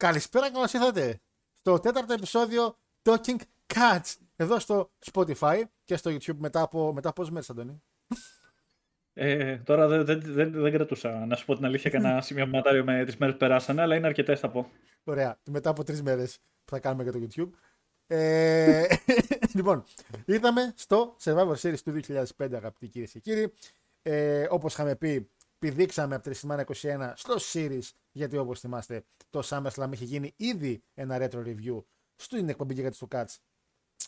Καλησπέρα, καλώς ήρθατε στο 4ο επεισόδιο Talking Cats εδώ στο Spotify και στο YouTube μετά από πόσες μέρες, Αντώνη. Τώρα δεν κρατούσα να σου πω την αλήθεια, κανένα σημειωματάριο με τις μέρες που περάσανε, αλλά είναι αρκετές, θα πω. Ωραία, μετά από 3 μέρες που θα κάνουμε για το YouTube. Λοιπόν, ήρθαμε στο Survivor Series του 2005, αγαπητοί κυρίες και κύριοι. Όπως είχαμε πει, πηδήξαμε από τη Σιμάνα 21 στο Series, γιατί όπως θυμάστε το SummerSlam είχε γίνει ήδη ένα retro review στην εκπομπή και κάτι του Cats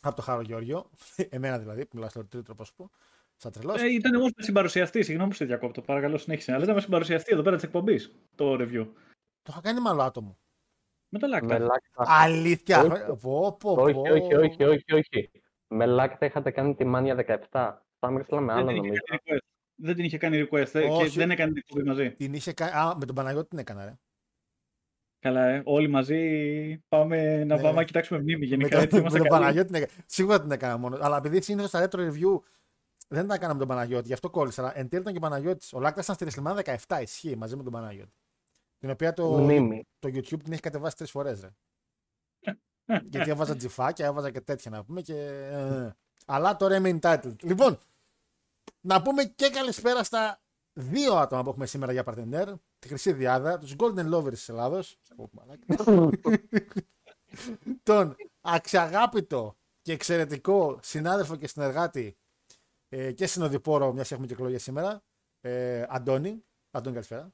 από το Χάρο Γεώργιο, εμένα δηλαδή, που μιλάω στο τρίτο πρόσωπο, σαν τρελός. Ήταν όμως με συμπαρουσιαστή, συγγνώμη που σε διακόπτω, παρακαλώ συνέχισε, αλλά ήταν με συμπαρουσιαστή εδώ πέρα της εκπομπής, το review. Το είχα κάνει με άλλο άτομο. Με το Λάκτα. Αλήθεια. Όχι. Με Λάκτα είχατε κάνει τη Μάνια 17, SummerSlam με άλλο νομίζω. Δεν την είχε κάνει request και δεν έκανε την εκπομπή μαζί. Την είχε κάνει. Α, με τον Παναγιώτη την έκανα, ρε. Καλά, όλοι μαζί πάμε να πάμε να κοιτάξουμε μνήμη γενικά. Με τον Παναγιώτη την έκανα. Σίγουρα την έκανα μόνο. Αλλά επειδή συνήθως στα retro review δεν τα έκανα με τον Παναγιώτη, γι' αυτό κόλλησα. Αλλά εν τέλει ήταν και ο Παναγιώτης. Ο Λάκτας ήταν στη Ρεσλιμάνια 17, ισχύει, μαζί με τον Παναγιώτη. Την οποία το YouTube την έχει κατεβάσει 3 φορές, ρε. Γιατί έβαζα τζιφάκια, έβαζα και τέτοια να πούμε. Και... αλλά τώρα είμαι entitled. Λοιπόν. Να πούμε και καλησπέρα στα 2 άτομα που έχουμε σήμερα για παρτενέρ. Τη Χρυσή Διάδα, τους Golden Lovers της Ελλάδος. Τον αξιαγάπητο και εξαιρετικό συνάδελφο και συνεργάτη και συνοδοιπόρο, μιας έχουμε και εκλογές σήμερα, Αντώνη. Αντώνη, καλησπέρα.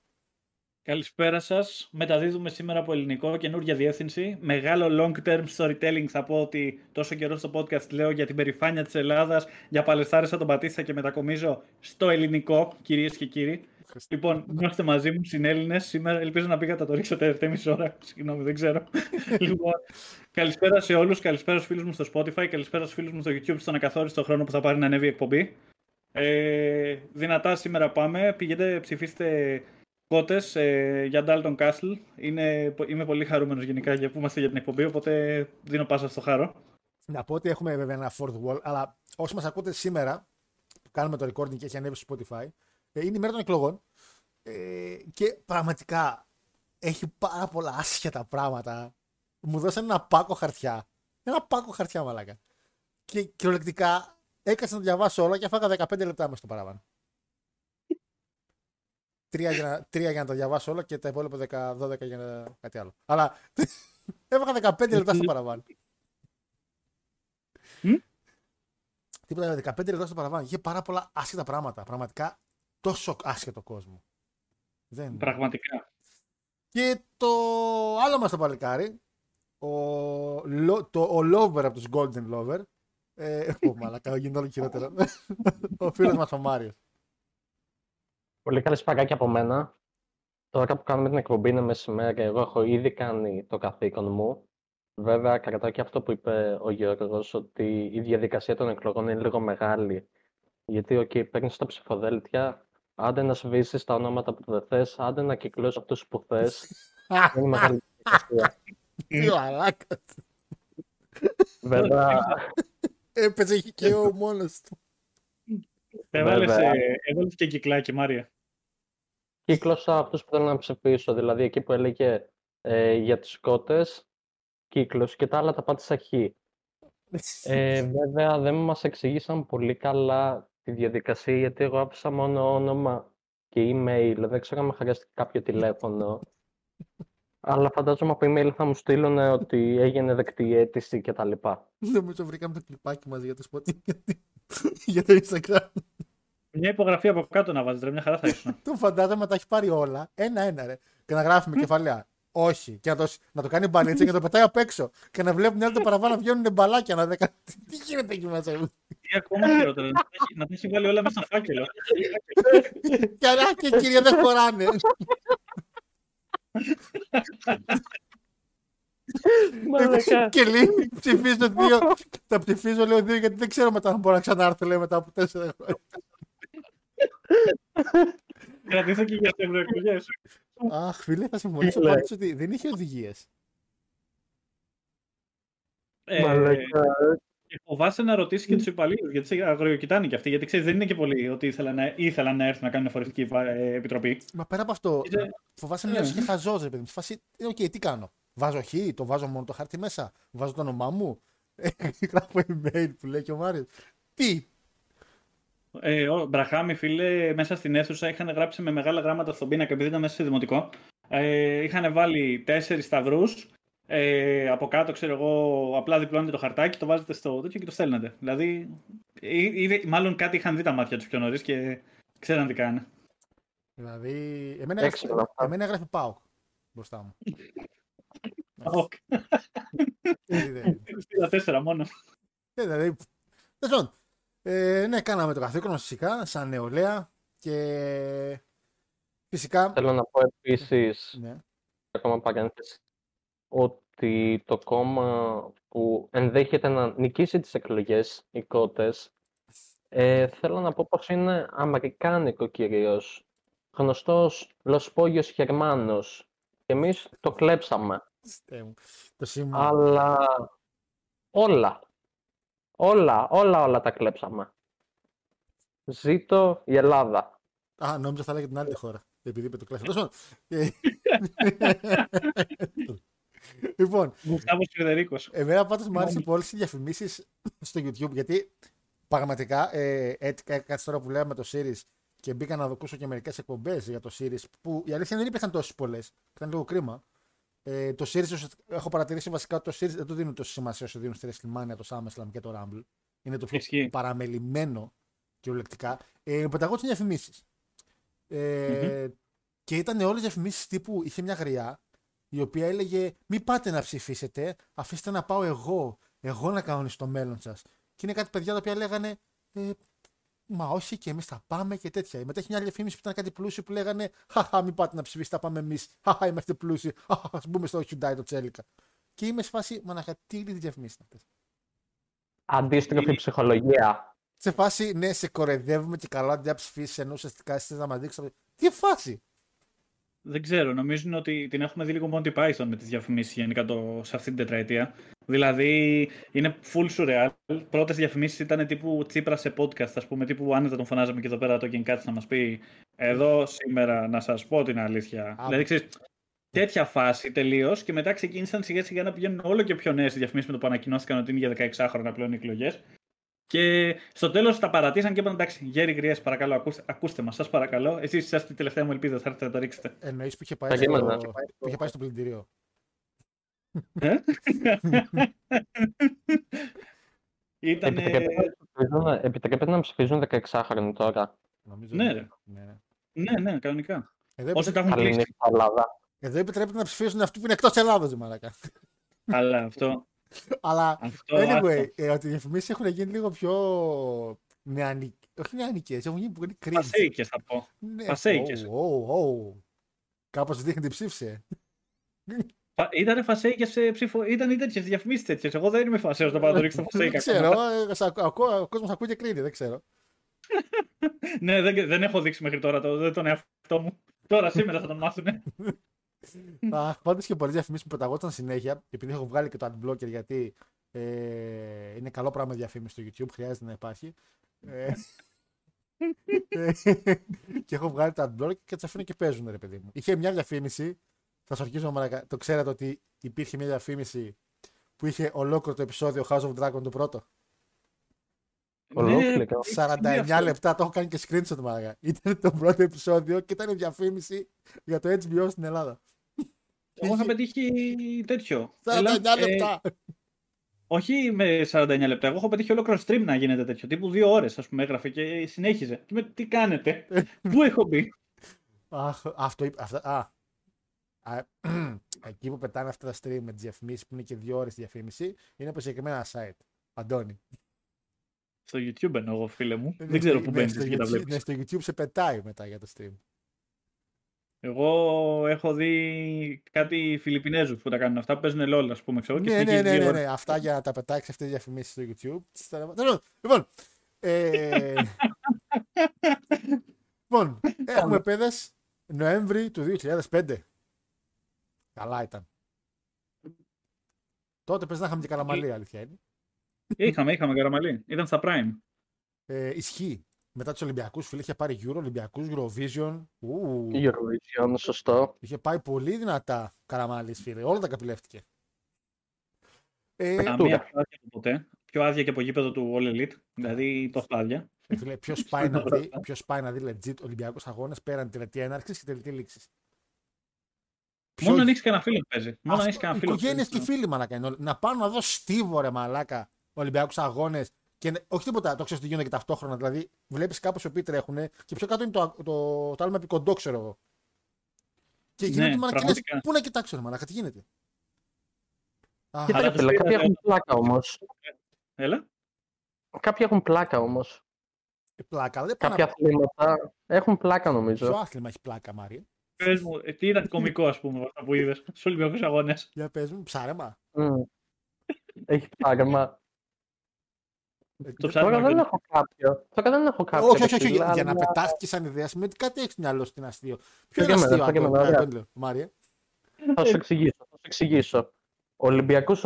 Καλησπέρα σας. Μεταδίδουμε σήμερα από ελληνικό, καινούργια διεύθυνση. Μεγάλο long-term storytelling, θα πω ότι τόσο καιρό στο podcast λέω για την περηφάνεια της Ελλάδας, για Παλαιστάρες τον Πατίστα και μετακομίζω στο ελληνικό, κυρίες και κύριοι. Λοιπόν, είμαστε μαζί μου, συνέλληνες. Σήμερα ελπίζω να πήγατε να το ρίξετε 7,5 ώρα. Συγγνώμη, δεν ξέρω. Λοιπόν, καλησπέρα σε όλους. Καλησπέρα στους φίλους μου στο Spotify. Καλησπέρα στους φίλους μου στο YouTube, στον ακαθόριστο χρόνο που θα πάρει να ανέβει η εκπομπή. Δυνατά σήμερα πάμε. Πηγαίνετε, ψηφίστε. Κότες για Dalton Castle. Είμαι πολύ χαρούμενος γενικά για που είμαστε για την εκπομπή, οπότε δίνω πάσα στο Χάρο. Να πω ότι έχουμε βέβαια ένα fourth wall, αλλά όσοι μας ακούτε σήμερα, που κάνουμε το recording και έχει ανέβει στο Spotify, είναι η μέρα των εκλογών και πραγματικά έχει πάρα πολλά άσχετα πράγματα. Μου δώσαν ένα πάκο χαρτιά. Ένα πάκο χαρτιά, μαλάκα. Και κυριολεκτικά έκατσα να διαβάσω όλα και έφαγα 15 λεπτά μέσα στο παράβανο. 3 για να τα διαβάσω όλα και τα υπόλοιπα 12 για να... κάτι άλλο. Αλλά έβγαλα 15 λεπτά στο παραβάν. Τίποτα, 15 λεπτά στο παραβάν. Είχε πάρα πολλά άσχετα πράγματα. Πραγματικά τόσο άσχετο κόσμο. Δεν... πραγματικά. Και το άλλο μας το παλικάρι, ο Lover από τους Golden Lover. Μαλάκα, γίνεται όλο χειρότερα. Ο φίλος μας ο Μάριος. Πολύ καλή σπαγκάκια από μένα. Τώρα που κάνουμε την εκπομπή είναι μεσημέρι. Εγώ έχω ήδη κάνει το καθήκον μου. Βέβαια, κρατάω και αυτό που είπε ο Γιώργος, ότι η διαδικασία των εκλογών είναι λίγο μεγάλη. Γιατί, OK, παίρνεις τα ψηφοδέλτια, άντε να σβήσεις τα ονόματα που δεν θες, άντε να κυκλώσεις αυτούς που θες. Είναι μεγάλη διαδικασία. Τι μαλάκα. Βέβαια. Έπαιζε και ο μόνος του. Έβαλες και κυκλάκι, Μάρια. Κύκλωσα αυτούς που θέλω να ψηφίσω, δηλαδή εκεί που έλεγε για τις κότες, κύκλος και τα άλλα τα πάτησα χ. Βέβαια δεν μας εξηγήσαν πολύ καλά τη διαδικασία, γιατί εγώ άφησα μόνο όνομα και email, δεν ξέρω αν με χαράστηκε κάποιο τηλέφωνο. Αλλά φαντάζομαι από email θα μου στείλουν ότι έγινε δεκτή αίτηση και τα λοιπά. Νομίζω βρήκαμε το κλιπάκι μαζί για το Spotify για το Instagram. Μια υπογραφή από κάτω να βάζεις, ρε, μια χαρά θα ήσουν. Τον φαντάζομαι τα έχει πάρει όλα, ένα-ένα, ρε. Και να γράφει με κεφαλαία. Όχι. Και να το κάνει μπαλίτσα και να το πετάει απ' έξω. Και να βλέπουν άλλο το παραβάνω να βγαίνουν μπαλάκια. Να δεκα... τι γίνεται εκεί μέσα. Τι ακόμα χειρότερα. Να τα έχει βάλει όλα μέσα στο φάκελο. Καλά και κύριε δεν χωράνε. Και λέει, ψηφίζω 2. Τα ψηφίζω, λέω 2, γιατί δεν ξέρω μετά αν μπορώ να ξανάρθω, λέει, μετά από 4 χρόνια. Κρατήθω και για ευρωεκλογές. Αχ, φίλε, θα συμφωνήσω πάντως ότι δεν είχε οδηγίες. Φοβάσαι να ρωτήσεις και τους υπαλλήλους, γιατί αγριοκοιτάνε και αυτοί, γιατί ξέρεις δεν είναι και πολλοί ότι ήθελαν να έρθουν να κάνουν φορευτική επιτροπή. Μα πέρα από αυτό, φοβάσαι να είσαι χαζός, ρε παιδί μου, τι κάνω. Βάζω χ, το βάζω μόνο το χαρτί μέσα. Βάζω το όνομά μου. Γράφω email που λέει και ο Μάριος. Τι. Ο Μπραχάμι, φίλε, μέσα στην αίθουσα είχαν γράψει με μεγάλα γράμματα στον πίνακα, επειδή ήταν μέσα σε δημοτικό. Είχαν βάλει 4 σταυρούς. Από κάτω, ξέρω εγώ, απλά διπλώνετε το χαρτάκι, το βάζετε στο τέτοιο και το στέλνετε. Δηλαδή, μάλλον κάτι είχαν δει τα μάτια τους πιο νωρίς και ξέραν τι κάνουν. Δηλαδή, εμένα έγραφε ΠΑΟΚ μπροστά μου. ΠΑΟΚ. Στα 4 μόνο. Δηλαδή, ναι, κάναμε το καθήκον μας φυσικά, σαν νεολαία και φυσικά... Θέλω να πω επίσης, ακόμα παρένθεση, ότι το κόμμα που ενδέχεται να νικήσει τις εκλογές, οι κότες, θέλω να πω πως είναι αμερικάνικο κυρίως, γνωστός λοσπόγιος Γερμάνος, και εμείς το κλέψαμε. Αλλά όλα τα κλέψαμε. Ζήτω η Ελλάδα. Α, νόμιζα θα λέγεται την άλλη χώρα, επειδή είπε το κλέψαμε. Λοιπόν, εμένα πάντως μου άρεσε πολύ στις διαφημίσεις στο YouTube, γιατί πραγματικά έτυχε κάτι τώρα που λέγαμε το series και μπήκα να δοκούσω και μερικές εκπομπές για το series που η αλήθεια δεν υπήρχαν τόσες πολλές, ήταν λίγο κρίμα. Το series, έχω παρατηρήσει βασικά το series δεν του δίνουν τόση σημασία όσο δίνουν στη WrestleMania, το SummerSlam και το Rumble. Είναι το πιο παραμελημένο κυριολεκτικά. Πεταγώ τις διαφημίσεις. Και ήταν όλες διαφημίσεις τύπου είχε μια γριά, η οποία έλεγε «Μην πάτε να ψηφίσετε, αφήστε να πάω εγώ να κανονίσω το μέλλον σας». Και είναι κάτι παιδιά τα οποία λέγανε «Μα όχι και εμείς θα πάμε» και τέτοια. Μετά έχει μια άλλη διαφήμιση που ήταν κάτι πλούσιο που λέγανε «Χαχα, μην πάτε να ψηφίσετε, θα πάμε εμείς, χαχα, είμαστε πλούσιοι, χαχα, ας μπούμε στο Hyundai το Τσέλικα». Και είμαι σε φάση «Μαναχατήλη τη διαφημίση». Αντίστροφη ψυχολογία. Σε φάση «Ναι, σε κορεδεύουμε και καλά αντί να ψηφίσεις, ενώ ουσιαστικά εσύ να μας δείξεις». Τι φάση! Δεν ξέρω, νομίζουν ότι την έχουμε δει λίγο Monty Python με τις διαφημίσεις γενικά σε αυτήν την τετραετία. Δηλαδή είναι full surreal. Πρώτες διαφημίσεις ήταν τύπου Τσίπρα σε podcast, ας πούμε, τύπου άνετα τον φωνάζαμε και εδώ πέρα το King Cats να μας πει «Εδώ σήμερα να σας πω την αλήθεια». Δηλαδή ξέρεις, τέτοια φάση τελείως και μετά ξεκίνησαν σιγά σιγά να πηγαίνουν όλο και πιο νέες διαφημίσεις με το που ανακοινώθηκαν ότι είναι για 16 χρόνια πλέον οι εκλογές. Και στο τέλος τα παρατήσαν και είπαν εντάξει, Γέρη Γριές, παρακαλώ, ακούστε μας, σας παρακαλώ. Εσείς είσαστε τη τελευταία μου ελπίδα, θα έρθετε να τα ρίξετε. Εννοείς που είχε πάει στο πλυντηρίο. Επιτρέπεται να ψηφίζουν 16χρονοι τώρα. Ναι, κανονικά. Όσοι τα έχουν κλείσει. Εδώ επιτρέπεται να ψηφίζουν αυτοί που είναι εκτός Ελλάδας, μαλάκα. Αλλά αυτό. Αλλά, anyway, ότι οι διαφημίσεις έχουν γίνει λίγο πιο όχι νεανικές, έχουν γίνει πολύ κρίσεις. Πασέικες θα πω. Ναι. Πασέικες. Κάπως δείχνει την ψήφισε. Ήτανε φασέικες ήταν τέτοιες διαφημίσεις τέτοιες. Εγώ δεν είμαι φασέος να πάω να το ρίξω τα φασέικα. Δεν ξέρω, ο κόσμος ακούει και κρίνει, δεν ξέρω. Ναι, δεν έχω δείξει μέχρι τώρα τον εαυτό μου. Τώρα σήμερα θα τον μάθουνε. Πάντως και πολλές διαφημίσεις που πεταγόταν συνέχεια, επειδή έχω βγάλει και το adblocker γιατί είναι καλό πράγμα διαφήμιση στο YouTube, χρειάζεται να υπάρχει. Και έχω βγάλει το adblocker και τις αφήνω και παίζουν, ρε παιδί μου. Είχε μια διαφήμιση, θα σου αρχίσω μαρακα, το ξέρατε ότι υπήρχε μια διαφήμιση που είχε ολόκληρο το επεισόδιο House of Dragon το πρώτο. Ολόκληρο. 49 λεπτά, το έχω κάνει και screenshot μαρακα. Ήταν το πρώτο επεισόδιο και ήταν η διαφήμιση για το HBO στην Ελλάδα. Εγώ είχα πετύχει τέτοιο. 49 λεπτά. Όχι με 49 λεπτά. Εγώ έχω πετύχει ολόκληρο stream να γίνεται τέτοιο. Τύπου 2 ώρες, ας πούμε, έγραφε και συνέχιζε. Και με τι κάνετε, πού έχω μπει. Αυτό είπα. Εκεί που πετάνε αυτά τα stream με τις διαφημίσεις που είναι και 2 ώρες διαφήμιση, είναι από συγκεκριμένα site. Αντώνη. Στο YouTube εννοώ εγώ, φίλε μου. Δεν ξέρω πού μπαίνεις και τα βλέπεις. Ναι, στο YouTube σε πετάει μετά για το stream. Εγώ έχω δει κάτι Φιλιππινέζους που τα κάνουν αυτά, που παίζουν LOL, ας πούμε. Ξέρω, και ναι. Αυτά για να τα πετάξει αυτές τις διαφημίσεις στο YouTube. Λοιπόν, έχουμε παιδες Νοέμβρη του 2005. Καλά ήταν. Τότε πες να είχαμε και Καραμαλή, αλήθεια είναι. Είχαμε Καραμαλή. Ήταν στα Prime. Ισχύει. μετά τους Ολυμπιακούς, φίλε, είχε πάρει Euro, Ολυμπιακούς, Eurovision. Eurovision, σωστά. Είχε πάει πολύ δυνατά Καραμάλης, φίλε. Όλα τα καπηλεύτηκε. Καμία πιο άδεια από ποτέ. Πιο άδεια και από γήπεδο του All Elite. Δηλαδή το άδεια. Ποιος πάει, πάει να δει legit Ολυμπιακούς αγώνες πέραν τελετή έναρξης και τελετή λήξης. Μόνο να ανοίξει κανένα φίλο παίζει. Μόνο να ανοίξει οικογένειες και φίλοι, μαλάκα. Να πάνε να δω στίβο, ρε μαλάκα, Ολυμπιακούς αγώνες. Και όχι τίποτα, το ξέρεις τι γίνονται και ταυτόχρονα. Δηλαδή, βλέπεις κάποιους οι οποίοι τρέχουν και πιο κάτω είναι το άλμα επί κοντό, ξέρω εγώ. Και γίνεται μαλακινές. Πού να κοιτάξω, ρε μαλάκα, τι γίνεται. Κάποιοι έχουν πλάκα όμως. Έλα. Κάποιοι έχουν πλάκα όμως. Κάποια αθλήματα έχουν πλάκα, νομίζω. Ποιο άθλημα έχει πλάκα, Μάρια? Πες μου, τι ήταν κωμικό, ας πούμε, αυτά που είδες στους Ολυμπιακούς αγώνες? Για πες μου, ψάρεμα. Έχει ψάρεμα. Τώρα δεν έχω κάποιο. Όχι. Για να πετάστηκε σαν ιδέα, σημαίνει ότι κάτι έχεις μυαλό στην αστείο. Ποιο είναι αστείο, Μάρια? Θα σου εξηγήσω. Ολυμπιακούς,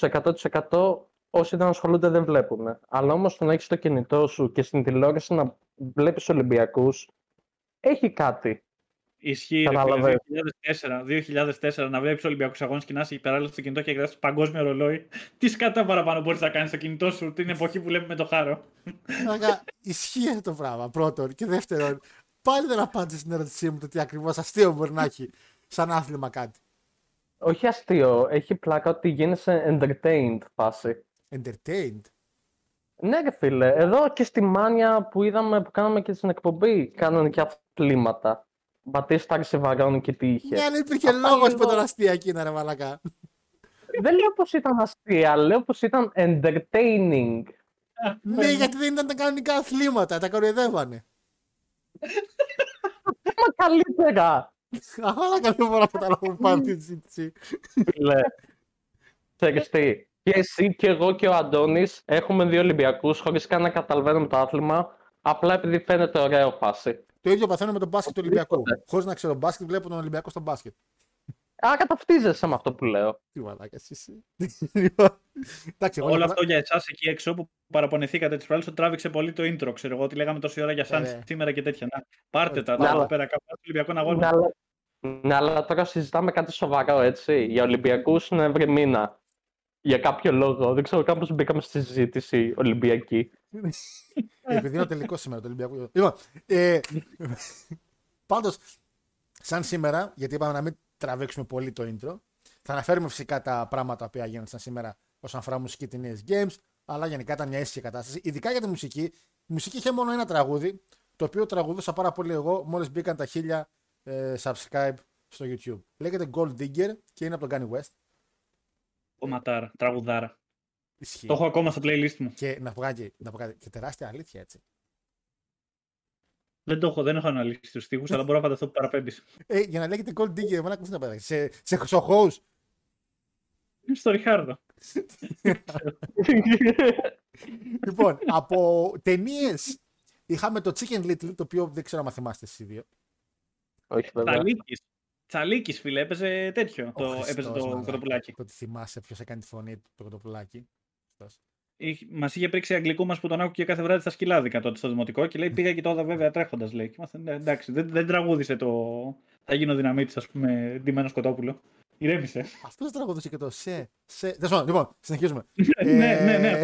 100% όσοι δεν ασχολούνται δεν βλέπουν. Αλλά όμως το να έχεις το κινητό σου και στην τηλεόραση να βλέπεις Ολυμπιακούς, έχει κάτι. Ισχύει. 2004 να βλέπεις Ολυμπιακούς αγώνες και να είσαι υπεράλληλος στο κινητό και να κοιτάς παγκόσμιο ρολόι. Τι σκάτα παραπάνω μπορείς να κάνεις στο κινητό σου την εποχή που λέμε με το χάρο? Ισχύει αυτό το πράγμα. Πρώτον. Και δεύτερον, πάλι δεν απάντησε στην ερώτησή μου το τι ακριβώς αστείο μπορεί να έχει σαν άθλημα κάτι. Όχι αστείο. Έχει πλάκα ότι γίνεσαι entertained φάση. Entertained? Ναι, ρε φίλε. Εδώ και στη Μάνια που είδαμε που κάναμε και στην εκπομπή, κάνανε και αθλήματα. Μπατίστα, Αρσεβαρών και τι είχε. Ναι, υπήρχε λόγος που ήταν αστεία εκείνα, ρε μαλακά. Δεν λέω πως ήταν αστεία, λέω πως ήταν entertaining. Ναι, γιατί δεν ήταν τα κανονικά αθλήματα, τα κοροϊδεύανε. Μα καλύτερα. Αλλά καλή φορά που τα λόγω πάνω την συζήτηση. Ξέρεις τι, και εσύ και εγώ και ο Αντώνης έχουμε δύο Ολυμπιακούς χωρίς καν να καταλαβαίνουμε το άθλημα, απλά επειδή φαίνεται ωραίο φάση. Το ίδιο παθαίνω με τον μπάσκετ του Ολυμπιακού. Χωρίς να ξέρω μπάσκετ, βλέπω τον Ολυμπιακό στον μπάσκετ. Α, καταφτίζεσαι με αυτό που λέω. Τι μαλάκας εσύ. Όλο αυτό για εσάς εκεί έξω που παραπονηθήκατε τις προάλλες, το τράβηξε πολύ το intro. Ξέρω εγώ ότι λέγαμε τόση ώρα για σαν σήμερα και τέτοια. Πάρτε τα εδώ πέρα κάπου στον Ολυμπιακό αγώνα. Ναι, αλλά τώρα συζητάμε κάτι σοβαρό, έτσι. Για Ολυμπιακούς είναι εύρη μήνα. Για κάποιο λόγο. Δεν ξέρω καν πώς μπήκαμε στη συζήτηση Ολυμπιακή. Επειδή είναι τελικό σήμερα το Ολυμπιακό. Λοιπόν, πάντως, σαν σήμερα, γιατί είπαμε να μην τραβήξουμε πολύ το intro, θα αναφέρουμε φυσικά τα πράγματα που έγιναν σαν σήμερα όσον αφορά μουσική, ταινίες, games, αλλά γενικά ήταν μια ήσυχη κατάσταση. Ειδικά για τη μουσική. Η μουσική είχε μόνο ένα τραγούδι, το οποίο τραγουδούσα πάρα πολύ εγώ μόλις μπήκαν τα 1000 subscribe στο YouTube. Λέγεται Gold Digger και είναι από τον Kanye West. Κομματάρα, τραγουδάρα. Ισχύει. Το έχω ακόμα στο playlist μου. Και να πω κάτι, και τεράστια αλήθεια, έτσι. Δεν έχω αναλύσει τους στίχους, αλλά μπορώ να φανταστώ που παραπέμπεις. Για να λέγεται Gold Digger, εμένα ακούστε να πέταξε. Σε shows. Είμαι στο Ριχάρδο. Λοιπόν, από ταινίες είχαμε το Chicken Little, το οποίο δεν ξέρω αν θυμάστε εσείς οι δύο. Τσαλίκης, φίλε, έπαιζε τέτοιο. Έπαιζε το κοτοπουλάκι. Το ότι θυμάσαι ποιος έκανε τη φωνή του, το κοτοπουλάκι. Μας είχε πρίξει αγγλικού μας που τον άκουγε κάθε βράδυ στα σκυλάδικα τότε στο δημοτικό και λέει πήγα και τότε βέβαια τρέχοντας. Λέει. Και μάθε, εντάξει, δεν τραγούδισε το. Θα γίνω δυναμίτης, ας πούμε, ντυμένος κοτόπουλο. Ηρέμησε. Αυτό τραγούδισε και το σε. Λοιπόν, συνεχίζουμε. Ναι.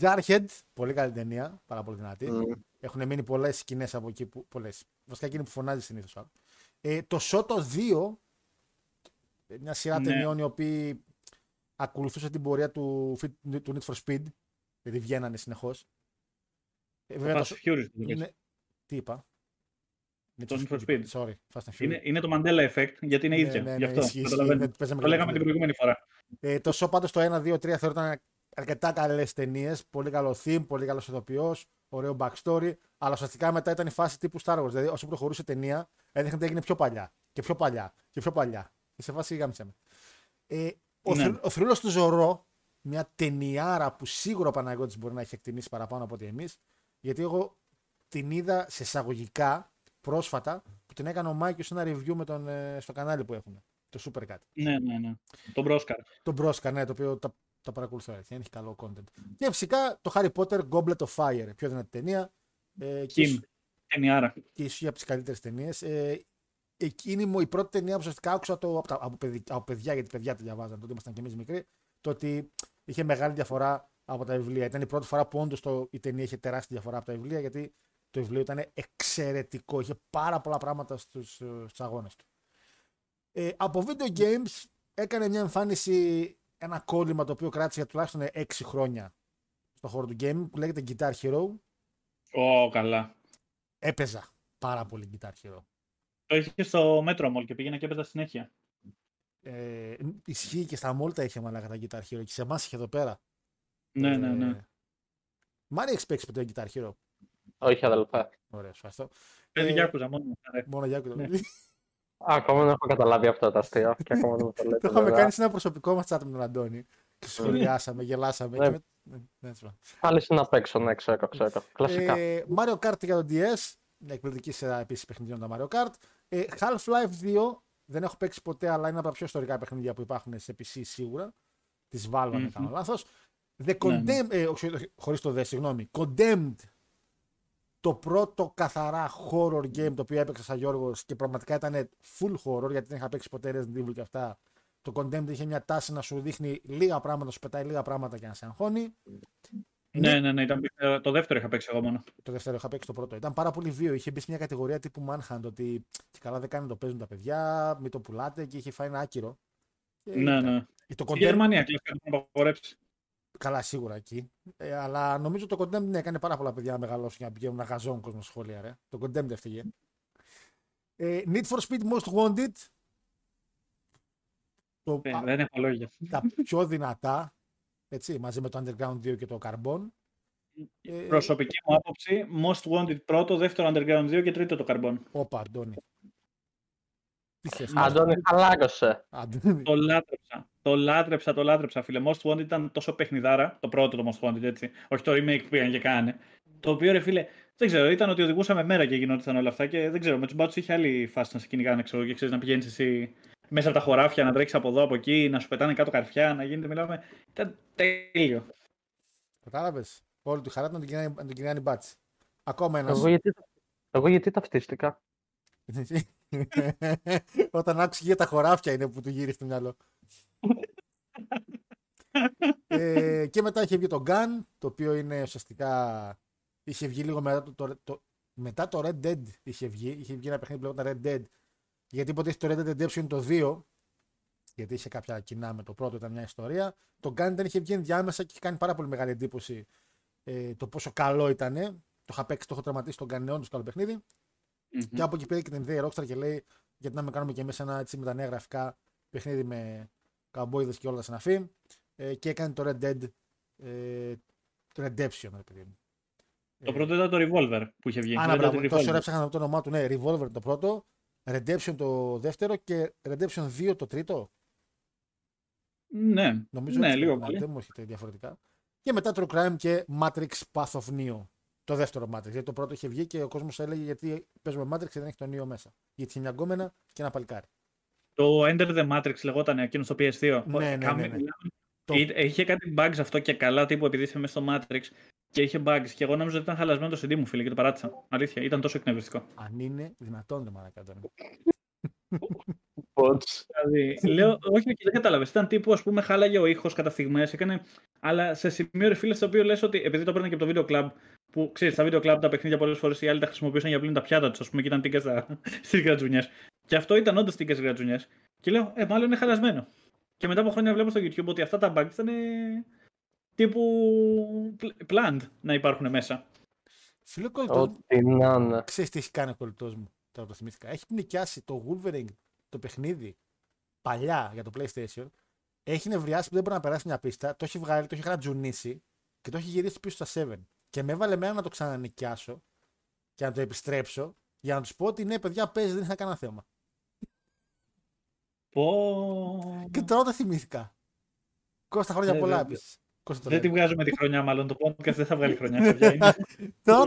Jarhead, πολύ καλή ταινία, πάρα πολύ δυνατή. Έχουν μείνει πολλές σκηνές από εκεί που. Βασικά εκείνη που φωνάζει συνήθως. Το Σότο 2, μια σειρά ταινιών οι οποίοι ακολουθούσαν την πορεία του Need for Speed, δηλαδή βγαίνανε συνεχώς. Βέβαια, Fast Furious. Τι είπα? Το Need for Speed. Sorry, Fast and Furious. Είναι το Mandela Effect, γιατί είναι ίδια. Γι' αυτό το λέγαμε την προηγούμενη φορά. Το Show πάντως το 1, 2, 3 θεωρούνταν αρκετά καλές ταινίες. Πολύ καλό theme, πολύ καλός ηθοποιός, ωραίο backstory. Αλλά ουσιαστικά μετά ήταν η φάση τύπου Star Wars. Δηλαδή, όσο προχωρούσε η ταινία, έδειχνε ότι έγινε πιο παλιά. Και πιο παλιά. Και πιο παλιά. Και σε φάση γάμισε με. Ο θρύλος του Ζωρό, μια ταινιάρα που σίγουρα ο Παναγιώτης μπορεί να έχει εκτιμήσει παραπάνω από ότι εμείς. Γιατί εγώ την είδα σε εισαγωγικά πρόσφατα που την έκανε ο Μάικιος ένα review στο κανάλι που έχουμε. Το Supercat. Ναι. Τον Μπρόσκαρ. Το οποίο τα παρακολουθώ έτσι, έχει καλό content. Και φυσικά το Harry Potter Goblet of Fire, πιο δυνατή ταινία. Και ίσως για τις καλύτερες ταινίες. Εκείνη μου η πρώτη ταινία που ουσιαστικά άκουσα από παιδιά, γιατί παιδιά τη διαβάζαν τότε, ήμασταν και εμείς μικροί, το ότι είχε μεγάλη διαφορά από τα βιβλία. Ήταν η πρώτη φορά που όντως η ταινία είχε τεράστια διαφορά από τα βιβλία, γιατί το βιβλίο ήταν εξαιρετικό. Είχε πάρα πολλά πράγματα στους αγώνες του. Από video games έκανε μια εμφάνιση, ένα κόλλημα το οποίο κράτησε για τουλάχιστον 6 χρόνια στον χώρο του gaming, που λέγεται Guitar Hero. Καλά. Έπαιζα πάρα πολύ Guitar Hero. Το είχε στο Metro Mall και πήγαινα και έπαιζα συνέχεια. Ισχύει και στα Mall τα είχε μαλάκα τα Guitar Hero και σε εμάς είχε εδώ πέρα. Ναι. Μάρι, έχεις παίξει ποτέ Guitar Hero? Όχι, αδελφά. Ωραία, ευχαριστώ. Δεν άκουσα μόνο. Ακόμα δεν έχω καταλάβει αυτό το αστείο και ακόμα δεν το λέτε. Το είχαμε κάνει σε ένα προσωπικό μας chat με τον Αντώνη και σχολιάσαμε, γελάσαμε. Πάλι συναπέξω, ναι, ξέρω. Κλασικά. Mario Kart για το DS, εκπληκτική σειρά επίσης παιχνιδιών τα Mario Kart. Half-Life 2 δεν έχω παίξει ποτέ, αλλά είναι από τα πιο ιστορικά παιχνίδια που υπάρχουν σε PC σίγουρα. Τις Valve, αν κάνω λάθος. Χωρίς το δε, συγγνώμη. Condemned. Το πρώτο καθαρά horror game το οποίο έπαιξα σαν Γιώργος και πραγματικά ήταν full horror, γιατί δεν είχα παίξει ποτέ Resident Evil και αυτά. Το Condemned είχε μια τάση να σου δείχνει λίγα πράγματα, να σου πετάει λίγα πράγματα και να σε αγχώνει. Ναι, ήταν, το δεύτερο είχα παίξει εγώ μόνο. Το δεύτερο είχα παίξει, το πρώτο. Ήταν πάρα πολύ βίαιο. Είχε μπει σε μια κατηγορία τύπου Manhunt, ότι και καλά δεν κάνει, το παίζουν τα παιδιά, μην το πουλάτε, και είχε φάει ένα άκυρο. Ναι. Η Γερμανία κλείστηκε να το απαγορέψει. Καλά, σίγουρα εκεί. Αλλά νομίζω το Condemned έκανε πάρα πολλά παιδιά να μεγαλώσουν και να πηγαίνουν να γαζώνουν κόσμο σχολεία. Το Condemned έφυγε. Need for Speed Most Wanted. Δεν έχω λόγια. Τα πιο δυνατά. Έτσι, μαζί με το Underground 2 και το Carbon. Προσωπική μου άποψη, Most Wanted πρώτο, δεύτερο Underground 2 και τρίτο το Carbon. Όπα, Αντώνη. Αντώνη, χαλάκωσε. Το λάτρεψα, φίλε. Most Wanted ήταν τόσο παιχνιδάρα, το πρώτο το Most Wanted, έτσι. Όχι το remake που πήγαν και κάνε. Το οποίο, ρε φίλε, δεν ξέρω, ήταν ότι οδηγούσαμε μέρα και γινόταν όλα αυτά και δεν ξέρω. Με τους μπάτσους είχε άλλη φάση να σε κυνηγάνε, ξέρω, και ξέρεις να πηγαίνεις εσύ μέσα από τα χωράφια, να τρέξεις από εδώ, από εκεί, να σου πετάνε κάτω καρφιά, να γίνεται, μιλάμε. Ήταν τέλειο. Κατάλαβες. Όλη τη χαρά του να τον κυνηγάνε οι μπάτσοι. Ακόμα ένας. Εγώ γιατί ταυτίστηκα. Όταν άκουσε για τα χωράφια είναι που του γύρισε το μυαλό. Και μετά είχε βγει το Gun, το οποίο είναι ουσιαστικά, είχε βγει λίγο μετά μετά το Red Dead είχε βγει ένα παιχνίδι που λέγονταν Red Dead, γιατί ποτέ το Red Dead Redemption το 2, γιατί είχε κάποια κοινά με το πρώτο, ήταν μια ιστορία. Το Gun δεν είχε βγει ενδιάμεσα και είχε κάνει πάρα πολύ μεγάλη εντύπωση το πόσο καλό ήταν. Το είχα παίξει, το έχω τραυματίσει τον Gun, καλό παιχνίδι. Και από εκεί πήρε και την ιδέα η Rockstar και λέει, γιατί να μην κάνουμε και εμείς ένα έτσι με τα νέα γραφικά παιχνίδι με καμπόιδες και όλα τα συναφή. Και έκανε το Red Dead Redemption, ρε παιδί μου. Το πρώτο ήταν το Revolver που είχε βγει. Άρα, τόσο ωραία ψάχανα το όνομά του. Ναι, Revolver το πρώτο, Redemption το δεύτερο και Redemption 2 το τρίτο. Ναι, νομίζω ότι λίγο πολύ. Δεν μου έρχεται διαφορετικά. Και μετά True Crime και Matrix Path of Neo. Το δεύτερο Matrix, γιατί το πρώτο είχε βγει και ο κόσμος έλεγε γιατί παίζουμε Matrix και δεν έχει τον Neo μέσα. Γιατί είχε μια γκόμενα και ένα παλικάρι. Το Enter the Matrix λεγόταν εκείνο στο PS2. Ναι. Είχε κάτι bugs αυτό και καλά, τύπου επειδή είσαι μέσα στο Matrix και είχε bugs. Και εγώ νόμιζα ότι ήταν χαλασμένο το CD μου, φίλε, και το παράτησα. Αλήθεια, ήταν τόσο εκνευριστικό. Αν είναι δυνατόν, δεν μαλακάτανε. Λέω, όχι, δεν κατάλαβες. Ήταν τύπου, ας πούμε, χάλαγε ο ήχος κατά στιγμές, έκανε. Αλλά σε σημείο, ρε φίλε, στο οποίο λες ότι επειδή το παίρνει και από το Video Club, που ξέρεις, τα Video Club τα παιχνίδια πολλές φορές οι άλλοι τα χρησιμοποιούσαν για πλύνουν τα πιάτα τους, ας πούμε, και ήταν τίκες στις γρατζουνιές. Και αυτό ήταν όντως τίκες γρατζουνιές. Και λέω, μάλλον είναι χαλασμένο. Και μετά από χρόνια βλέπω στο YouTube ότι αυτά τα bugs ήταν τύπου planned να υπάρχουν μέσα. Φίλε, κολλητός μου. Ξέρεις τι έχει κάνει ο κολλητός μου, τώρα το θυμήθηκα. Έχει νοικιάσει το Wolverine, το παιχνίδι, παλιά για το PlayStation. Έχει νευριάσει που δεν μπορεί να περάσει μια πίστα, το έχει βγάλει, το έχει γρατζουνίσει και το έχει γυρίσει πίσω στα 7. Και με έβαλε μένα να το ξανανοικιάσω και να το επιστρέψω για να του πω ότι ναι, παιδιά, παίζει, δεν είχα κανένα θέμα. Και τώρα τα θυμήθηκα. Κώστα, χρόνια πολλά επίσης. Δεν τη βγάζουμε τη χρονιά, μάλλον το podcast δεν θα βγάλει χρονιά. Τώρα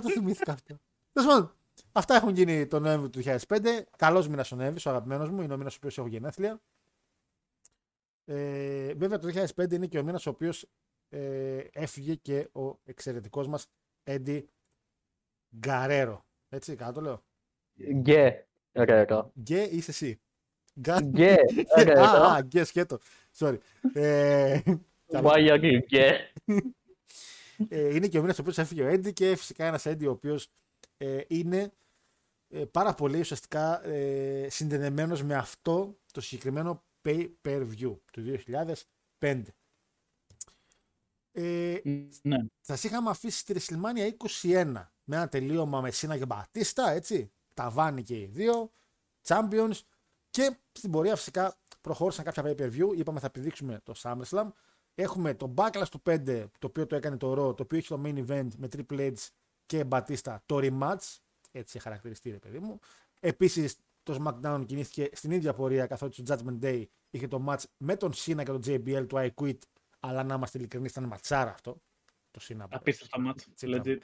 το θυμήθηκα. αυτό. Αυτά έχουν γίνει τον Νοέμβριο του 2005. Καλός μήνας ο Νοέμβριος, ο αγαπημένος μου, είναι ο μήνας ο οποίος έχω γενέθλια. Βέβαια το 2005 είναι και ο μήνας ο οποίος έφυγε και ο εξαιρετικός μας Έντι Γκαρέρο. Έτσι, καλά το λέω. Γκέ. Γκέ είσαι εσύ. Γκέ. Α, γκέ σκέτο. Sorry. Why are you gay? Είναι και ο μήνας ο οποίος έφυγε ο Έντι και φυσικά ένας Έντι ο οποίος είναι πάρα πολύ ουσιαστικά συνδεδεμένος με αυτό το συγκεκριμένο pay-per-view του 2005. Ναι. Θα σας είχαμε αφήσει στη WrestleMania 21 με ένα τελείωμα με Σίνα και Μπατίστα, έτσι, ταβάνι και οι δύο, Champions, και στην πορεία φυσικά προχώρησαν κάποια pay-per-view, είπαμε θα επιδείξουμε το SummerSlam. Έχουμε το Backlash του 5, το οποίο το έκανε το Raw, το οποίο έχει το main event με Triple H και Batista, το rematch, έτσι χαρακτηριστεί ρε παιδί μου. Επίσης το SmackDown κινήθηκε στην ίδια πορεία, καθότι το Judgment Day είχε το match με τον Cena και τον JBL του I Quit, αλλά να είμαστε ειλικρινείς ήταν ματσάρα αυτό. Το Cena. Απίστευτα match, legit.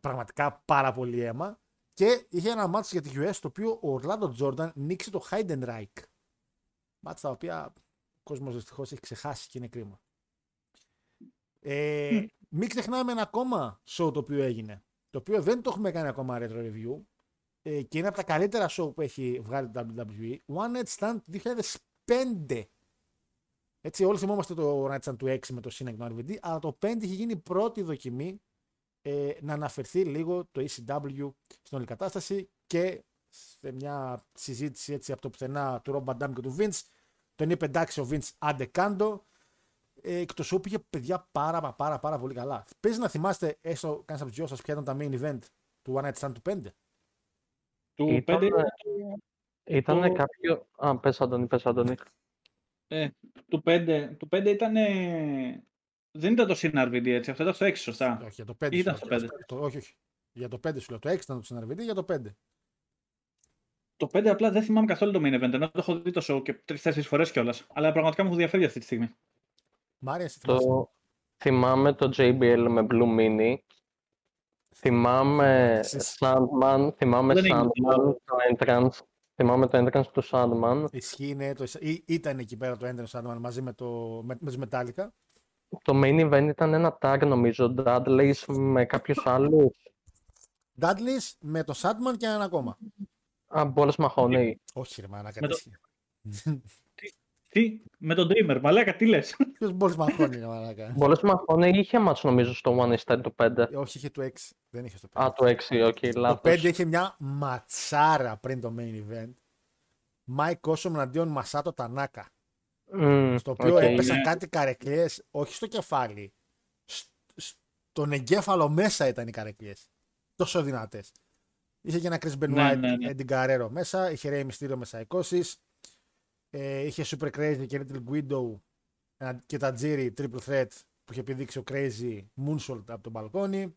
Πραγματικά πάρα πολύ αίμα. Και είχε ένα match για τη US, το οποίο ο Orlando Jordan νίξει το Heidenreich. Μάτς τα οποία ο κόσμος δυστυχώς έχει ξεχάσει και είναι κρίμα. Μην ξεχνάμε ένα ακόμα show το οποίο έγινε, το οποίο δεν το έχουμε κάνει ακόμα retro review, και είναι από τα καλύτερα show που έχει βγάλει το WWE, One Night Stand 2005. Έτσι, όλοι θυμόμαστε το One Night Stand του 6 με το Cena και RVD, αλλά το 5 είχε γίνει πρώτη δοκιμή να αναφερθεί λίγο το ECW στην όλη κατάσταση, και σε μια συζήτηση έτσι από το πουθενά του Rob Van Dam και του Vince, τον είπε εντάξει ο Vince άντε κάντο, και το show πήγε παιδιά πάρα πολύ καλά. Παίζει να θυμάστε έστω κανείς από τους δυο σας ποια ήταν τα main event του One Night Stand του 5. Ήτανε κάποιο... Α, πες Αντώνη, του 5 ήτανε... Δεν ήταν το Συναρβίδι έτσι, αυτό ήταν στο 6 σωστά. Όχι, για το 5. Ήταν στο 5. Όχι, για το 5 σου λέω, το 6 ήταν το Συναρβίδι, για το 5. Το 5 απλά δεν θυμάμαι καθόλου το main event, ενώ το έχω δει το show και 3-4 φορές κιόλας. Αλλά πραγματικά μου διαφέρει αυτή τη στιγμή. Μάρια, θυμάμαι το JBL με Blue Mini. Θυμάμαι Sandman, το Entrance. Θυμάμαι το Entrance του Sandman. Ισχύει, ναι, ήταν εκεί πέρα το Entrance Sandman μαζί με τους Metallica. Το main event ήταν ένα tag νομίζω, Dudleys με κάποιους άλλους. Dudleys με το Sandman και έναν ακόμα. Α, Μπόλος Μαχώνη. Όχι ρε μάνα, κατήσχε. Τι, με τον Dreamer, μαλάκα, τι λες. Ποιος Μπόλος Μαχώνη είναι, μαλάκα. Μπόλος Μαχώνη είχε μάτς νομίζω στο One Night Stand του 5. Όχι, είχε του 6, δεν είχε στο 5. Α, του 6, ok, λάθος. Το 5 είχε μια ματσάρα πριν το main event. Mike Awesome αντίον Μασάτο Τανάκα. Στο οποίο έπεσαν κάτι καρεκλιές, όχι στο κεφάλι. Στον εγκέφαλο μέσα ήταν οι καρεκλιές. Τόσο δυνατές. Είχε και ένα Chris Benoit, Eddie Guerrero μέσα, είχε Rey Mysterio με σαϊκώσεις. Είχε Super Crazy και Little Guido και τα Tajiri Triple Threat που είχε επιδείξει ο Crazy Moonsault από τον μπαλκόνι.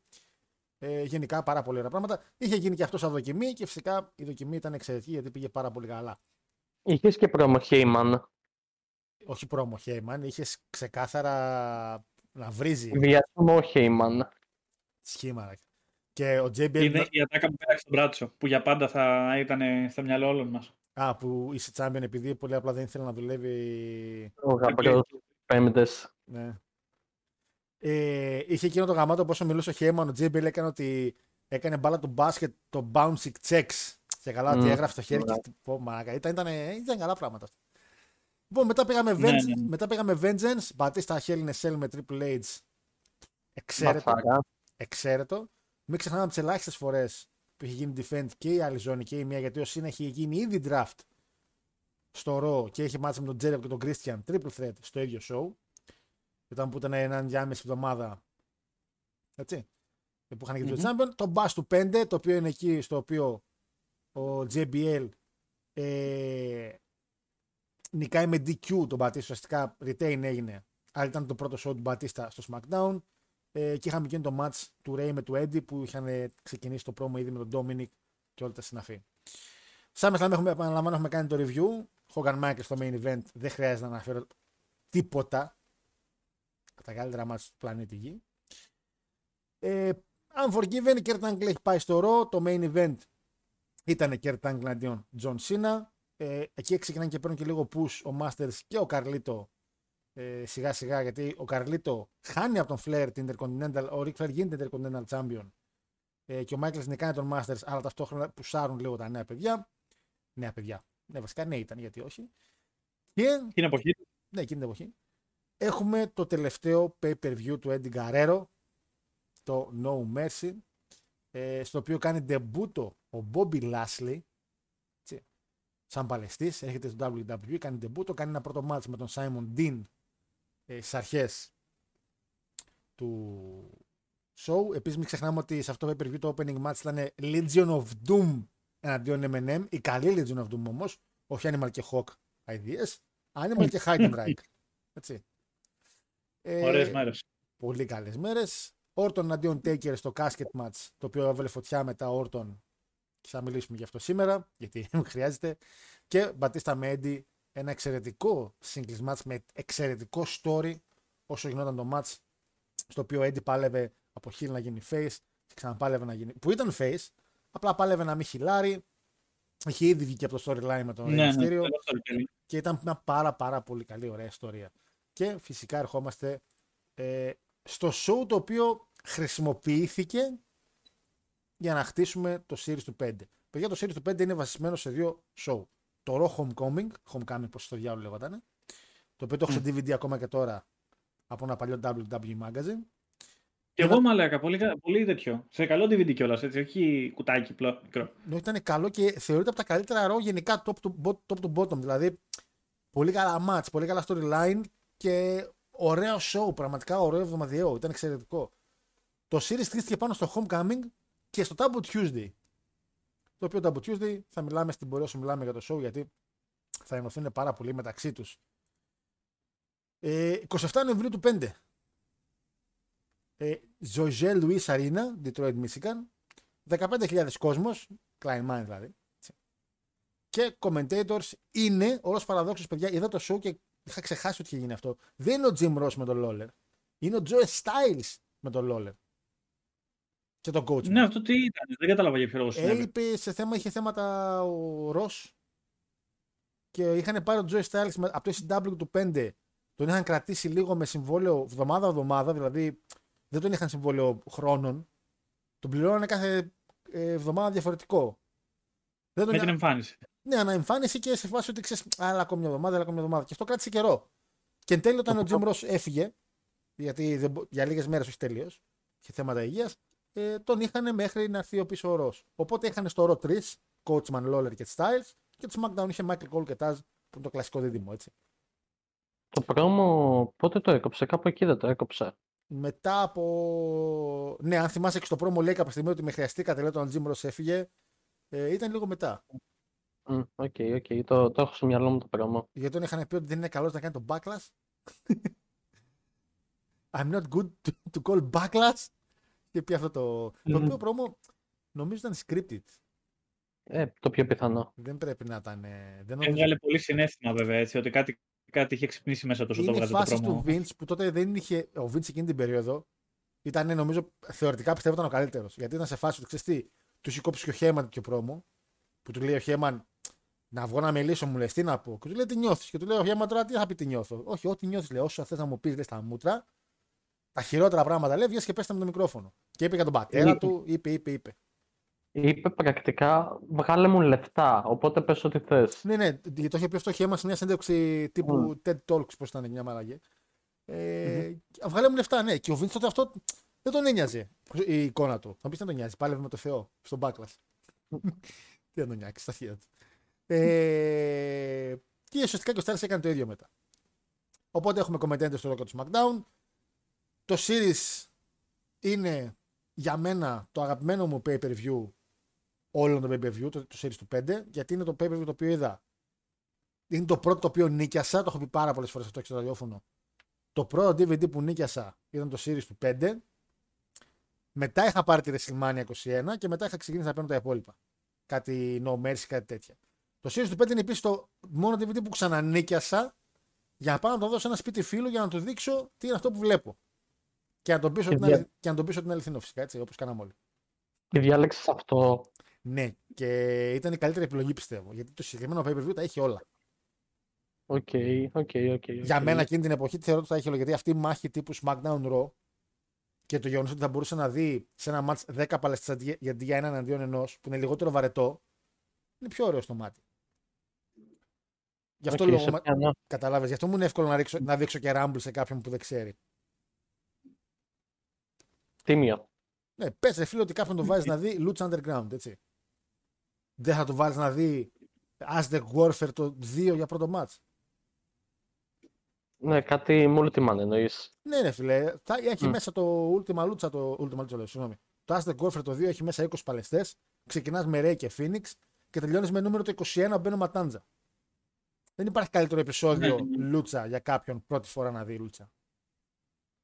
Γενικά πάρα πολύ ωραία πράγματα. Είχε γίνει και αυτό σαν δοκιμή και φυσικά η δοκιμή ήταν εξαιρετική γιατί πήγε πάρα πολύ καλά. Είχες και πρόμο Heyman. Όχι πρόμο Heyman, είχες ξεκάθαρα να βρίζει. Διασμό Heyman. Σχήμα. Και ο JBL... Είναι η ατάκα που πέταξε τον μπράτσο που για πάντα θα ήταν στο μυαλό όλων μας. Α, που είσαι τσάμπιον επειδή πολύ απλά δεν ήθελε να δουλεύει... Ο γαμπρός πέμπτες. Ναι. Είχε εκείνο το γαμάτο που όσο μιλούσε ο Χέμαν, ο JBL έκανε ότι έκανε μπάλα του μπάσκετ, το bouncing checks. Και καλά ότι έγραφε το χέρι και πω μαρακα. Ήταν καλά πράγματα. Λοιπόν, μετά πήγαμε Vengeance, Batista Hell in a Cell με Triple H. Εξαίρετο. Μην ξεχνάμε τις ελάχιστες φορές που είχε γίνει defend και η Alizoni και η μία, γιατί ο Cena είχε γίνει ήδη draft στο Raw και είχε μάτσει με τον Jericho και τον Christian Triple Threat στο ίδιο show. Ήταν που ήταν έναν διάμεση εβδομάδα. Έτσι. Που είχαν και δύο champion. Το Bash του 5, το οποίο είναι εκεί στο οποίο ο JBL νικάει με DQ τον Batista. Ουσιαστικά retain έγινε. Αλλά ήταν το πρώτο show του Batista στο SmackDown. Και είχαμε εκείνο το match του Ray με του Eddie που είχαν ξεκινήσει το promo ήδη με τον Dominic και όλα τα συναφή. Σαν SummerSlam έχουμε κάνει το review. Hogan Michaels στο main event, δεν χρειάζεται να αναφέρω τίποτα. Τα καλύτερα match του πλανήτη Γη. Unforgiven, Kurt Angle έχει πάει στο Raw. Το main event ήταν Kurt Angle αντίον John Cena. Εκεί ξεκινάνε και παίρνουν και λίγο push ο Masters και ο Καρλίτο σιγά σιγά, γιατί ο Καρλίτο χάνει από τον Flair την Intercontinental, ο Ric Flair γίνεται Intercontinental Champion και ο Michaels νικάει τον Masters, αλλά ταυτόχρονα πουσάρουν λίγο τα νέα παιδιά. Νέα παιδιά. Ναι, βασικά ναι ήταν, γιατί όχι. Και... την εποχή. Ναι, εκείνη την εποχή. Έχουμε το τελευταίο pay-per-view του Eddie Guerrero, το No Mercy, στο οποίο κάνει ντεμπούτο ο Bobby Lashley, σαν παλαιστής, έρχεται στο WWE, κάνει ντεμπούτο, κάνει ένα πρώτο μάτς με τον Simon Dean στις αρχές του show. Επίσης μην ξεχνάμε ότι σε αυτό το pay-per-view το opening match ήταν Legion of Doom εναντίον M&M, η καλή Legion of Doom όμως, όχι Animal και Hawk ideas, Animal και Hide and Rike. Έτσι. Ωραίες μέρες. Πολύ καλές μέρες. Όρτον αντίον Taker στο casket match, το οποίο έβαλε φωτιά μετά ο Όρτον και θα μιλήσουμε γι' αυτό σήμερα, γιατί χρειάζεται. Και Μπατίστα με Έντι, ένα εξαιρετικό singles match με εξαιρετικό story όσο γινόταν το match, στο οποίο Έντι πάλευε από heel να γίνει face και ξαναπάλευε να γίνει, που ήταν face, απλά πάλευε να μην χιλάρει. Είχε ήδη βγει και από το storyline με τον Mysterio και ήταν μια πάρα πολύ καλή ωραία ιστορία. Και φυσικά ερχόμαστε στο show το οποίο χρησιμοποιήθηκε για να χτίσουμε το series του 5. Παιδιά, το series του 5 είναι βασισμένο σε δύο show. Το Raw Homecoming, πως το διάολο λέγονταν, το οποίο το έχω σε DVD ακόμα και τώρα από ένα παλιό WWE Magazine. Και εγώ μαλάκα, πολύ τέτοιο. Σε καλό DVD κιόλας, έτσι, όχι κουτάκι μικρό. Ναι, ήταν καλό και θεωρείται από τα καλύτερα Raw γενικά top to bottom. Δηλαδή, πολύ καλά match, πολύ καλά storyline και ωραίο show, πραγματικά ωραίο εβδομαδιαίο. Ήταν εξαιρετικό. Το series χτίστηκε πάνω στο Homecoming και στο Double Tuesday. Το οποίο Double Tuesday θα μιλάμε στην πορεία όσο μιλάμε για το show, γιατί θα ενωθούν πάρα πολύ μεταξύ τους. 27 Νοεμβρίου του 5. Ζωζέ Λουίς Αρίνα, Detroit, Michigan. 15.000 κόσμος, Klein Mind δηλαδή. Και commentators είναι, όλος παραδόξως παιδιά, είδα το show και είχα ξεχάσει ότι είχε γίνει αυτό. Δεν είναι ο Jim Ross με τον Lawler. Είναι ο Joe Styles με τον Lawler. Και τον coach. Ναι, αυτό τι ήταν, δεν κατάλαβα για ποιο λόγο συνέβη. Έλειπε σε θέμα, είχε θέματα ο Ross. Και είχαν πάρει τον Joe Styles από το ECW του 5. Τον είχαν κρατήσει λίγο με συμβόλαιο εβδομάδα-εβδομάδα, δηλαδή δεν τον είχαν συμβόλαιο χρόνων. Τον πληρώνανε κάθε εβδομάδα διαφορετικό. Δεν τον με την εμφάνιση. Ναι, αναεμφάνιση και σε φάση ότι ξέρει, άλλα ακόμη μια εβδομάδα, άλλα ακόμη μια εβδομάδα. Και αυτό κράτησε καιρό. Και εν τέλει, όταν ο Jim Ross έφυγε, γιατί για λίγες μέρες όχι τελείως, είχε θέματα υγείας, τον είχαν μέχρι να έρθει ο πίσω ο Ross. Οπότε είχαν στο Raw 3, Coachman, Lawler και Styles, και το SmackDown είχε Michael Cole και Taz, που είναι το κλασικό δίδυμο, έτσι. Το πρόμο πότε το έκοψε, κάπου εκεί δεν το έκοψε. Μετά από. Ναι, αν θυμάσαι και στο πρόμο λέει κάποια στιγμή ότι με χρειαστήκατε, λέει τον Jim Ross έφυγε. Ήταν λίγο μετά. Οκ, το έχω στο μυαλό μου το πρόμο. Γιατί τον είχαν πει ότι δεν είναι καλός να κάνει τον backlash. I'm not good to call backlash. Και πει αυτό το. Το οποίο πρόμο νομίζω ήταν scripted. Το πιο πιθανό. Δεν πρέπει να ήταν. Έβγαλε πολύ συνέστημα βέβαια έτσι, ότι κάτι είχε ξυπνήσει μέσα τόσο το βράδυ. Είναι η φάση του Vince που τότε δεν είχε. Ο Vince εκείνη την περίοδο ήταν, νομίζω, θεωρητικά πιστεύω ήταν ο καλύτερος. Γιατί ήταν σε φάση του, ξέρεις τι, του είχε κόψει και ο Χέμαν και ο πρόμο. Που του λέει ο Χέμαν, να βγω να μιλήσω, μου λες τι να πω. Και του λέει τι νιώθεις. Και του λέει ο Χέμαν, τώρα τι θα πει τι νιώθω. Όχι, ό,τι νιώθεις, λέει, όσο θες να μου πεις, λέει στα μούτρα. Τα χειρότερα πράγματα λέει, βγες και πες τα με το μικρόφωνο. Και είπε για τον πατέρα του, είπε. Είπε πρακτικά, βγάλε μου λεφτά, οπότε πες ό,τι θες. Ναι, γιατί το είχε πει αυτό Χέμα σε μια συνέντευξη τύπου TED Talks, πώς ήταν μια μάραγε. Βγάλε μου λεφτά, ναι. Και ο Vince τότε αυτό δεν τον ένοιαζε η εικόνα του. Θα πεις να τον νοιάζει, πάλευε με το Θεό, στον backlash. Τι να τον νοιάξει, στα χέρια του. Και ουσιαστικά και ο Στάρις έκανε το ίδιο μετά. Οπότε έχουμε κομμεντέντες στο Rock του SmackDown. Το series είναι για μένα το αγαπημένο μου pay-per-view όλων των pay-per-view, το series του 5, γιατί είναι το pay-per-view το οποίο είδα. Είναι το πρώτο το οποίο νίκιασα, το έχω πει πάρα πολλές φορές αυτό και στο ραδιόφωνο. Το πρώτο DVD που νίκιασα ήταν το series του 5. Μετά είχα πάρει τη WrestleMania 21 και μετά είχα ξεκινήσει να παίρνω τα υπόλοιπα. Κάτι No Mercy, κάτι τέτοια. Το series του 5 είναι επίσης το μόνο DVD που ξανανίκιασα για να πάω να το δώσω ένα σπίτι φίλου για να του δείξω τι είναι αυτό που βλέπω. Και να τον πείσω ότι είναι αληθινό, φυσικά, έτσι, όπως κάναμε όλοι. Και διάλεξες αυτό Ναι, και ήταν η καλύτερη επιλογή πιστεύω. Γιατί το συγκεκριμένο pay-per-view τα έχει όλα. Okay. Για μένα εκείνη την εποχή θεωρώ ότι τα έχει όλα. Γιατί αυτή η μάχη τύπου SmackDown Raw και το γεγονός ότι θα μπορούσε να δει σε ένα match 10 παλαιστές γιατί για έναν αντίον ενός που είναι λιγότερο βαρετό, είναι πιο ωραίο στο μάτι. Γι' αυτό λόγω. Καταλάβες, γι' αυτό μου είναι εύκολο να δείξω και Rumble σε κάποιον που δεν ξέρει. Τίμιο. Ναι, πες ρε φίλε ότι κάποιον το βάζεις να δει Lucha Underground, έτσι. Δεν θα το βάλεις να δει Aztec Warfare το 2 για πρώτο μάτς. Ναι, κάτι Multiman εννοείς. Ναι, ρε φίλε. Έχει μέσα το Ultima Lucha, το Aztec Warfare το 2 έχει μέσα 20 παλαιστές. Ξεκινάς με Ray και Phoenix και τελειώνεις με νούμερο το 21 Μπένο Ματάντζα. Δεν υπάρχει καλύτερο επεισόδιο Lucha για κάποιον πρώτη φορά να δει Lucha.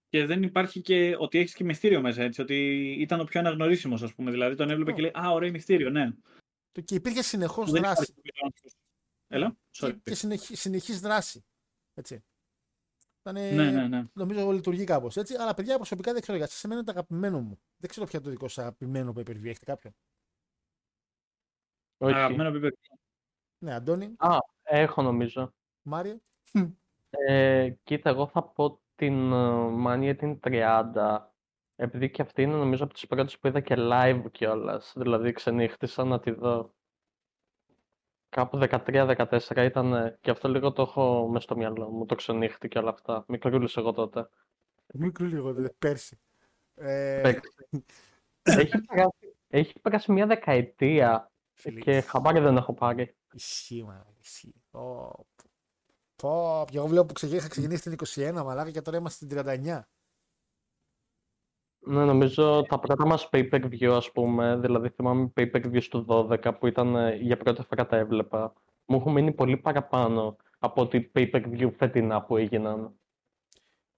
Και δεν υπάρχει και ότι έχεις και μυστήριο μέσα, έτσι, ότι ήταν ο πιο αναγνωρίσιμος, ας πούμε. Δηλαδή τον έβλεπε και λέει «Α, ωραίο μυστήριο, ναι». Και υπήρχε συνεχώς δράση. Έλα, και συνεχής δράση, έτσι. Ήτανε, ναι. Νομίζω λειτουργεί κάπως, έτσι. Αλλά παιδιά, προσωπικά δεν ξέρω, γιατί σε μένα είναι το αγαπημένο μου. Δεν ξέρω ποια το δικό σας αγαπημένο pay-per-view. Έχετε κάποιον? Όχι. Αγαπημένο pay-per-view. Ναι, Αντώνη. Α, έχω νομίζω. Μάριο. Κοίτα, εγώ θα πω την Mania την 30, επειδή και αυτή είναι νομίζω από τις πρώτες που είδα και live κιόλας, δηλαδή ξενύχτησα να τη δω. Κάπου 13-14 ήταν και αυτό λίγο το έχω μες στο μυαλό μου, το ξενύχτη και όλα αυτά. Μικρούλης εγώ τότε. Πέρσι. Έχει περάσει μια δεκαετία και χαμπάρι δεν έχω πάρει. Ισχύει. Και εγώ βλέπω που είχα ξεκινήσει την 21 μαλάκα και τώρα είμαστε στην 39. Ναι, νομίζω τα πρώτα μας pay-per-view, ας πούμε, δηλαδή θυμάμαι pay-per-view του 12 που ήταν για πρώτη φορά τα έβλεπα. Μου έχουν μείνει πολύ παραπάνω από ότι pay-per-view φετινά που έγιναν.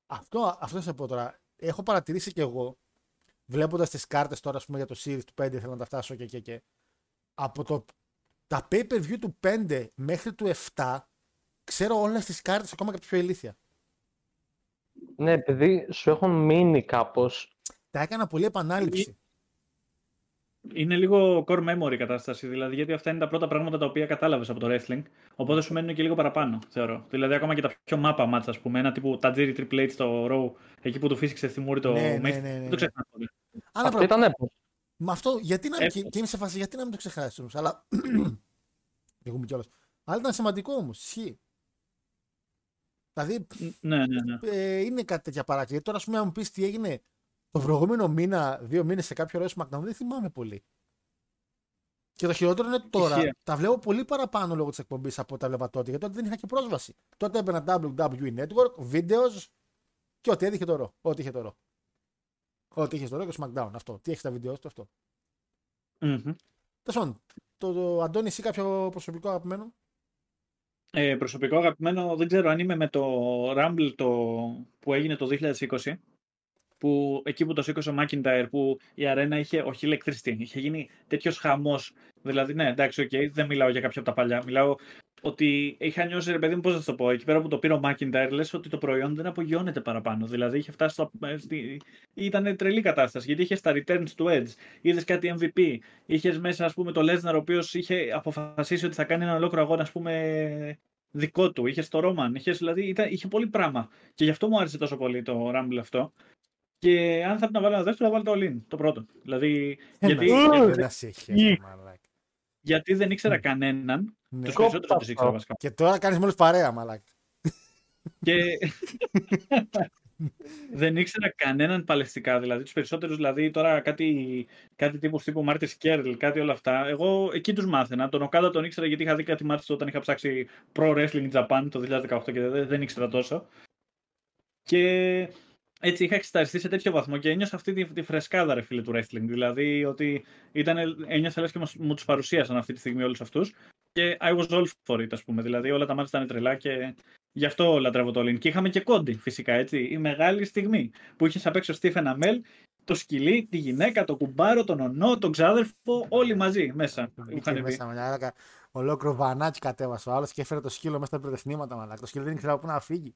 Αυτό θα πω τώρα. Έχω παρατηρήσει κι εγώ, βλέποντας τις κάρτες τώρα, ας πούμε, για το series του 5, θέλω να τα φτάσω και. Από τα pay-per-view του 5 μέχρι του 7, ξέρω όλες τις κάρτες, ακόμα και πιο ηλίθια. Ναι, επειδή σου έχουν μείνει κάπως. Τα έκανα πολύ επανάληψη. Είναι λίγο core memory η κατάσταση, δηλαδή, γιατί αυτά είναι τα πρώτα πράγματα τα οποία κατάλαβες από το wrestling. Οπότε σου μένουν και λίγο παραπάνω, θεωρώ. Δηλαδή, ακόμα και τα πιο μάπα μάτσα, ας πούμε, ένα τύπου τα Jerry Triple H στο Raw, εκεί που του φύσηξε στη μούρη το Mace. Ναι. Δεν το ξεχνάω. Αυτό ήταν έπος. Με αυτό, γιατί να μην το ξεχάσεις όμως, αλλά. Λεγούμε κιόλας. Αλλά ήταν σημαντικό όμως. Ισχύει. Δηλαδή, ναι. Είναι κάτι τέτοια παράκληση. Τώρα, ας πούμε, αν μου πεις τι έγινε το προηγούμενο μήνα, 2 μήνες σε κάποιο ωραίο SmackDown, δεν θυμάμαι πολύ. Και το χειρότερο είναι τώρα. Ισχύει. Τα βλέπω πολύ παραπάνω λόγω της εκπομπής από ό,τι τα βλέπα τότε. Γιατί τότε δεν είχα και πρόσβαση. Τότε έμπαινα WWE Network, βίντεο και ό,τι έδειχε το ρο. Ό,τι είχε το ρο και SmackDown. Αυτό. Τι έχει τα βίντεο του, αυτό. Τέλος πάντων, το Αντώνη, εσύ κάποιο προσωπικό αγαπημένο? Προσωπικό αγαπημένο, δεν ξέρω αν είμαι με το Rumble που έγινε το 2020, που εκεί που το σήκωσε ο McIntyre, που η αρένα είχε όχι ηλεκτριστή, είχε γίνει τέτοιος χαμός. Δηλαδή, ναι, εντάξει, okay, δεν μιλάω για κάποια από τα παλιά. Μιλάω ότι είχα νιώσει, ρε παιδί μου, πώς να το πω, εκεί πέρα που το πήρε ο McIntyre, λες ότι το προϊόν δεν απογειώνεται παραπάνω. Δηλαδή, είχε φτάσει ήταν τρελή κατάσταση, γιατί είχε τα returns του Edge, είδες κάτι MVP, είχε μέσα, ας πούμε, το Lesnar, ο οποίος είχε αποφασίσει ότι θα κάνει ένα ολόκληρο αγώνα, ας πούμε, δικό του. Είχε το Roman, είχε πολύ πράγμα. Και γι' αυτό μου άρεσε τόσο πολύ το Rumble αυτό. Και αν θα την βάλω ένα δεύτερο, θα βάλω το All-In, το πρώτο. Δηλαδή, γιατί δεν ήξερα κανέναν. Ναι. Τους περισσότερους τους ήξερα βασικά. Και τώρα κάνεις μόλις παρέα, μαλάκα. Και δεν ήξερα κανέναν παλαιστικά, δηλαδή τους περισσότερους, δηλαδή τώρα κάτι τύπου Μάρτις Κέρλ, κάτι όλα αυτά. Εγώ εκεί τους μάθαινα. Τον Οκάδα τον ήξερα γιατί είχα δει κάτι μάρτις όταν είχα ψάξει Pro Wrestling Japan το 2018 και δεν ήξερα τόσο. Και έτσι είχα εξεταριστεί σε τέτοιο βαθμό και ένιωσα αυτή τη φρεσκάδα, ρε φίλε, του wrestling. Δηλαδή ότι ένιωσα λες και μου τους παρουσίασαν αυτή τη στιγμή όλους αυτούς. Και I was all for it, ας πούμε. Δηλαδή όλα τα μάτια ήταν τρελά και γι' αυτό λατρεύω το All-In. Και είχαμε και Κόντι, φυσικά, έτσι. Η μεγάλη στιγμή που είχε απ' έξω Στίφεν Αμέλ, το σκυλί, τη γυναίκα, το κουμπάρο, τον ονό, τον ξάδερφο, όλοι μαζί μέσα. Ολόκληρο βανάκι κατέβασε ο άλλος και έφερε το σκύλο μέσα στα πρωτεθλήματα, μαλάκα. Το σκύλο δεν ήξερα πού να φύγει.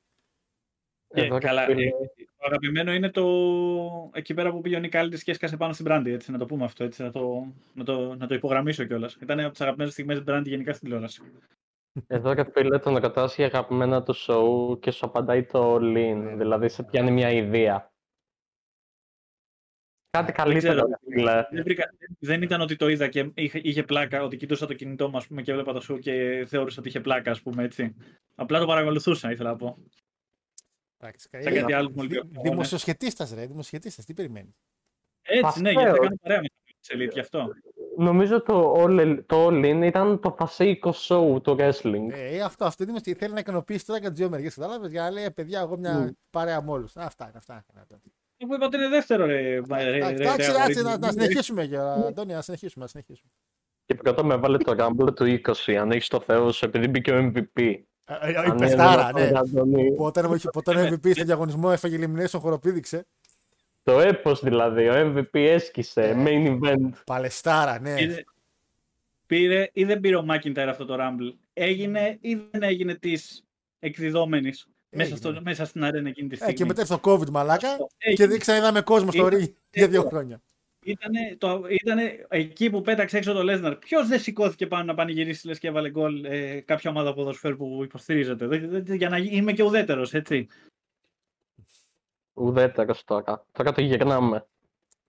Καλά, το αγαπημένο είναι το εκεί πέρα που πήγε ο Νικ Άλιντις και έσκασε πάνω στην Μπράντι, έτσι, να το πούμε αυτό, έτσι, να το υπογραμμίσω κιόλας. Ήταν από τις αγαπημένες στιγμές Μπράντι γενικά στην τηλεόραση. Εδώ και φίλε τον ρωτάς για αγαπημένα του σοου και σου απαντάει το All-In, δηλαδή σε πιάνει μια ιδέα. Κάτι καλύτερο, φίλε. Δεν ήταν ότι το είδα και είχε πλάκα, ότι κοιτούσα το κινητό μου, ας πούμε, και έβλεπα το σοου και θεώρησα ότι είχε πλάκα, ας πούμε, έτσι. Απλά το παρακολουθούσα, ήθελα να πω. Δημοσιοσχετίστας, ρε, δημοσιοσχετίστας, τι περιμένει. Έτσι, ναι, γιατί θα κάνω παρέα με τη Elite γι' αυτό. Νομίζω το All-In ήταν το φασίκο show του wrestling. Αυτό είναι ότι θέλει να ικανοποιήσει τώρα και τις δύο μεριές, κατάλαβες, για να λέει, παιδιά, εγώ μια παρέα με όλους. Αυτά. Εγώ είπα ότι είναι δεύτερο, ρε. Εντάξει, να συνεχίσουμε, Αντώνη, να συνεχίσουμε. Και πρώτα με έβαλε το Rumble του 20, αν έχεις το Θεό σου, επειδή μπήκε ο MVP. Η πεθάρα, ναι. Ποτέ ο MVP στον διαγωνισμό έφαγε elimination, χοροπήδηξε. Το έπος δηλαδή, ο MVP έσκησε, main event. Παλαιστάρα, ναι. Πήρε ή δεν πήρε ο McIntyre αυτό το Rumble. Έγινε ή δεν έγινε της εκδιδόμενης μέσα στην αρένα εκείνη τη στιγμή. Και μετά στο COVID, μαλάκα, και δεν ξαναείδαμε κόσμο στο ring για 2 χρόνια. Ήταν εκεί που πέταξε έξω το Λέσναρ. Ποιος δεν σηκώθηκε πάνω να πανηγυρίσει, λες και έβαλε γκολ κάποια ομάδα ποδοσφαίρου που υποστηρίζεται. Για να είμαι και ουδέτερος, έτσι. Ουδέτερος τώρα. Τώρα το γυρνάμε.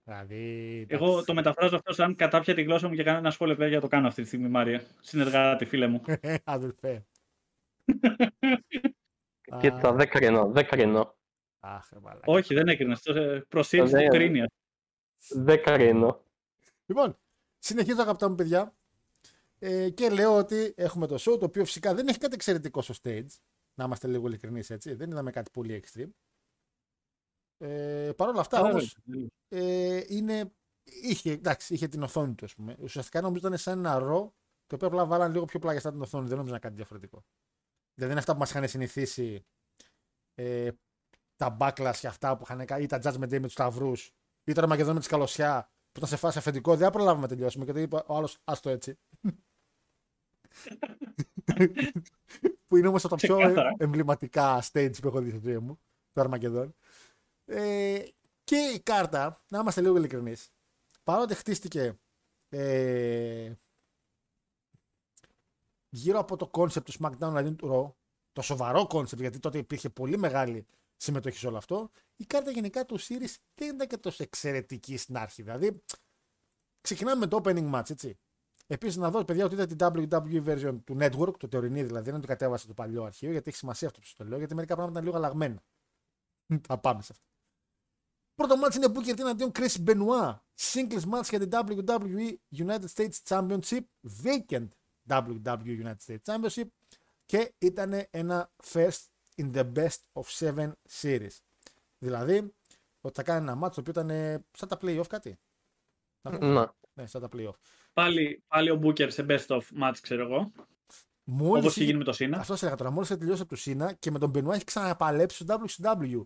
Δηλαδή, εγώ το μεταφράζω αυτό σαν κατάπια τη γλώσσα μου και κάνω ένα σχόλιο, παιδιά, το κάνω αυτή τη στιγμή, Μάρια. Συνεργάτη, φίλε μου. Αδελφέ. Κοίτα, δεν κρίνω. Όχι, δεν έκρινα. Προσήλυση δεν κρίνει. Λοιπόν, συνεχίζω, αγαπητά μου παιδιά, και λέω ότι έχουμε το show, το οποίο φυσικά δεν έχει κάτι εξαιρετικό στο stage, να είμαστε λίγο ειλικρινείς, έτσι, δεν είδαμε κάτι πολύ extreme. Παρ' όλα αυτά όμως είχε την οθόνη του, ας πούμε. Ουσιαστικά νομίζω ήταν σαν ένα ρο, το οποίο απλά βάλανε λίγο πιο πλάγια την οθόνη, δεν νομίζω να κάτι διαφορετικό. Δηλαδή είναι αυτά που μας είχαν συνηθίσει, τα backlash και αυτά που είχαν κάνει, ή τα judgment day με τους σταυρούς. Ή τώρα Μακεδόν με τη Καλωσιά που ήταν σε φάση αφεντικό, δεν προλάβαμε να τελειώσουμε και το είπε ο άλλος, άστο έτσι. Που είναι όμως από τα πιο εμβληματικά stage που έχω δει στη ζωή μου, το Αρμακεδόν. Και η κάρτα, να είμαστε λίγο ειλικρινείς, παρότι χτίστηκε γύρω από το κόνσεπτ του SmackDown, δηλαδή του Raw, το σοβαρό κόνσεπτ, γιατί τότε υπήρχε πολύ μεγάλη συμμετοχή σε όλο αυτό, η κάρτα γενικά του series δεν ήταν και τόσο εξαιρετική στην αρχή. Δηλαδή, ξεκινάμε με το opening match, έτσι. Επίσης, να δω, παιδιά, ότι είδα την WWE version του Network, το τωρινή δηλαδή, δεν το κατέβασα το παλιό αρχείο, γιατί έχει σημασία αυτό που σας το λέω, γιατί μερικά πράγματα ήταν λίγο αλλαγμένα. Θα πάμε σε αυτό. Πρώτο match είναι Booker T εναντίον Chris Benoit. Singles match για την WWE United States Championship, vacant WWE United States Championship, και ήταν ένα first in the best of 7 series. Δηλαδή, ότι θα κάνει ένα μάτσο το οποίο ήταν σαν τα play-off κάτι. Ναι, σαν τα play-off. Πάλι ο Booker σε best of match, ξέρω εγώ. Όπως είχε γίνει με το Σίνα. Αυτό έλεγα τώρα. Μόλις τελειώσει από το Σίνα και με τον Benoit έχει ξαναπαλέψει στο WCW.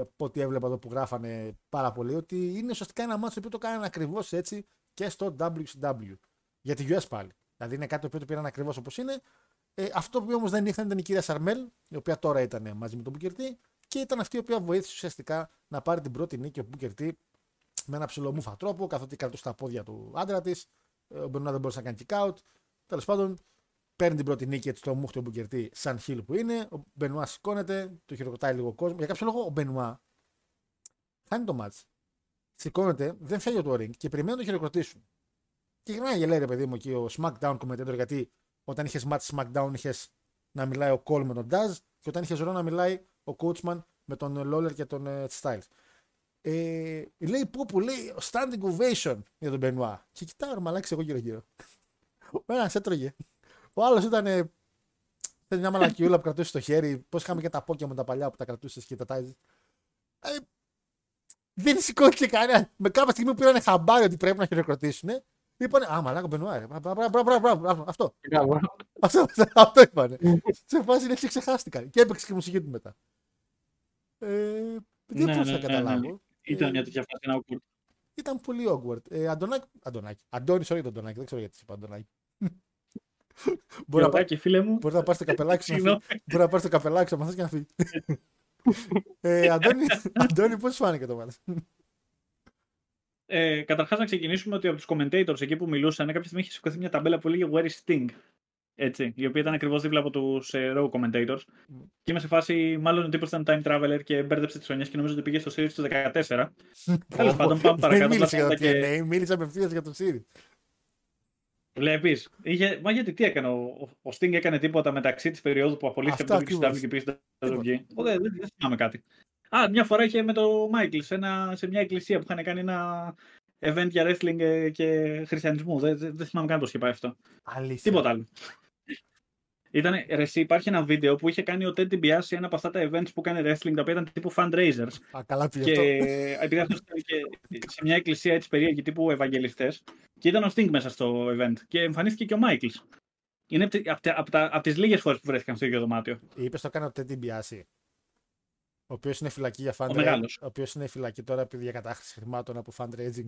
Από ό,τι έβλεπα εδώ που γράφανε πάρα πολύ, ότι είναι ουσιαστικά ένα μάτσο το οποίο το κάνανε ακριβώς έτσι και στο WCW. Για τη US πάλι. Δηλαδή είναι κάτι το οποίο το πήραν ακριβώς όπως είναι. Αυτό που όμως δεν είχαν ήταν η κυρία Σαρμέλ, η οποία τώρα ήταν μαζί με τον Booker T, και ήταν αυτή η οποία βοήθησε ουσιαστικά να πάρει την πρώτη νίκη ο Booker T με ένα ψιλομούφα τρόπο, καθότι κρατούσε τα πόδια του άντρα της. Ο Μπερνουά δεν μπορούσε να κάνει kick out. Τέλος πάντων, παίρνει την πρώτη νίκη έτσι το μούχ του Booker T, σαν heel που είναι. Ο Μπερνουά σηκώνεται, του χειροκροτάει λίγο κόσμο. Για κάποιο λόγο ο Μπερνουά χάνει το match. Σηκώνεται, δεν φεύγει το ring και περιμένει να το χειροκροτήσουν. Και γυρνάει και λέει, ρε παιδί μου, εκεί ο SmackDown commentator, γιατί όταν είχε μάτς SmackDown είχε να μιλάει ο Cole με τον Daz και όταν είχε Raw να μιλάει ο Coachman με τον Lawler και τον Styles. Λέει Πόπου, λέει standing ovation για τον Benoit. Και κοιτάω, ρε μαλάκι, εγώ γύρω-γύρω. Ο ένας έτρωγε. Ο άλλος ήταν. Θέλει μια μαλακιούλα που κρατούσε στο χέρι. Πώς είχαμε και τα πόκια μου τα παλιά που τα κρατούσε και τα τάζει. Δεν σηκώθηκε κανένα. Με κάποια στιγμή πήραν χαμπάρι ότι πρέπει να χειροκροτήσουν. Είπανε, α, μαλάκα, Μπενουάρ. Μπράβο, αυτό. Αυτό είπανε. Σε φάση είναι και ξεχάστηκαν. Και έπαιξε και η μουσική του μετά. Δεν πώς θα καταλάβω. Ήταν μια τέτοια φάση, ένα awkward. Ήταν πολύ awkward. Αντωνάκη. Αντώνη, sorry, Αντωνάκη. Δεν ξέρω γιατί είπα Αντωνάκη. Μπορεί να πάρει το καπελάκι σου να φύγει. Αντώνη, πώς φάνηκε το μάτι? Καταρχάς να ξεκινήσουμε ότι από τους commentators εκεί που μιλούσαν, κάποια στιγμή είχε σηκωθεί μια ταμπέλα που λέγε Where is Sting, έτσι, η οποία ήταν ακριβώς δίπλα από τους Raw commentators. Και είμαι σε φάση, μάλλον ο τύπος ήταν time traveler και μπέρδεψε τις χρονιές και νομίζω ότι πήγε στο series του 14. Τέλος πάντων, πάμε παρακάτω. Μίλησα απευθείας για το series. Βλέπεις, μα γιατί τι έκανε, ο Sting έκανε τίποτα μεταξύ της περίοδου που απολύθηκε από το WCW και πήγε στο WWE? Δεν θυμάμαι κάτι. Μια φορά είχε με το Michaels σε μια εκκλησία που είχαν κάνει ένα event για wrestling και χριστιανισμού. Δεν θυμάμαι καν το είχε πάει αυτό. Αλήθεια. Τίποτα άλλο. Ήτανε, ρε, υπάρχει ένα βίντεο που είχε κάνει ο Ted DiBiase ένα από αυτά τα events που κάνει wrestling, τα οποία ήταν τύπου fundraisers. Α, καλά πήγε και, επειδή αυτός ήταν και σε μια εκκλησία έτσι περίεργη τύπου ευαγγελιστές, και ήταν ο Sting μέσα στο event και εμφανίστηκε και ο Michaels. Είναι από τις λίγες φορές που βρέθηκαν στο ίδιο δωμάτιο. Είπες το κάνει ο Ted DiBiase, ο οποίος είναι φυλακή για fundraising, ο οποίος είναι φυλακή τώρα για κατάχρηση χρημάτων από fundraising.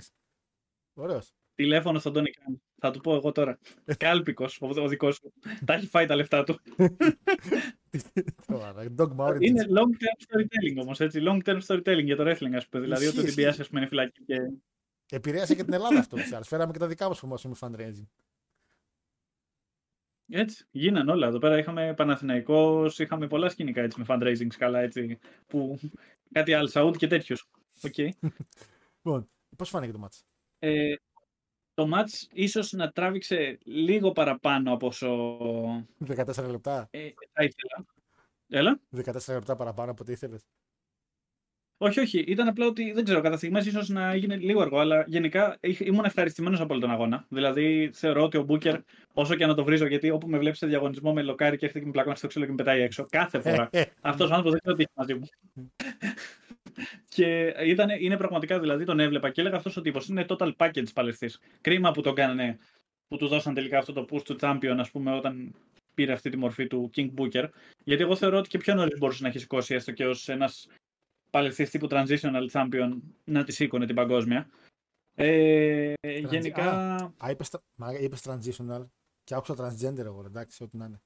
Ωραίος. Τηλέφωνο στον Τόνι Καν. Θα του πω εγώ τώρα. Κάλπικος, ο δικός σου. Τα έχει φάει τα λεφτά του. Είναι long term storytelling όμως, έτσι. Long term storytelling για το wrestling, ας πούμε. Δηλαδή, όταν την πιάσει, είναι φυλακή. Επηρέασε και την Ελλάδα αυτό. Φέραμε και τα δικά μας φωμάς με fundraising. Έτσι, γίναν όλα. Εδώ πέρα είχαμε Παναθηναϊκός, είχαμε πολλά σκηνικά με fundraising σκάλα, έτσι. Που κάτι Al Saud και τέτοιους. Λοιπόν, πώς φάνηκε το μάτς? Το μάτς ίσως να τράβηξε λίγο παραπάνω από όσο... 14 λεπτά. Θα ήθελα. Έλα. 14 λεπτά παραπάνω από ό,τι ήθελες. Όχι. Ήταν απλά ότι δεν ξέρω, κατά στιγμές ίσως να έγινε λίγο αργό, αλλά γενικά ήμουν ευχαριστημένος από όλο τον αγώνα. Δηλαδή θεωρώ ότι ο Μπούκερ, όσο και να το βρίζω, γιατί όπου με βλέπει σε διαγωνισμό με λοκάρι και έρχεται και με πλακώνει στο ξύλο και με πετάει έξω, κάθε φορά. Αυτός ο άνθρωπος δεν ξέρω τι έχει μαζί μου. Και είναι πραγματικά, δηλαδή τον έβλεπα και έλεγα αυτός ο τύπος είναι total package παλαιστής. Κρίμα που τον κάνανε, που του δώσαν τελικά αυτό το push του champion, ας πούμε, όταν πήρε αυτή τη μορφή του King Booker. Γιατί εγώ θεωρώ ότι και πιο νωρίς μπορούσε να έχει σηκώσει έστω και ως ένας παλαιστής τύπου transitional champion να τη σήκωνε την παγκόσμια. Γενικά... είπες transitional και άκουσα transgender εγώ, εντάξει, ό,τι να είναι.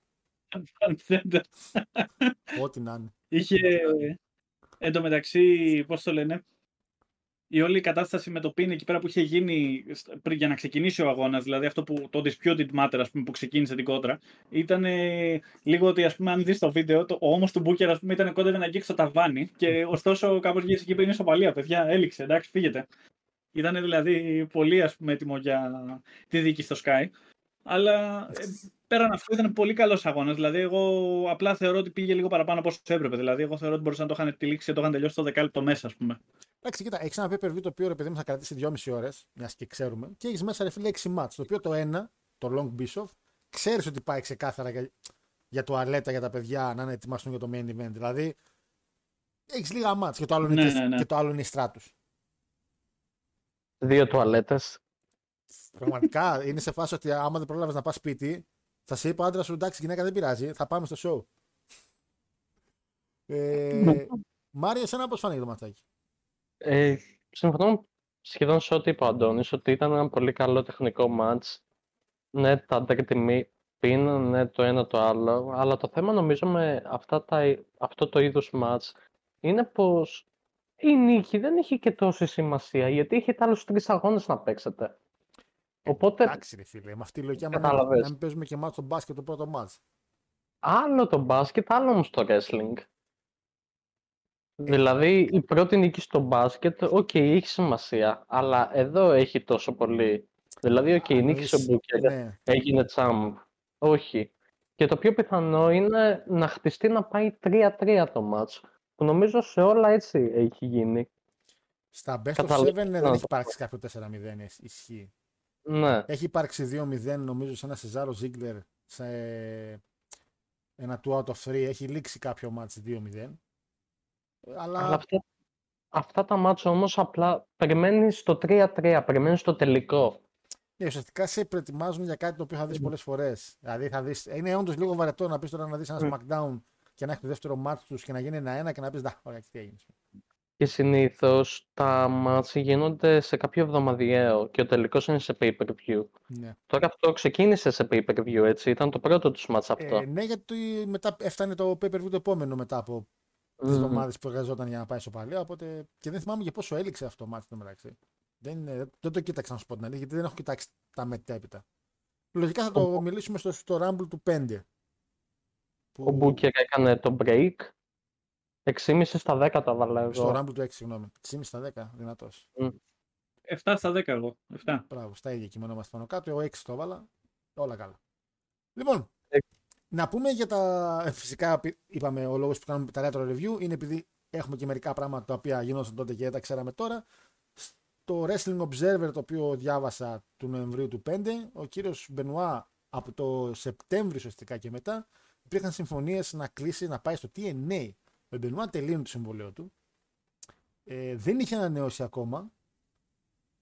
Transgender. Ό,τι να είναι. Εν τω μεταξύ, πώς το λένε, η όλη η κατάσταση με το πίνε εκεί πέρα που είχε γίνει για να ξεκινήσει ο αγώνας, δηλαδή αυτό που το disputed matter, ας πούμε, που ξεκίνησε την κόντρα, ήταν λίγο ότι, ας πούμε, αν δεις το βίντεο, ο ώμος του Μπούκερ, ας πούμε, ήταν κόντρα να αγγίξει το ταβάνι και ωστόσο κάπως γύρισε εκεί πέρα, είναι σοβαλία, παιδιά, έληξε, εντάξει, φύγετε. Ήταν δηλαδή πολύ, ας πούμε, έτοιμο για τη δίκη στο Sky, αλλά... Πέραν αυτού ήταν πολύ καλός αγώνας. Δηλαδή, εγώ απλά θεωρώ ότι πήγε λίγο παραπάνω από όσο έπρεπε. Δηλαδή, εγώ θεωρώ ότι μπορούσαν να το είχαν επιλήξει και το είχαν τελειώσει το δεκάλεπτο μέσα, ας πούμε. Εντάξει, κοίτα, έχεις ένα pay-per-view το οποίο, επειδή μου θα κρατήσει 2,5 ώρες, μιας και ξέρουμε, και έχεις μέσα ρε φίλε 6 μάτς. Το οποίο το ένα, το Long Bischoff, ξέρεις ότι πάει ξεκάθαρα για τουαλέτα, για τα παιδιά να ετοιμαστούν για το main event. Δηλαδή, έχεις λίγα μάτς και το άλλο είναι η Stratus. Δύο τουαλέτες. Πραγματικά είναι σε φάση ότι άμα δεν πρόλαβες να πας σπίτι. Θα σε είπα ο άντρας σου, εντάξει γυναίκα δεν πειράζει, θα πάμε στο show. Μάρια, εσένα πώς φάνηκε το ματσάκι? Συμφωνώ σχεδόν σε ό,τι είπε ο Αντώνης, ότι ήταν ένα πολύ καλό τεχνικό μάτς. Ναι, τα αντέκτη πίνα, ναι το ένα το άλλο, αλλά το θέμα νομίζω με αυτό το είδος μάτς είναι πως η νίκη δεν είχε και τόση σημασία, γιατί είχε άλλους 3 αγώνες να παίξετε. Οπότε... Εντάξει, ρε φίλε, με αυτή τη λογική να μην παίζουμε και μάτς στο μπάσκετ το πρώτο μάτς. Άλλο το μπάσκετ, άλλο όμως το wrestling. Δηλαδή, η πρώτη νίκη στο μπάσκετ, έχει σημασία, αλλά εδώ έχει τόσο πολύ. Δηλαδή, η νίκη στο μπουκέτ έγινε τσάμπ. Όχι. Και το πιο πιθανό είναι να χτιστεί να πάει 3-3 το μάτς, που νομίζω σε όλα έτσι έχει γίνει. Στα best of 7 δεν έχει υπάρξει κάποιο 4-0, ισχύει. Ναι. Έχει υπάρξει 2-0 νομίζω σε ένα Σεζάρο Ζίγκλερ, σε ένα 2 out of 3, έχει λήξει κάποιο μάτς 2-0. Αλλά αυτά τα μάτς όμως απλά περιμένεις το 3-3, περιμένεις το τελικό. Ναι, ουσιαστικά σε προετοιμάζουν για κάτι το οποίο θα δεις πολλές φορές. Δηλαδή θα δεις, είναι όντως λίγο βαρετό να πεις τώρα να δεις ένα SmackDown και να έχει το δεύτερο μάτς τους και να γίνει 1-1 και να πεις ωραία τι έγινε. Και συνήθως τα μάτς γίνονται σε κάποιο εβδομαδιαίο και ο τελικός είναι σε pay-per-view. Ναι. Τώρα αυτό ξεκίνησε σε pay-per-view, έτσι, ήταν το πρώτο τους μάτς αυτό. Ναι, γιατί μετά έφτανε το pay-per-view το επόμενο μετά από τη εβδομάδα που εργαζόταν για να πάει ισοπαλία. Οπότε... Και δεν θυμάμαι για πόσο έληξε αυτό το μάτι στο μεταξύ. Δεν το κοίταξα να σου πω την αλήθεια, γιατί δεν έχω κοιτάξει τα μετέπειτα. Λογικά θα το μιλήσουμε στο Rumble του 5. Που... Ο Μπούκερ έκανε το break. 6,5 στα 10 τα βάλα εγώ. Στο Rumble του 6, συγγνώμη. 6,5 στα 10, δυνατός. 7 στα 10 εγώ. 7. Μπράβο, στα ίδια κείμενα μας πάνω κάτω. Εγώ 6 το έβαλα. Όλα καλά. Λοιπόν, να πούμε για τα. Φυσικά, είπαμε ο λόγος που κάνουμε τα retro review είναι επειδή έχουμε και μερικά πράγματα τα οποία γινόταν τότε και δεν τα ξέραμε τώρα. Το Wrestling Observer, το οποίο διάβασα του Νοεμβρίου του 5, ο κύριος Μπενουά από το Σεπτέμβριο ουσιαστικά και μετά, υπήρχαν συμφωνίες να κλείσει, να πάει στο TNA. Ο Μπενουά τελείωνε το συμβολέο του, δεν είχε ανανεώσει ακόμα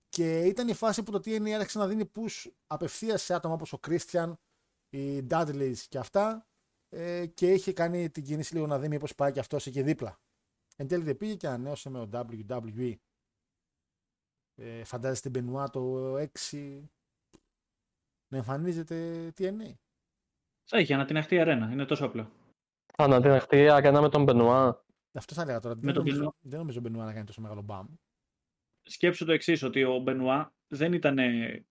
και ήταν η φάση που το TNA άρχισε να δίνει push απευθείας σε άτομα όπως ο Christian, οι Dudleys και αυτά και είχε κάνει την κίνηση λίγο να δει μήπως πάει και αυτός εκεί δίπλα. Εν τέλει δεν πήγε και ανανέωσε με το WWE. Φαντάζεστε Μπενουά το 6 να εμφανίζεται TNA. Θα είχε ανατιναχτή αρένα, είναι τόσο απλό. Ανατιναχτή αρένα με τον Μπενουά. Αυτό θα έλεγα τώρα. Δεν νομίζω ο Μπενουά να κάνει τόσο μεγάλο μπαμ. Σκέψου το εξής, ότι ο Μπενουά δεν ήταν.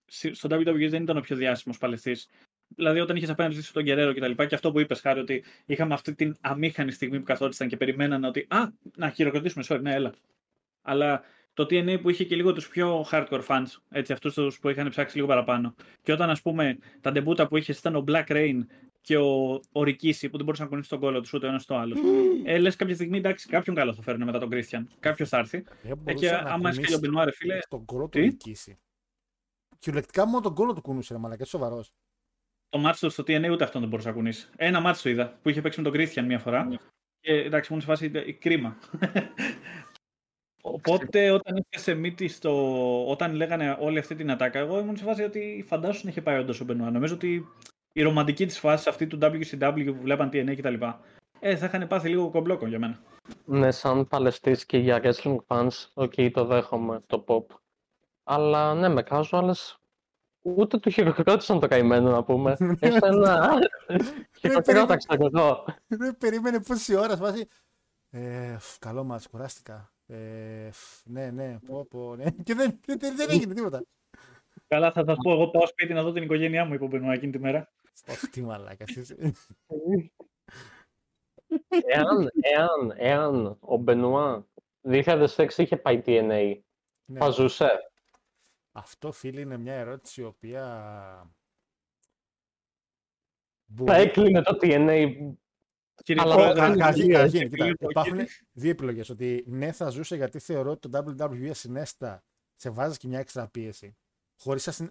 Στον WWE δεν ήταν ο πιο διάσημος παλαιστής. Δηλαδή, όταν είχε απέναντι στον Γκερέρο και τα λοιπά, και αυτό που είπε, Χάρη, ότι είχαμε αυτή την αμήχανη στιγμή που καθόρισαν και περιμέναν ότι. Α, να χειροκροτήσουμε, sorry, ναι, έλα. Αλλά. Το TNA που είχε και λίγο τους πιο hardcore fans, έτσι, αυτούς τους που είχαν ψάξει λίγο παραπάνω. Και όταν, ας πούμε, τα ντεμπούτα που είχε ήταν ο Black Rain και ο Ρικίση, που δεν μπορούσαν να κουνήσει τον κόλλο τους ούτε ο ένας στο άλλο. Λες κάποια στιγμή, εντάξει, κάποιον καλό θα φέρουν μετά τον Christian. Κάποιος θα έρθει. Και άμα είσαι και ο Μπενουάρε, φίλε. Τον κόλλο του Ρικίση. Κυριολεκτικά μόνο τον κόλλο του κουνούσε, μαλάκα, σοβαρός. Το μάτσο του στο TNA ούτε αυτόν δεν μπορούσε να κουνήσει. Ένα μάτσο το είδα που είχε παίξει με τον Christian μία φορά. Και εντάξει, μου σε φάση κρίμα. Οπότε όταν είχε σε μύτη όταν λέγανε όλη αυτή την ατάκα, εγώ ήμουν σε φάση ότι φαντάσου να είχε πάει όντως ο Μπενουά. Νομίζω ότι η ρομαντική της φάση αυτή του WCW που βλέπαν TNA κτλ. Θα είχαν πάθει λίγο κομπλόκο για μένα. Ναι, σαν παλαιστής και για wrestling fans, okay, το δέχομαι το pop. Αλλά ναι, με κάζω, αλλά ούτε του χειροκρότησαν το καημένο να πούμε. Χειροκρόταξα εγώ. Δεν περίμενε πόση ώρα φάση. Καλό μας, κουράστηκα. Ναι, πω, ναι. Και δεν έγινε τίποτα. Καλά, θα σας πω. Εγώ πάω σπίτι να δω την οικογένειά μου, είπε ο Μπενουά εκείνη τη μέρα. Όχι, τι μαλάκα. Εάν ο Μπενουά 2006 είχε πάει TNA, θα ζούσε. Αυτό, φίλοι, είναι μια ερώτηση η οποία. Θα έκλεινε το TNA. Υπάρχουν δύο επιλογές. Ότι ναι, θα ζούσε γιατί θεωρώ ότι το WWE συνέστα σε βάζει και μια έξτρα πίεση. Χωρίς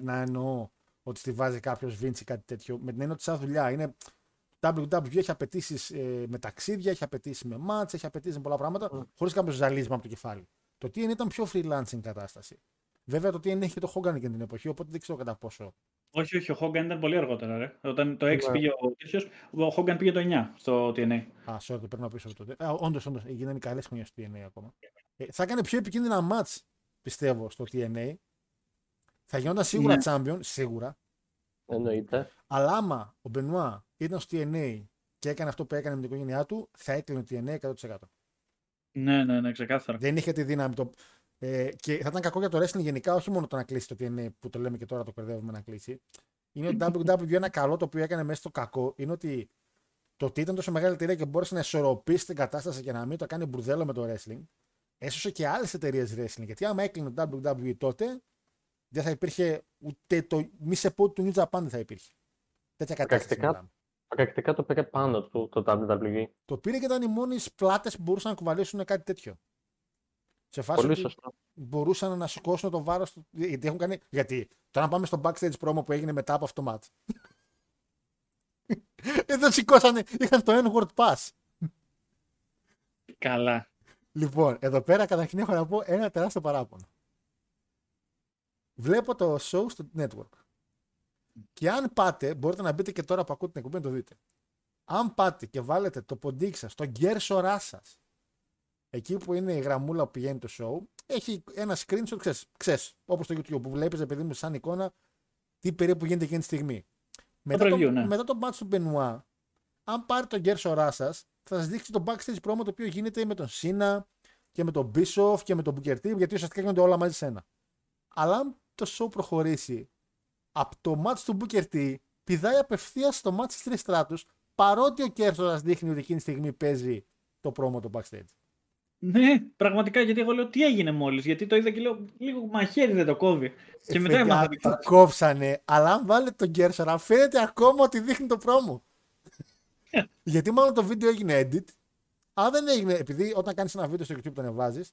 να εννοώ ότι στη βάζει κάποιος Vince ή κάτι τέτοιο. Με την έννοια ότι σαν δουλειά είναι. WWE έχει απαιτήσεις με ταξίδια, έχει απαιτήσεις με μάτς, έχει απαιτήσεις με πολλά πράγματα. Χωρίς κάποιο ζαλίσμα από το κεφάλι. Το TN ήταν πιο freelancing κατάσταση. Βέβαια το TN έχει και το Hogan εκείνη την εποχή, οπότε δεν ξέρω κατά πόσο. Όχι, ο Hogan ήταν πολύ αργότερα. Όταν το 6 πήγε ο τέτοιος, ο Hogan πήγε το 9 στο TNA. Α, sorry, το παίρνω πίσω από τότε. Όντως, γίνανε καλές χρονιές στο TNA ακόμα. Θα έκανε πιο επικίνδυνα μάτς, πιστεύω, στο TNA. Θα γινόταν σίγουρα champion, σίγουρα. Εννοείται. Αλλά άμα ο Μπενουά ήταν στο TNA και έκανε αυτό που έκανε με την οικογένειά του, θα έκλεινε το TNA 100%. Ναι, ξεκάθαρα. Δεν είχε τη δύναμη. Και θα ήταν κακό για το wrestling γενικά, όχι μόνο το να κλείσει το TNA που το λέμε και τώρα το κορδεύουμε να κλείσει. Είναι ότι WWE ένα καλό το οποίο έκανε μέσα στο κακό είναι ότι το ότι ήταν τόσο μεγάλη εταιρεία και μπόρεσε να ισορροπήσει την κατάσταση και να μην το κάνει μπουρδέλο με το wrestling, έσωσε και άλλες εταιρείες wrestling. Γιατί άμα έκλεινε το WWE τότε, δεν θα υπήρχε ούτε το μη σε πω του New Japan δεν θα υπήρχε. Τέτοια κατάσταση. Πρακτικά το πήρε πάνω του το WWE. Το πήρε και ήταν οι μόνες πλάτες που μπορούσαν να κουβαλήσουν κάτι τέτοιο. Σε φάση που μπορούσαν να σηκώσουν το βάρος του. Γιατί έχουν κάνει. Γιατί τώρα πάμε στο backstage promo που έγινε μετά από αυτό το match. Εδώ σηκώσανε. Είχαν το N-word pass. Καλά. Λοιπόν, εδώ πέρα καταρχήν έχω να πω ένα τεράστιο παράπονο. Βλέπω το show στο network. Και αν πάτε, μπορείτε να μπείτε και τώρα που ακούτε την εκπομπή να το δείτε. Αν πάτε και βάλετε το ποντίκι σας, τον γκέρσορά σας, εκεί που είναι η γραμμούλα που πηγαίνει το show, έχει ένα screenshot, ξέρεις, όπως το YouTube, που βλέπεις, επειδή μου σαν εικόνα, τι περίπου γίνεται εκείνη τη στιγμή. Μετά το match του Μπενουά, αν πάρει τον Γκέρσο Ράσας, θα σας δείξει το backstage promo το οποίο γίνεται με τον Σίνα και με τον Μπίσοφ και με τον Booker T, γιατί ουσιαστικά γίνονται όλα μαζί σε ένα. Αλλά αν το show προχωρήσει από το match του Booker T, πηδάει απευθείας στο match της Τρεις Στράτους, παρότι ο Κέρσορας δείχνει ότι εκείνη τη στιγμή παίζει το promo το backstage. Ναι, πραγματικά, γιατί εγώ λέω τι έγινε μόλις, γιατί το είδα και λέω λίγο μαχαίρι δεν το κόβει. Και μετά έμαθα. Το κόψανε, αλλά αν βάλετε τον Κέρσορα, φαίνεται ακόμα ότι δείχνει το promo. Γιατί μάλλον το βίντεο έγινε edit. Αν δεν έγινε, επειδή όταν κάνεις ένα βίντεο στο YouTube το ανεβάζεις,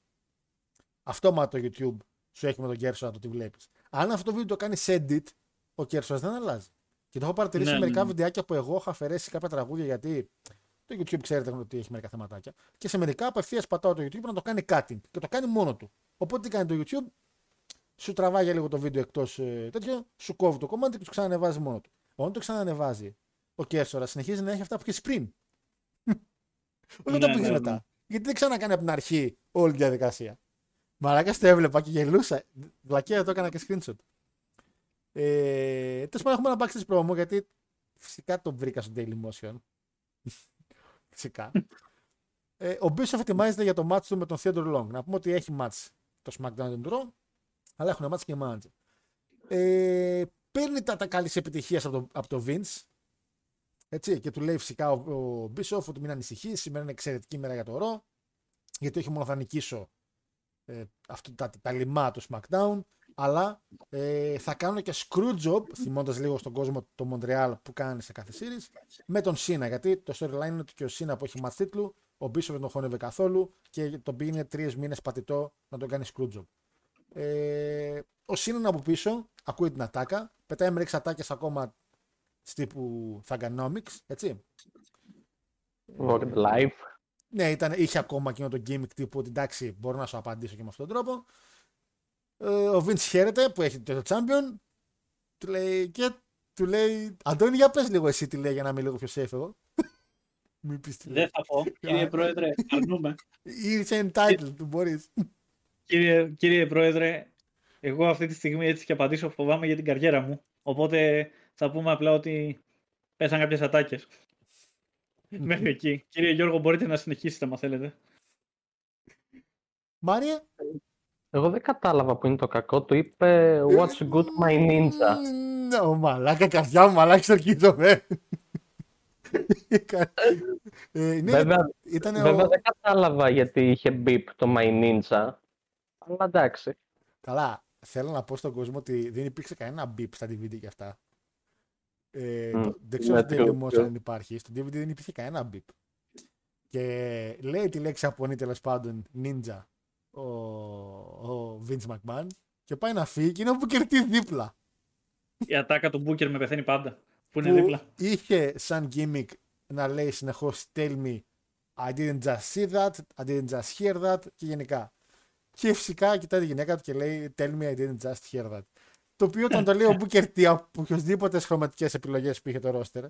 αυτόματα το YouTube σου έχει με τον Κέρσορα το τι βλέπεις. Αν αυτό το βίντεο το κάνεις edit, ο Κέρσορας δεν αλλάζει. Και το έχω παρατηρήσει μερικά βιντεάκια που εγώ έχω αφαιρέσει κάποια τραγούδια, γιατί το YouTube ξέρετε ότι έχει μερικά θεματάκια. Και σε μερικά απευθείας πατάω το YouTube να το κάνει cutting. Και το κάνει μόνο του. Οπότε τι κάνει το YouTube, σου τραβάει για λίγο το βίντεο εκτός τέτοιο, σου κόβει το κομμάτι και το ξανανεβάζει μόνο του. Όταν το ξανανεβάζει, ο Κέρσορας συνεχίζει να έχει αυτά που είχε πριν. Όχι το πήγε μετά. Γιατί δεν ξανακάνει από την αρχή όλη τη διαδικασία. Μαράκα το έβλεπα και γελούσα. Βλακία το έκανα και screenshot. Τέλος πάντων, έχουμε ένα backstage promo γιατί φυσικά τον βρήκα στο Dailymotion. Φυσικά. Ο Μπίσοφ ετοιμάζεται για το match του με τον Theodore Long. Να πούμε ότι έχει match το SmackDown του Raw, αλλά έχουν match και manager. Παίρνει τα καλής επιτυχίας από το Vince. Έτσι, και του λέει φυσικά ο Μπίσοφ ότι μην ανησυχεί. Σήμερα είναι εξαιρετική μέρα για το Raw. Γιατί όχι μόνο θα νικήσω τα λιμά του SmackDown, αλλά θα κάνω και screwjob, θυμώντας λίγο στον κόσμο το Μοντρεάλ που κάνει σε κάθε series, με τον Σίνα. Γιατί το storyline είναι ότι και ο Σίνα που έχει match τίτλου, ο Μπίσοφ δεν τον χώνευε καθόλου και τον πήγαινε 3 μήνες πατητό να τον κάνει screwjob. Ο Σίνα είναι από πίσω, ακούει την ατάκα, πετάει μερικές ατάκες ακόμα τύπου Thuganomics, έτσι. Rocket Live. Ναι, είχε ακόμα εκείνο το gimmick τύπου ότι εντάξει, μπορώ να σου απαντήσω και με αυτόν τον τρόπο. Ο Vince χαίρεται που έχει το champion. Του λέει Αντώνη, για πες λίγο εσύ τι λέει για να είμαι λίγο πιο safe εγώ. Δεν θα πω. Κύριε Πρόεδρε, αρνούμε. Είσαι entitled, του μπορείς. Κύριε Πρόεδρε, εγώ αυτή τη στιγμή έτσι και απαντήσω φοβάμαι για την καριέρα μου. Οπότε θα πούμε απλά ότι πέσαν κάποιες ατάκες. Μέχρι εκεί. Κύριε Γιώργο, μπορείτε να συνεχίσετε άμα θέλετε. Μάρια. Εγώ δεν κατάλαβα που είναι το κακό. Του είπε What's good my ninja. Ναι, μαλάκα, καρδιά μου, μαλάκα, ξορκίζομαι. Βέβαια δεν κατάλαβα γιατί είχε beep το my ninja. Αλλά εντάξει. Καλά, θέλω να πω στον κόσμο ότι δεν υπήρξε κανένα beep στα DVD και αυτά. Δεν ξέρω τι τελειωμός αν υπάρχει. Στο DVD δεν υπήρχε κανένα beep. Και λέει τη λέξη απονή τέλος πάντων ninja. Ο Vince McMahon και πάει να φύγει και είναι ο Booker T δίπλα. Η ατάκα του Booker με πεθαίνει πάντα. Που είναι δίπλα. Είχε σαν gimmick να λέει συνεχώς tell me I didn't just see that, I didn't just hear that και γενικά. Και φυσικά κοιτάει τη γυναίκα του και λέει tell me I didn't just hear that. Το οποίο όταν το λέει ο Booker T από οποιοσδήποτε χρωματικές επιλογές που είχε το roster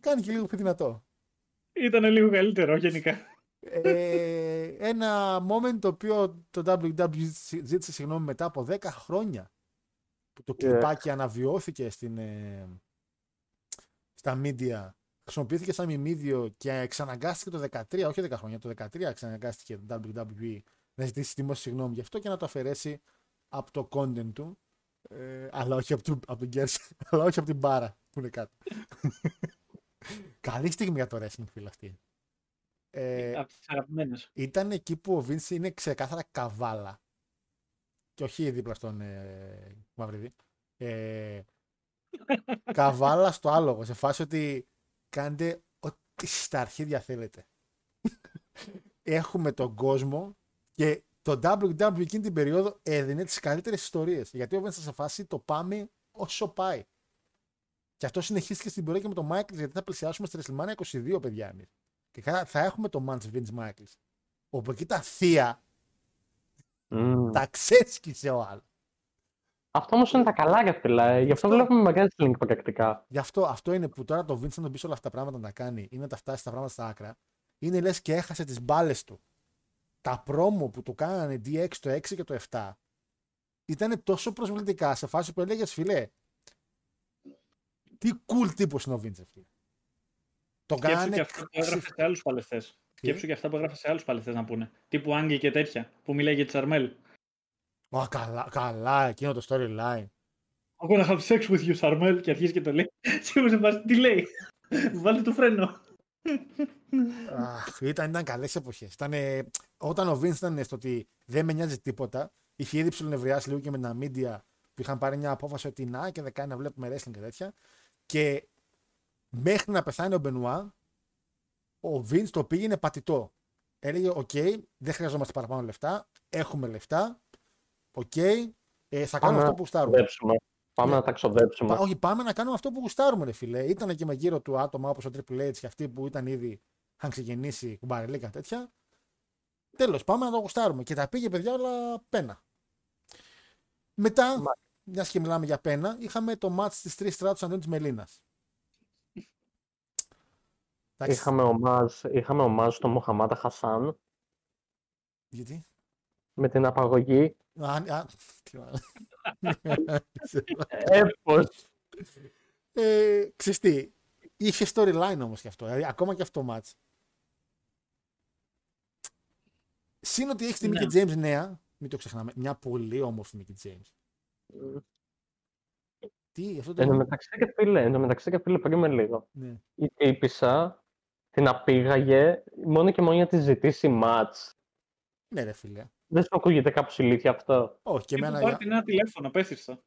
κάνει και λίγο πιο δυνατό. Ήταν λίγο καλύτερο γενικά. Ένα moment το οποίο το WWE ζήτησε συγγνώμη μετά από 10 χρόνια που το κλιπάκι αναβιώθηκε στα media, χρησιμοποιήθηκε σαν μιμίδιο και εξαναγκάστηκε το 13, όχι 10 χρόνια, το 13 εξαναγκάστηκε το WWE να ζητήσει δημόσια συγγνώμη γι' αυτό και να το αφαιρέσει από το content του, αλλά όχι από τον Γκέρσο, αλλά όχι από την μπάρα που είναι κάτω. Καλή στιγμή για το wrestling φίλε αυτή. Ήταν εκεί που ο Βίνση είναι ξεκάθαρα καβάλα και όχι δίπλα στον Μαυρίδη καβάλα στο άλογο σε φάση ότι κάντε ό,τι στα αρχίδια θέλετε. Έχουμε τον κόσμο και το WWE εκείνη την περίοδο έδινε τις καλύτερες ιστορίες γιατί ο Βίνση σε φάση το πάμε όσο πάει και αυτό συνεχίστηκε στην πορεία και με τον Μάικλς γιατί θα πλησιάσουμε στη WrestleMania 22 παιδιά εμείς. Και θα έχουμε το match Vince Michaels. Όπου εκεί τα θεία τα ξέσκησε ο άλλος. Αυτό όμως είναι τα καλά για φυλά. Γι' αυτό βλέπουμε μεγάλη link πρακτικά. Γι' αυτό είναι που τώρα το Vince να τον πει όλα αυτά τα πράγματα να τα κάνει ή να τα φτάσει τα πράγματα στα άκρα. Είναι λες και έχασε τις μπάλες του. Τα πρόμο που του κάνανε DX το 6 και το 7 ήταν τόσο προσβλητικά σε φάση που έλεγες φιλέ. Τι cool τύπος είναι ο Vince. Το κάνανε. Σκέψου και αυτά που έγραφε σε άλλους παλαιστές να πούνε. Τύπου Άγγλοι και τέτοια που μιλάει για τη Σαρμέλ. Μα καλά, εκείνο το storyline. I'm gonna have sex with you, Σαρμέλ, και αρχίζει και το λέει. Τι λέει. Βάλτε το φρένο. Ήταν καλές εποχές. Όταν ο Vince ήταν στο ότι δεν με νοιάζει τίποτα, είχε ήδη ψιλονευριάσει λίγο και με τα media που είχαν πάρει μια απόφαση ότι να και δεν κάνει να βλέπουμε wrestling και τέτοια. Και μέχρι να πεθάνει ο Benoit, ο Vince το πήγαινε πατητό. Έλεγε: OK, δεν χρειαζόμαστε παραπάνω λεφτά. Έχουμε λεφτά. OK, θα κάνουμε αυτό που γουστάρουμε. Πάμε να τα ξοδέψουμε. Όχι, πάμε να κάνουμε αυτό που γουστάρουμε, ρε φίλε. Ήταν και με γύρω του άτομα όπως ο Triple H και αυτοί που ήταν ήδη, είχαν ξεκινήσει κουμπαρελίκα τέτοια. Τέλος, πάμε να το γουστάρουμε. Και τα πήγε, παιδιά, όλα πένα. Μετά, μιας και μιλάμε για πένα, είχαμε το match της 3 Stratus αντίον της Μελίνας. Είχαμε ομάζ τον Μοχαμάντα Χασάν. Γιατί? Με την απαγωγή. Έπως. Ξέρεις τι, είχε storyline όμως και αυτό, δηλαδή ακόμα και αυτό το match. Συν ότι έχεις τη Μίκη Τζέιμς νέα, μην το ξεχνάμε, μια πολύ όμορφη Μίκη Τζέιμς. Εν τω μεταξύ, φίλε, περίμενε λίγο. Ναι. Η τύπισσα την απήγαγε μόνο και μόνο για τη ζητήσει μάτς. Ναι, ρε φίλε. Δεν σου ακούγεται κάπως ηλίθεια αυτό? Όχι, και εμένα. Πάρτε ένα τηλέφωνο, πέστησα.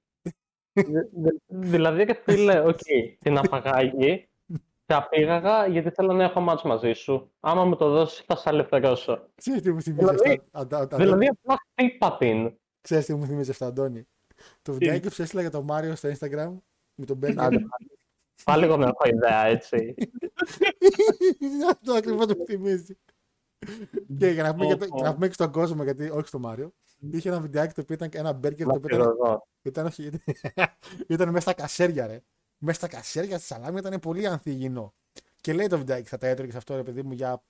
Δηλαδή, φίλε, την απαγάγει, την απήγαγα γιατί θέλω να έχω μάτς μαζί σου. Άμα μου το δώσεις, θα σε αλευθερώσω. Ξέρεις τι μου θυμίζει αυτά. Δηλαδή, απλά χτύπα την. Ξέρεις τι μου θυμίζει αυτά, Αντώνη? Το βιντεάκι που σου έστειλα για τον Μάριο στο Instagram με τον Μπέργκερ. Πάλι εγώ δεν έχω ιδέα, έτσι. Αυτό ακριβώς μου θυμίζει. Και για να πούμε και στον κόσμο, γιατί όχι στον Μάριο, είχε ένα βιντεάκι το οποίο ήταν ένα μπέργκερ το οποίο ήταν μέσα στα κασέρια, ρε. Μέσα στα κασέρια, στη σαλάμια, ήταν πολύ ανθυγιεινό. Και λέει το βιντεάκι, θα τα έτρωγες αυτό, ρε παιδί μου, για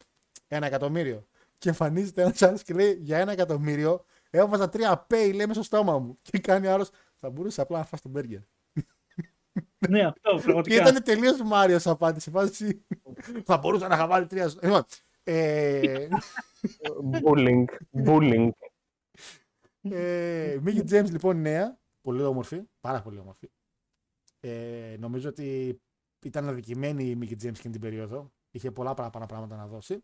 1 εκατομμύριο. Και εμφανίζεται ένας άλλος και λέει: για 1 εκατομμύριο. Έβαζα 3 πέι, λέμε, στο στόμα μου. Και κάνει άλλος: θα μπορούσε απλά να φας τον μπέργκερ. Ναι, αυτό πραγματικά. Και ήταν τελείως Μάριος απάντηση. Θα μπορούσα να είχα βάλει 3. Bullying. Μίκη Τζέιμς, λοιπόν, νέα. Πολύ όμορφη. Πάρα πολύ όμορφη. Νομίζω ότι ήταν αδικημένη η Μίκη Τζέιμς και την περίοδο. Είχε πολλά παραπάνω πράγματα να δώσει.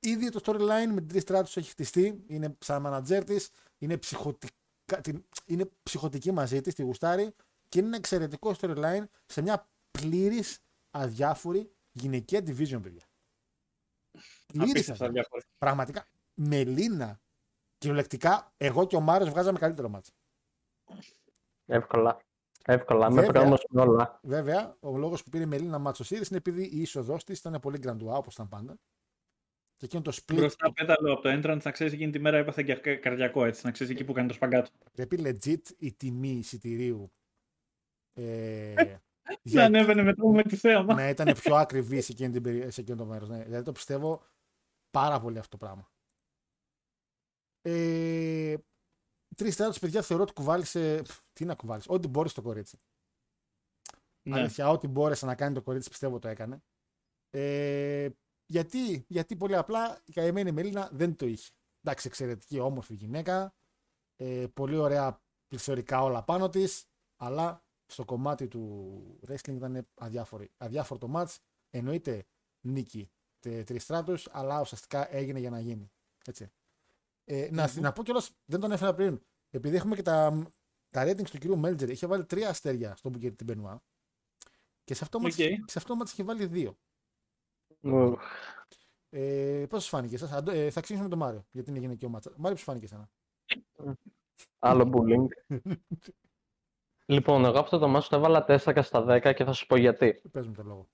Ήδη το storyline με την Τρις Στράτους έχει χτιστεί, είναι σαν manager της, είναι ψυχοτική μαζί της, τη γουστάρει και είναι ένα εξαιρετικό storyline σε μια πλήρης αδιάφορη γυναικεία division, παιδιά. Πλήρης αδιάφορη. Πραγματικά, Μελίνα, κυριολεκτικά, εγώ και ο Μάριος βγάζαμε καλύτερο μάτσο. Εύκολα, με πρόμως όλα. Βέβαια, ο λόγος που πήρε η Μελίνα μάτσο Σύρις είναι επειδή η είσοδός της ήταν πολύ γκραντουά, όπως ήταν πάντα. Μπροστά πέταλο από το entrance, να ξέρεις εκείνη τη μέρα έπαθε και καρδιακό, έτσι, να ξέρεις εκεί που κάνει το σπαγκάτο. Πρέπει legit η τιμή εισιτηρίου. Για ανέβαινε μετά με τη θέαμα. Ναι, ήταν πιο ακριβή σε εκείνο το μέρος. Ναι. Δηλαδή το πιστεύω πάρα πολύ αυτό το πράγμα. Τρεις τέταρτους, παιδιά, θεωρώ ότι κουβάλισε. Τι να κουβάλισε, ό,τι μπόρεσε το κορίτσι. Ναι. Αλήθεια, ό,τι μπόρεσε να κάνει το κορίτσι, πιστεύω το έκανε. Γιατί πολύ απλά η καημένη Μελίνα δεν το είχε. Εντάξει, εξαιρετική, όμορφη γυναίκα. Πολύ ωραία πληθωρικά όλα πάνω της. Αλλά στο κομμάτι του wrestling ήταν αδιάφορο το match. Εννοείται νίκη Τρις Στράτους, αλλά ουσιαστικά έγινε για να γίνει. Έτσι. Να πω κιόλας, δεν τον έφερα πριν. Επειδή έχουμε και τα ratings του κυρίου Μέλτζερ, είχε βάλει 3 αστέρια στον Booker την Benoit. Και σε αυτό το match είχε βάλει 2. Πώς σου φάνηκε εσάς? Θα ξεκινήσουμε με τον Μάριο, γιατί είναι γυναικείο μάτσα. Μάριο, πώς φάνηκε εσένα? Άλλο bullying. Λοιπόν, εγώ αυτό το μάτσο το έβαλα 4/10 και θα σου πω γιατί. Πες μου το λόγο.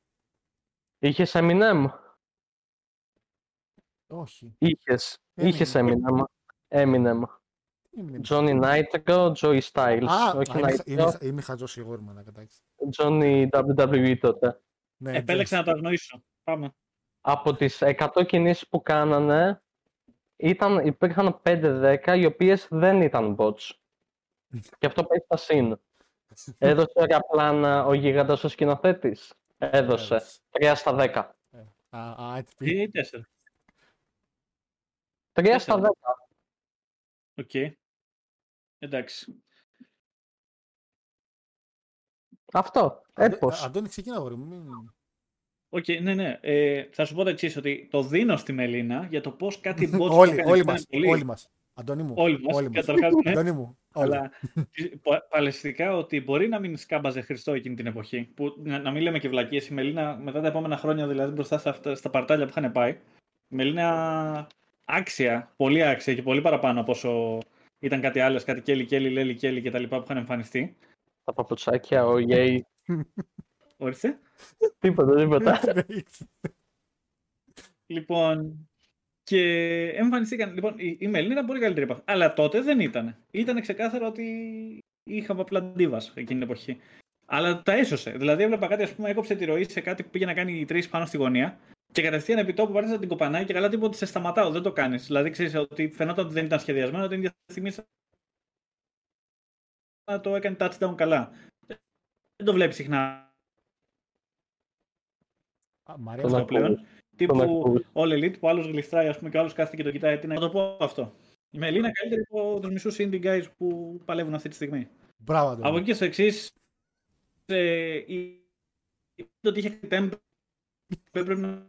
Είχες Eminem? Όχι. Είχες Eminem. Johnny Nitro, Joey Styles. Είμαι χαζός σίγουρα, να κατάξει. Johnny WWE τότε. Επέλεξα να το αγνοήσω. Πάμε. Από τις 100 κινήσεις που κάνανε, υπήρχαν 5-10 οι οποίες δεν ήταν bots. Και αυτό παίζει τα συν. Έδωσε ωραία πλάνα ο γίγαντας ο σκηνοθέτης. Έδωσε. 3 στα 10. Ή 4. 3 στα 10. Οκ. Εντάξει. Αυτό. Έπως. Αντώνη, ξεκινά, γόρι μου. Οκ, ναι, ναι. Θα σου πω το εξής, ότι το δίνω στη Μελίνα για το πώς κάτι bots... όλοι μας. Αντώνη μου. Όλοι μας. Καταρχάς, ναι. Αντώνη μου. Αλλά παλαιστικά ότι μπορεί να μην σκάμπαζε Χριστό εκείνη την εποχή. Που, να μην λέμε και βλακίες. Η Μελίνα μετά τα επόμενα χρόνια, δηλαδή μπροστά στα παρτάλια που είχαν πάει, η Μελίνα άξια, πολύ άξια και πολύ παραπάνω από όσο ήταν κάτι άλλο, κάτι κέλι και τα λοιπά που είχαν εμφανιστεί. Τα παπουτσάκια, ο Γέι. Όρισε. Τίποτα. Λοιπόν, και εμφανιστήκαν. Λοιπόν, η Μελίνα μπορεί καλύτερη επαφή. Αλλά τότε δεν ήταν. Ήταν ξεκάθαρο ότι είχαμε απλά ντίβας εκείνη την εποχή. Αλλά τα έσωσε. Δηλαδή, έβλεπα κάτι, ας πούμε, έκοψε τη ροή σε κάτι που πήγε να κάνει τρεις πάνω στη γωνία και κατευθείαν επί τόπου πάρεσε την κοπανάει και καλά τίποτα, σε σταματάω, δεν το κάνεις. Δηλαδή, ξέρεις ότι φαινόταν ότι δεν ήταν σχεδιασμένο, ότι την ίδια στιγμή το έκανε touchdown καλά. Δεν το βλέπεις συχνά. Μαρία, πλέον. Τύπου All Elite που άλλο γλιστράει, ας πούμε, και ο άλλο κάθεται και το κοιτάει. Τι να το πω αυτό. Η Μελίνα καλύτερη από του μισού indie guys που παλεύουν αυτή τη στιγμή. Μπράβο. Από εκεί στο εξής, το ότι είχε τέμπ. Πρέπει να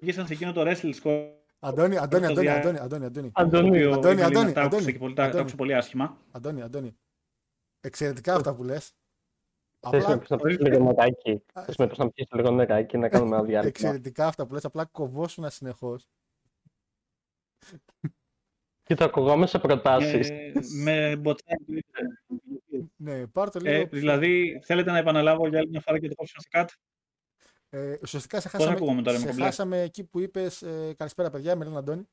βγήκαν σε εκείνο το wrestling score. Αντώνη. Τα άκουσα πολύ άσχημα. Αντώνη. Εξαιρετικά αυτά που λες. Θες να πιείς λίγο νεράκι, να κάνουμε ένα διάλειμμα. Εξαιρετικά αυτά που λες, απλά κοβόσουνα συνεχώς. Και το ακουγόμαι σε προτάσεις. Με μποτσάκι. Ναι, πάρ' το λίγο. Δηλαδή, θέλετε να επαναλάβω για άλλη μια φορά και το κόψουμε σε κάτι. Ουσιαστικά, σε χάσαμε εκεί που είπες «Καλησπέρα παιδιά, με λένε Αντώνη».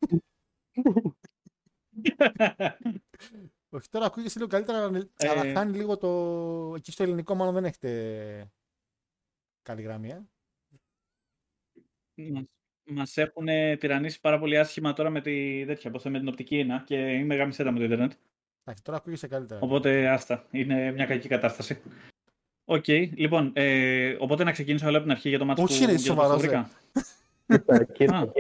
Όχι, τώρα ακούγεσαι λίγο καλύτερα, αλλά χάνει λίγο το... Εκεί στο ελληνικό μάλλον δεν έχετε καλή γραμμή, Μας έχουν τυραννίσει πάρα πολύ άσχημα τώρα με την οπτική ίνα και είμαι γαμισέτα με το ίντερνετ. Εντάξει, τώρα ακούγεσαι καλύτερα. Οπότε άστα, είναι μια κακή κατάσταση. Οκ, λοιπόν, οπότε να ξεκινήσω όλα από την αρχή για το μάτσο που... Όχι, είναι σοβαρός, δε. Κοίτα.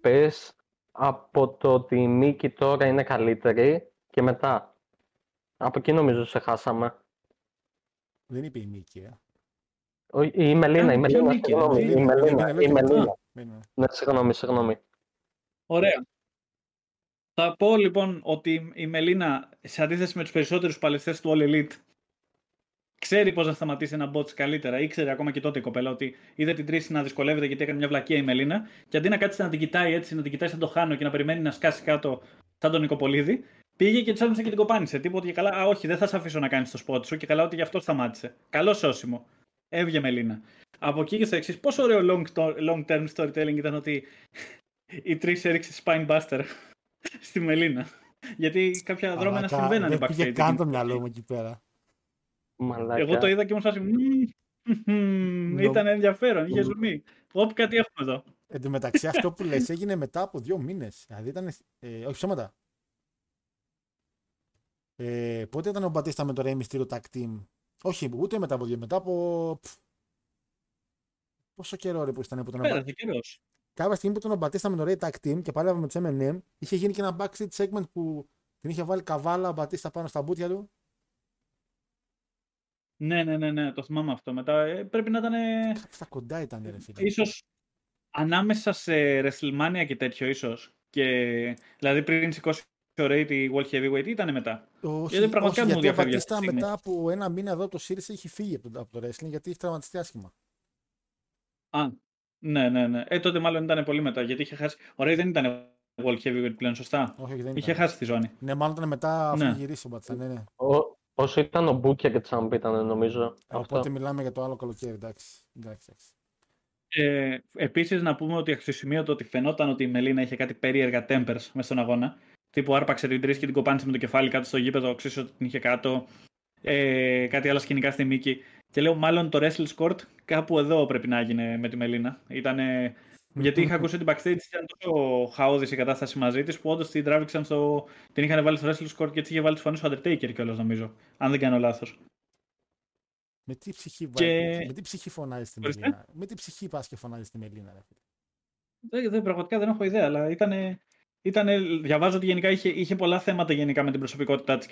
Πες... από το ότι η Μίκη τώρα είναι καλύτερη και μετά. Από εκεί νομίζω σε χάσαμε. Δεν είπε η Μίκη, Η Μελίνα, η Μελίνα. Ναι, συγγνώμη. Ωραία. Θα πω λοιπόν ότι η Μελίνα, σε αντίθεση με τους περισσότερους παλαιστές του All Elite, ξέρει πώς να σταματήσει ένα bots καλύτερα. Ήξερε ακόμα και τότε η κοπέλα ότι είδε την Τρίση να δυσκολεύεται γιατί έκανε μια βλακεία η Μελίνα. Και αντί να κάτσει να την κοιτάει έτσι, να την κοιτάει σαν το Χάνο και να περιμένει να σκάσει κάτω σαν τον Νικοπολίδη, πήγε και τσάλμισε και την κοπάνισε. Τίποτα και καλά. Α, όχι, δεν θα σε αφήσω να κάνεις το σπότ σου. Και καλά, ότι γι' αυτό σταμάτησε. Καλό σώσιμο. Έβγε Μελίνα. Από εκεί και στο εξής, πόσο ωραίο long term storytelling ήταν ότι η Τρίση έριξε spine buster στη Μελίνα. Γιατί κάποια δρόμενα συμβαίνανε backstage. Πήγε καν το μυαλό μου εκεί πέρα. Μαλάκα. Εγώ το είδα και μου σάζει. Ήταν ενδιαφέρον, είχε ζουμί. Όπι κάτι έχουμε εδώ. Εν τω μεταξύ, αυτό που λες έγινε μετά από 2 μήνες. Δηλαδή ήταν. Όχι, ψέματα. Πότε ήταν ο Μπατίστα με το Rey Mysterio Tag Team? Όχι, ούτε μετά από 2. Μετά από. Πόσο καιρό ρε που ήταν. Πέρασε καιρός. Κάποια στιγμή που ήταν ο Μπατίστα με το Rey Tag Team και πάλευε με τους M&M, είχε γίνει και ένα backstage segment που την είχε βάλει καβάλα ο Μπατίστα πάνω στα μπουτια του. Ναι, το θυμάμαι αυτό. Μετά πρέπει να ήταν. Στα κοντά ήταν, ρε φίλε. Ίσως ανάμεσα σε WrestleMania και τέτοιο, ίσως. Και... δηλαδή πριν σηκώσει ο Ρέι τη World Heavyweight, ήταν μετά. Όχι, γιατί ο Μπατίστα μετά από 1 μήνα εδώ από το Series έχει φύγει από το wrestling γιατί έχει τραυματιστεί άσχημα. Α, ναι. Τότε μάλλον ήταν πολύ μετά. Γιατί είχε χάσει. Ο Ρέι δεν ήταν World Heavyweight πλέον, σωστά. Όχι, δεν είχε χάσει τη ζώνη. Ναι, μάλλον ήταν μετά αφού γυρίσει ο Μπατίστα. Ναι. Όσο ήταν ο Booker και Τσάμπ ήταν, νομίζω. Οπότε αυτό. Μιλάμε για το άλλο καλοκαίρι, εντάξει. Επίσης, να πούμε ότι αξιοσημείωτο ότι φαινόταν ότι η Μελίνα είχε κάτι περίεργα tempers μέσα στον αγώνα. Τύπου άρπαξε την Τρίση και την κοπάνισε με το κεφάλι κάτω στο γήπεδο, ξύσε ότι την είχε κάτω. Κάτι άλλα σκηνικά στη Μίκη. Και λέω, μάλλον το wrestling court κάπου εδώ πρέπει να γίνει με τη Μελίνα. Ήτανε... γιατί είχα ακούσει ότι backstage ήταν τόσο χαόδης η κατάσταση μαζί της που όντως την τράβηξαν στο. Την είχαν βάλει στο wrestling court και έτσι είχε βάλει τις φωνές του Undertaker κιόλας, νομίζω. Αν δεν κάνω λάθος. Με τι ψυχή, και... ψυχή φωνάζει στην Μελίνα. Με τι ψυχή πας και φωνάζει στην Μελίνα. Πραγματικά δεν έχω ιδέα, αλλά ήταν, διαβάζω ότι γενικά είχε πολλά θέματα γενικά με την προσωπικότητά της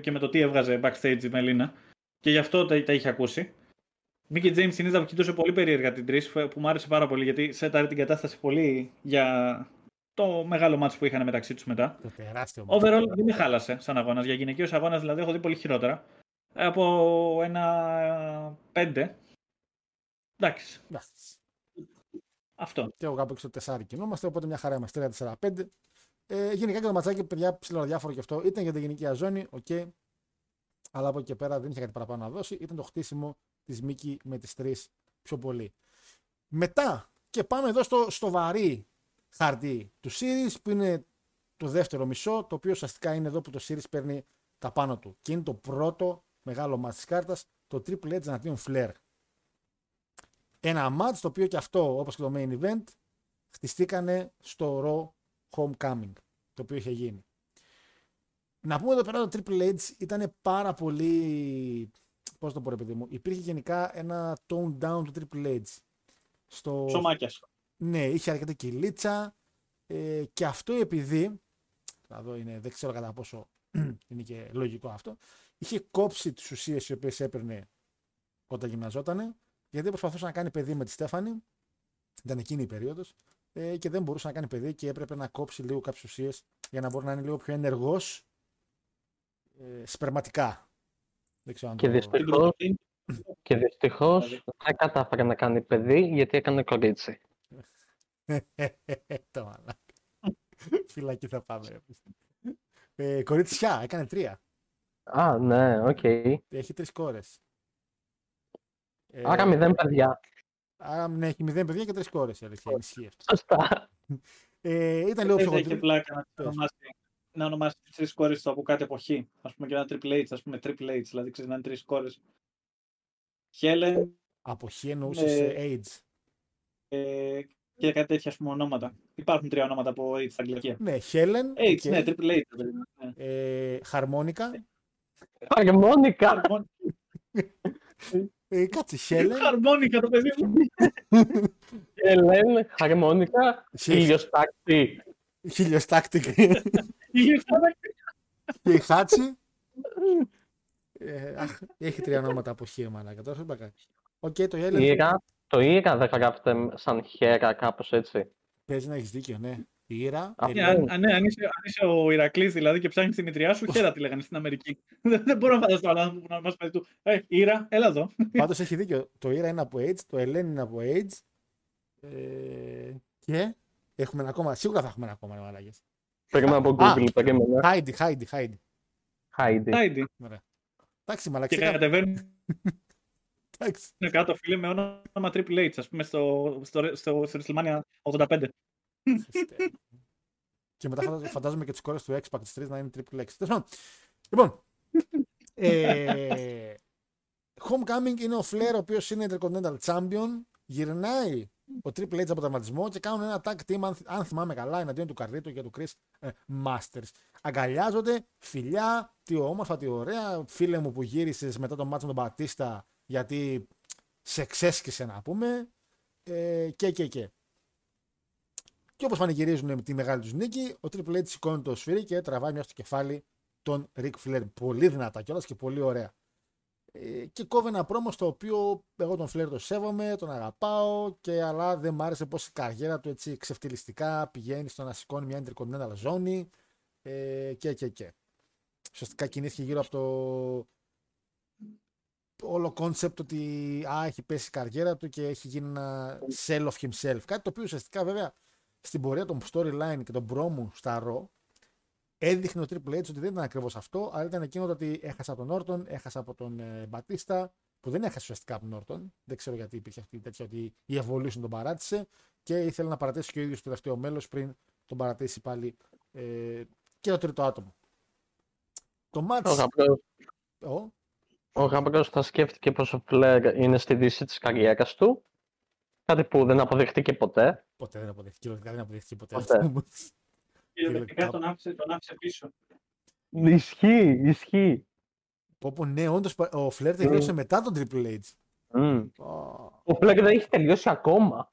και με το τι έβγαζε backstage η Μελίνα. Και γι' αυτό τα είχε ακούσει. Μίκη Τζέιμς την είδα που κοιτούσε πολύ περίεργα την Τρις, που μου άρεσε πάρα πολύ γιατί σέταρε την κατάσταση πολύ για το μεγάλο μάτσο που είχαν μεταξύ τους μετά. Το τεράστιο μάτσο. Overall δεν με χάλασε σαν αγώνας. Για γυναικείος αγώνας δηλαδή έχω δει πολύ χειρότερα. Από ένα 5. Εντάξει. Αυτό. Και εγώ κάπου έξω το 4 κινούμαστε, οπότε μια χαρά είμαστε. 3-4-5. Γενικά και το ματσάκι, παιδιά, ψιλοδιάφορο και αυτό. Ήταν για την γυναικεία ζώνη, okay. Αλλά από εκεί και πέρα δεν είχε κάτι παραπάνω να δώσει. Ήταν το χτίσιμο της Μίκη με τις τρεις πιο πολύ. Μετά και πάμε εδώ στο βαρύ χαρτί του series, που είναι το δεύτερο μισό, το οποίο ουσιαστικά είναι εδώ που το series παίρνει τα πάνω του. Και είναι το πρώτο μεγάλο μάτς της κάρτας, το Triple H εναντίον Flair. Ένα μάτς το οποίο και αυτό, όπως και το main event, χτιστήκανε στο Raw Homecoming, το οποίο είχε γίνει. Να πούμε εδώ πέρα, το Triple H ήταν πάρα πολύ... Πώς το πω, ρε παιδί μου, υπήρχε γενικά ένα tone down του Triple H. Σωμάκιας. Ναι, είχε αρκετή κυλίτσα και αυτό επειδή, δεν ξέρω κατά πόσο είναι και λογικό αυτό, είχε κόψει τις ουσίες οι οποίες έπαιρνε όταν γυμναζότανε, γιατί προσπαθούσε να κάνει παιδί με τη Στέφανη, ήταν εκείνη η περίοδος, και δεν μπορούσε να κάνει παιδί και έπρεπε να κόψει λίγο κάποιες ουσίες για να μπορεί να είναι λίγο πιο ενεργός σπερματικά. Και δυστυχώς δεν κατάφερε να κάνει παιδί γιατί έκανε κορίτσι. Το μαλάκα. Φυλακή θα πάμε. Κορίτσια, έκανε 3. Α, ναι, οκ. Έχει 3 κόρες. Άρα 0 παιδιά. Άρα ναι, έχει 0 παιδιά και 3 κόρες. Σωστά. Ήταν λίγο ψυχολογικό. Να ονομάσει τρεις κόρες από κάθε εποχή. Ας πούμε και ένα Triple H, δηλαδή ξέρεις να είναι τρεις κόρες. Helen. Αποχή εννοούσες AIDS. Και κάτι τέτοια ας πούμε ονόματα. Υπάρχουν 3 ονόματα από AIDS στα αγγλικά. Ναι, Helen. AIDS, okay. Ναι, Triple H. Χαρμόνικα. Χαρμόνικα. Κάτσε, Helen. Χαρμόνικα το παιδί μου. Helen, Χαρμόνικα, χιλιοστάκτη. Χιλιοστάκτικη. Και η Χάτσι. Έχει 3 ονόματα από χ, μαλάκα. Τώρα δεν είπα κάτι. Το Ήρα δεν γράφεται σαν χέρα, κάπως έτσι. Παίζει να έχεις δίκιο, ναι. Ήρα. Ναι, αν είσαι ο Ηρακλής δηλαδή και ψάχνεις τη μητριά σου, χέρα τη λέγανε στην Αμερική. Δεν μπορώ να φανταστώ άλλο να μας πει του. Ήρα, έλα εδώ. Πάντως έχει δίκιο. Το Ήρα είναι από AIDS, το Ελένη είναι από AIDS. Και. Έχουμε ένα ακόμα, σίγουρα θα έχουμε ένα ακόμα, μαλάκες. Παίρνουμε από Google, παίρνουμε. Χάιντι. Εντάξει, μαλάκες. Και κατεβαίνουμε. Εντάξει. Είναι κάτω, φίλε, με όνομα Triple H, ας πούμε, στο WrestleMania 85. Και μετά φαντάζομαι και τις κόρες του X-Pac της 3 να είναι Triple X. Λοιπόν, Homecoming είναι ο Flair, ο οποίος είναι Intercontinental Champion, γυρνάει ο Triple H από τραυματισμό και κάνουν ένα tag team, αν θυμάμαι καλά, εναντίον του Καρδίτου και του Chris Masters. Αγκαλιάζονται, φιλιά, τι όμορφα, τι ωραία. Φίλε μου που γύρισες μετά το μάτσο με τον Μπατίστα, γιατί σε ξέσκησε να πούμε. Και όπως πανηγυρίζουν με τη μεγάλη τους νίκη, ο Triple H σηκώνει το σφυρί και τραβάει μια στο κεφάλι τον Ric Flair. Πολύ δυνατά κιόλας και πολύ ωραία. Και κόβει ένα πρόμο στο οποίο εγώ τον Flair το σέβομαι, τον αγαπάω, αλλά δεν μ' άρεσε πως η καριέρα του έτσι ξεφτυλιστικά πηγαίνει στο να σηκώνει μια Intercontinental ζώνη και. Ουσιαστικά κινήθηκε γύρω από το όλο κόνσεπτ ότι έχει πέσει η καριέρα του και έχει γίνει ένα sell of himself. Κάτι το οποίο ουσιαστικά βέβαια στην πορεία των storyline και των πρόμου στα Raw έδειχνε ο Triple H ότι δεν ήταν ακριβώς αυτό, αλλά ήταν εκείνο το ότι έχασα από τον Όρτον, έχασα από τον Μπατίστα, που δεν έχασε ουσιαστικά από τον Όρτον. Δεν ξέρω γιατί υπήρχε αυτή η τέτοια ότι η Evolution τον παράτησε και ήθελε να παρατήσει και ο ίδιος το τελευταίο μέλος πριν τον παρατήσει πάλι και το τρίτο άτομο. Το match. Ο Γαμπρός θα σκέφτηκε πως ο Flair είναι στη δύση της καριέρας του. Κάτι που δεν αποδείχτηκε ποτέ. Ποτέ δεν αποδείχτηκε. Κυριολεκτικά τον άφησε πίσω. Ισχύει. Πω, ναι, όντως ο Flair τελείωσε μετά τον Triple H. Ο Flair δεν έχει τελειώσει ακόμα.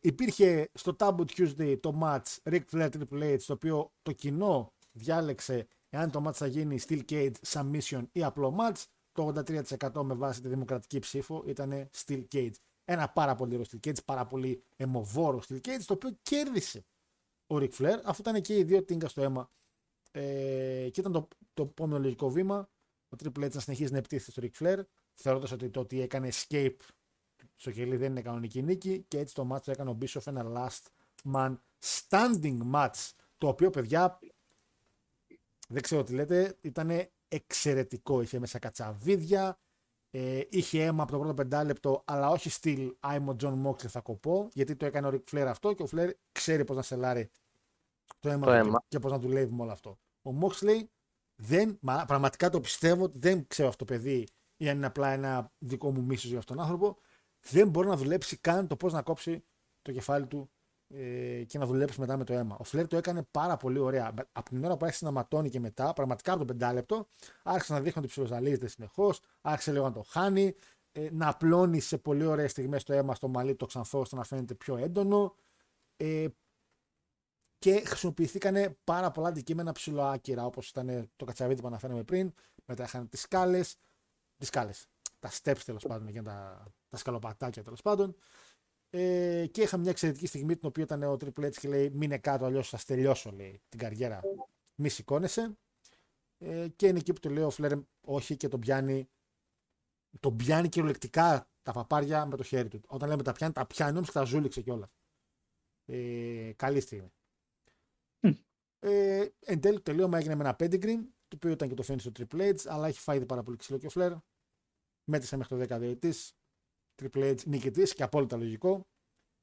Υπήρχε στο Taboo Tuesday το match Ric Flair Triple H, το οποίο το κοινό διάλεξε εάν το match θα γίνει Steel Cage, Submission ή απλό match. Το 83% με βάση τη δημοκρατική ψήφο ήταν Steel Cage. Ένα πάρα πολύ ωραίο Steel Cage, πάρα πολύ αιμοβόρο Steel Cage, το οποίο κέρδισε ο Ric Flair, αφού ήταν και οι δύο τίγκα στο αίμα. Και ήταν το επόμενο λογικό βήμα, ο Triple H να συνεχίζει να επιτίθεται στο Ric Flair, θεωρώντας ότι το ότι έκανε escape στο κελί δεν είναι κανονική νίκη, και έτσι το match το έκανε ο Bischoff, ένα last man standing match, το οποίο, παιδιά, δεν ξέρω τι λέτε, ήταν εξαιρετικό. Είχε μέσα κατσαβίδια, είχε αίμα από το πρώτο 5 λεπτό, αλλά όχι στυλ I'm ο John Moxley θα κοπώ, γιατί το έκανε ο Ric Flair αυτό και ο Flair ξέρει πώς να σελάρει το αίμα και πώς να δουλεύει με όλο αυτό. Ο Moxley δεν, πραγματικά το πιστεύω, δεν ξέρω αυτό το παιδί ή αν είναι απλά ένα δικό μου μίσος για αυτόν τον άνθρωπο, δεν μπορεί να δουλέψει καν το πώς να κόψει το κεφάλι του και να δουλέψει μετά με το αίμα. Ο Flair το έκανε πάρα πολύ ωραία. Από την ώρα που άρχισε να ματώνει και μετά, πραγματικά από το 5 λεπτό, άρχισε να δείχνει ότι ψιλοζαλίζεται συνεχώς, άρχισε λίγο να το χάνει, να απλώνει σε πολύ ωραίες στιγμές το αίμα στο μαλλί, το ξανθό, ώστε να φαίνεται πιο έντονο. Και χρησιμοποιηθήκανε πάρα πολλά αντικείμενα ψιλοάκυρα, όπως ήταν το κατσαβίδι που αναφέραμε πριν. Μετά είχαν τις σκάλες. Τα steps τέλος πάντων, για τα σκαλοπατάκια τέλος πάντων. Και είχαμε μια εξαιρετική στιγμή, την οποία ήταν ο Triple H και λέει: μείνε κάτω, αλλιώς θα τελειώσω, λέει, την καριέρα. Μη σηκώνεσαι. Και είναι εκεί που του λέει ο Flair όχι και τον πιάνει. Τον πιάνει κυριολεκτικά τα παπάρια με το χέρι του. Όταν λέμε τα πιάνει, τα πιάνει όμως και τα ζούληξε κιόλα. Καλή στιγμή. Εν τέλει, το τελείωμα έγινε με ένα pedigree, το οποίο ήταν και το finish του Triple H, αλλά έχει φάει πάρα πολύ ξύλο και ο Flair. Μέτρησε μέχρι το 12 της Triple H νικητής και απόλυτα λογικό,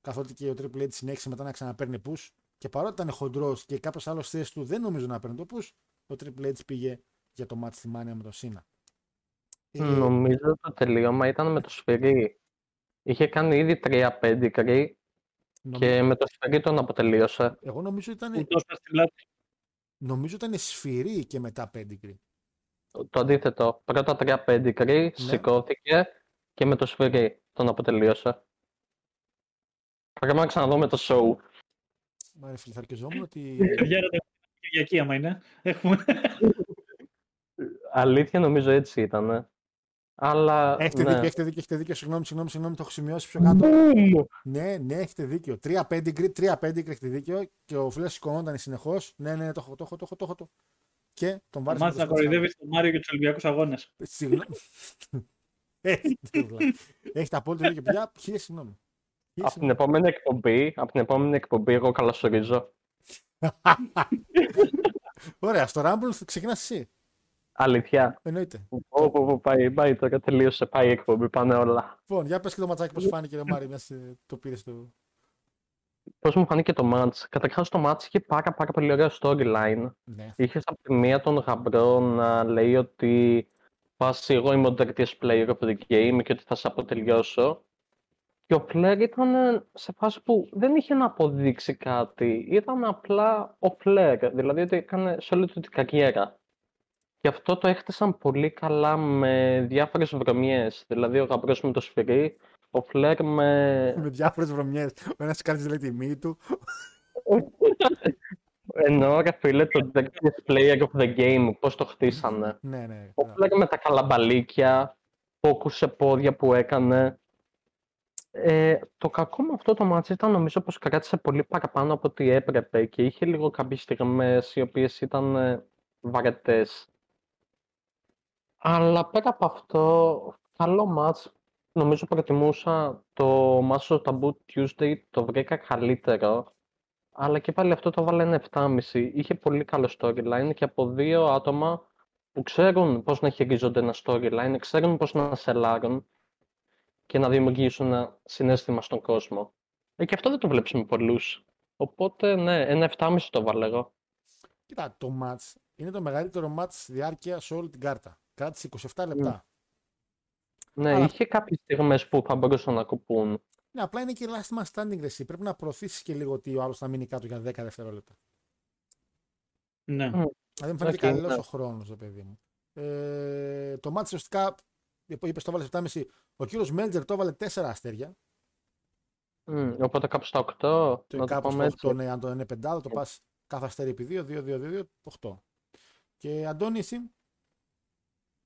καθότι και ο Triple H συνέχισε μετά να ξαναπαίρνει push, και παρότι ήταν χοντρός και κάποιος άλλος θέση του δεν νομίζω να παίρνει το push, ο Triple H πήγε για το match στη Μάνια με τον Σίνα. Νομίζω το τελείωμα ήταν με το σφυρί. Είχε κάνει ήδη 3 pedigree. Και με το σφυρί τον αποτελείωσε. Εγώ νομίζω ήταν. Νομίζω ήταν σφυρί και μετά πέντικρι. Το αντίθετο. Πρώτα 3 πέντικρι, ναι. Σηκώθηκε και με το σφυρί τον αποτελείωσε. Πρέπει να ξαναδούμε το show. Μα ρε φίλε, θα αρκεζόμουν ότι. Κυριακή, άμα είναι. Αλήθεια, νομίζω έτσι ήταν. Αλλά, έχετε δίκιο, συγγνώμη, το έχω σημειώσει πιο κάτω. Ναι, έχετε δίκιο. 3 pedigree, έχετε δίκιο. Και ο Flair σηκωνόταν συνεχώς. Ναι, το έχω. Και τον βάζει. Μάλιστα, να κοροϊδεύει τον Μάριο και τους Ολυμπιακούς Αγώνες. Συγγνώμη. Έχετε απόλυτα δίκιο, παιδιά. Χίλια συγγνώμη. Από την επόμενη εκπομπή, εγώ καλωσορίζω. Ωραία, στο Rumble ξεκινάς εσύ. Αλήθεια. Εννοείται. Όπου πάει τώρα, τελείωσε, πάει η εκπομπή, πάνε όλα. Λοιπόν, για πες και το ματσάκι, πώς σου φάνηκε, Μάρη, μιας το πήρες το. Πώς μου φάνηκε το μάτς. Καταρχάς, το μάτς είχε πάρα πολύ ωραία storyline. Ναι. Είχες από τη μία τον γαμπρό να λέει ότι πας, εγώ είμαι ο dirtiest player of the game και ότι θα σε αποτελειώσω. Και ο Flair ήταν σε φάση που δεν είχε να αποδείξει κάτι. Ήταν απλά ο Flair, δηλαδή ότι έκανε σε όλη του την καριέρα. Γι' αυτό το έχτισαν πολύ καλά με διάφορες βρωμιές. Δηλαδή, ο γαμπρός με το σφυρί, ο Flair με. Με διάφορες βρωμιές. Ο ένας κάνει δηλαδή τη μύτη του. Εννοώ, ρε φίλε, το dirtiest player of the game, πώς το χτίσανε. Ναι. Ο Flair με τα καλαμπαλίκια, πόκους σε πόδια που έκανε. Το κακό με αυτό το μάτσι ήταν, νομίζω, πως κράτησε πολύ παραπάνω από ό,τι έπρεπε και είχε λίγο κάποιες στιγμές οι οποίες ήταν βαρετές. Αλλά πέρα από αυτό, καλό μάτς, νομίζω προτιμούσα το μάτς στο Taboo Tuesday, το βρήκα καλύτερο, αλλά και πάλι αυτό το βάλε ένα 7,5. Είχε πολύ καλό storyline και από δύο άτομα που ξέρουν πώς να χειρίζονται ένα storyline, ξέρουν πώς να σελάρουν και να δημιουργήσουν ένα συναίσθημα στον κόσμο. Και αυτό δεν το βλέπεις με πολλούς. Οπότε ναι, ένα 7,5 το βάλε εγώ. Κοίτα, το μάτς είναι το μεγαλύτερο μάτς διάρκεια σε όλη την κάρτα. Κράτησε 27 λεπτά. Ναι, αλλά είχε κάποιες στιγμές που θα μπορούσαν να κοπούν. Ναι, απλά είναι και last man standing, εσύ. Πρέπει να προωθήσεις και λίγο ότι ο άλλος θα μείνει κάτω για 10 δευτερόλεπτα. Ναι. Δηλαδή μου φαίνεται καλός ο χρόνος, παιδί μου. Το μάτι ουσιαστικά, είπες το βάλες 7,5. Ο κύριος Μέλτζερ το έβαλε 4 αστέρια. Οπότε κάπου στα 8. Κάπου στα 8, ναι, αν το είναι πεντάδο, το πας κάθε αστέρι επί 2, 8. Και Αντώνη, εσύ.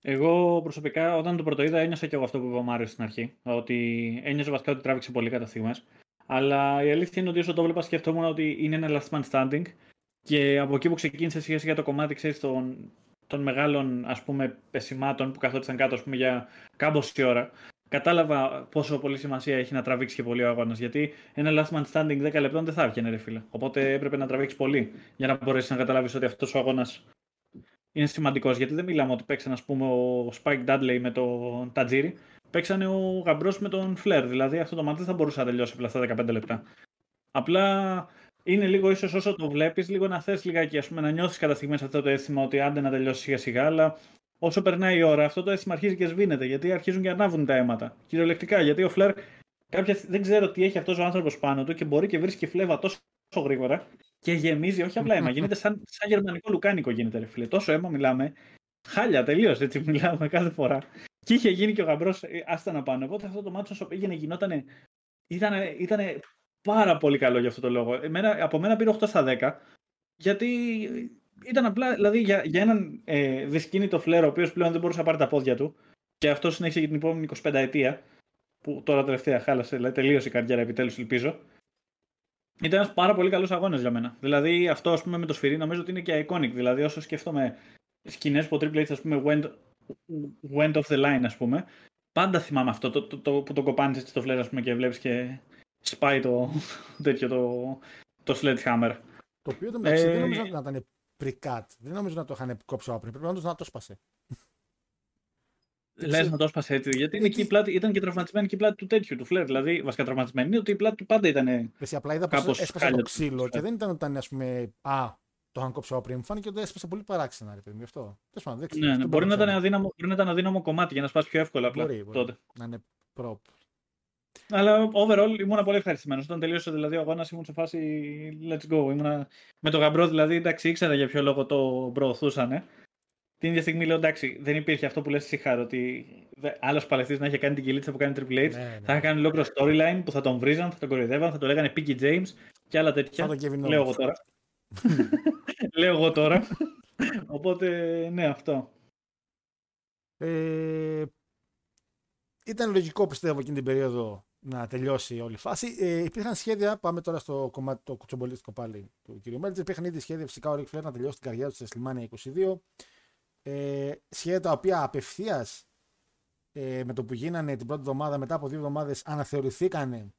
Εγώ προσωπικά, όταν το πρώτο είδα, ένιωσα και εγώ αυτό που είπε ο Μάριος στην αρχή. Ότι ένιωσα βασικά ότι τράβηξε πολύ κατά θύμας. Αλλά η αλήθεια είναι ότι όσο το βλέπα, σκεφτόμουν ότι είναι ένα last man standing. Και από εκεί που ξεκίνησε σιγά σιγά το κομμάτι, ξέρεις, των μεγάλων, ας πούμε, πεσημάτων που καθόντουσαν κάτω, ας πούμε, για κάμποση ώρα, κατάλαβα πόσο πολύ σημασία έχει να τραβήξει και πολύ ο αγώνας. Γιατί ένα last man standing 10 λεπτών δεν θα έβγαινε, ρε φίλε. Οπότε έπρεπε να τραβήξει πολύ για να μπορέσει να καταλάβει ότι αυτός ο αγώνας είναι σημαντικός. Γιατί δεν μιλάμε ότι παίξαν, ας πούμε, ο Spike Dudley με τον Τατζίρι, παίξανε ο Γαμπρός με τον Flair. Δηλαδή αυτό το μάτι δεν θα μπορούσε να τελειώσει απλά στα 15 λεπτά. Απλά. Είναι λίγο ίσως όσο το βλέπεις, λίγο να θες λιγάκι, ας πούμε, να νιώθεις κατά στιγμές αυτό το αίσθημα ότι άντε να τελειώσει σιγά σιγά, αλλά όσο περνάει η ώρα, αυτό το αίσθημα αρχίζει και σβήνεται, γιατί αρχίζουν και ανάβουν τα αίματα. Κυριολεκτικά, γιατί ο Φλερ, δεν ξέρω τι έχει αυτός ο άνθρωπος πάνω του και μπορεί και βρίσκει φλέβα τόσο γρήγορα και γεμίζει, όχι απλά αίμα. Γίνεται σαν γερμανικό λουκάνικο, γίνεται, ρε φίλε. Τόσο αίμα μιλάμε. Χάλια, τελείως έτσι μιλάμε κάθε φορά. Και είχε γίνει και ο Γαμπρός, άστα να πάνε. Οπότε αυτό το μάτσο όσο πήγαινε, γινότανε. Ήτανε πάρα πολύ καλό για αυτό το λόγο. Από μένα πήρε 8 στα 10, γιατί ήταν απλά, δηλαδή για έναν δυσκίνητο Φλερ, ο οποίος πλέον δεν μπορούσε να πάρει τα πόδια του, και αυτό συνέχισε για την επόμενη 25 ετία, που τώρα τελευταία χάλασε, δηλαδή τελείωσε η καριέρα επιτέλους, ελπίζω. Ήταν ένας πάρα πολύ καλός αγώνας για μένα. Δηλαδή αυτό, ας πούμε, με το σφυρί, νομίζω ότι είναι και iconic. Δηλαδή όσο σκέφτομαι σκηνές που ο Triple H, ας πούμε, went off the line, ας πούμε, πάντα θυμάμαι αυτό που τον κοπάνεις στο Φλερ, ας πούμε, και βλέπεις και σπάει το sledgehammer. Το οποίο εντάξει, δεν νομίζω να ήταν pre-cut. Δεν νομίζω να το είχαν κόψει πριν. Πρέπει να το σπάσε. Λες να το σπάσε έτσι. Γιατί είναι και η πλάτη, ήταν και τραυματισμένη και η πλάτη του τέτοιου, του Φλερ. Δηλαδή, βασικά τραυματισμένη είναι ότι η πλάτη του πάντα ήταν. Εσύ απλά είδα πως έσπασε το ξύλο και δεν ήταν όταν, ας πούμε, το είχαν κόψει πριν. Μου φάνηκε ότι έσπασε πολύ παράξενα. Γι' αυτό. Μπορεί να ήταν αδύναμο κομμάτι για να σπάσει πιο εύκολα απλά τότε. Να είναι prop. Αλλά overall ήμουν πολύ ευχαριστημένος. Όταν τελείωσε δηλαδή ο αγώνας, ήμουν σε φάση let's go. Με τον Γαμπρό δηλαδή, εντάξει, ήξερα για ποιο λόγο το προωθούσανε. Την ίδια στιγμή λέω, εντάξει, δεν υπήρχε αυτό που λες Σιχάρ, ότι άλλος παλαιστής να είχε κάνει την κυλίτσα που κάνει Triple H. Θα είχε κάνει ολόκληρο storyline που θα τον βρίζαν, θα τον κοροϊδεύαν, θα το λέγανε Piggy James και άλλα τέτοια. Λέω εγώ τώρα. Οπότε ναι, αυτό. Ήταν λογικό, πιστεύω, εκείνη την περίοδο να τελειώσει όλη η φάση. Υπήρχαν σχέδια, πάμε τώρα στο κομμάτι το κουτσομπολίστικο πάλι του κ. Μέλτζερ. Υπήρχαν ήδη σχέδια, φυσικά, ο Ρικ Φλερ να τελειώσει την καριέρα του στη WrestleMania 22. Σχέδια τα οποία απευθείας με το που γίνανε την πρώτη εβδομάδα, μετά από 2 εβδομάδες, αναθεωρηθήκανε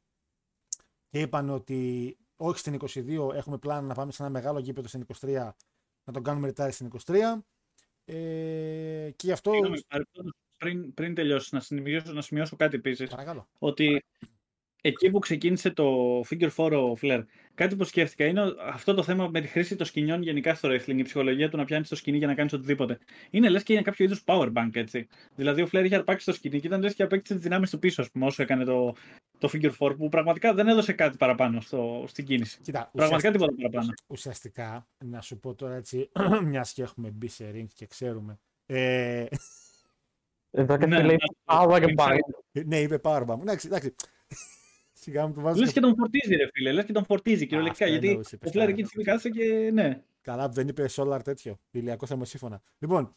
και είπαν ότι όχι στην 22, έχουμε πλάνο να πάμε σε ένα μεγάλο γήπεδο στην 23, να τον κάνουμε ρετάρι στην 23. Και γι' αυτό. Πριν τελειώσει, να σημειώσω κάτι επίσης. Παρακαλώ. Ότι εκεί που ξεκίνησε το Figure 4 ο Φλερ, κάτι που σκέφτηκα είναι αυτό το θέμα με τη χρήση των σκηνιών γενικά στο wrestling. Η ψυχολογία του να πιάνει το σκηνή για να κάνει οτιδήποτε. Είναι λες και είναι κάποιο είδους power bank, έτσι. Δηλαδή ο Φλερ είχε αρπάξει το σκηνή και ήταν λες και απέκτησε τις δυνάμεις του πίσω, ας πούμε, όσο έκανε το Figure 4, που πραγματικά δεν έδωσε κάτι παραπάνω στην κίνηση. Κοίτα, πραγματικά τίποτα παραπάνω. Ουσιαστικά, να σου πω τώρα έτσι, μια και έχουμε μπει σε ring και ξέρουμε. Ναι, είπε Powerbomb. Εντάξει. Λες και τον φορτίζει, ρε φίλε. Κυριολεκτικά. Γιατί ο Φλερ εκεί τη στιγμή κάθεσε και ναι. Καλά, δεν είπε Solar τέτοιο. Ηλιακό θερμοσύμφωνα. Λοιπόν,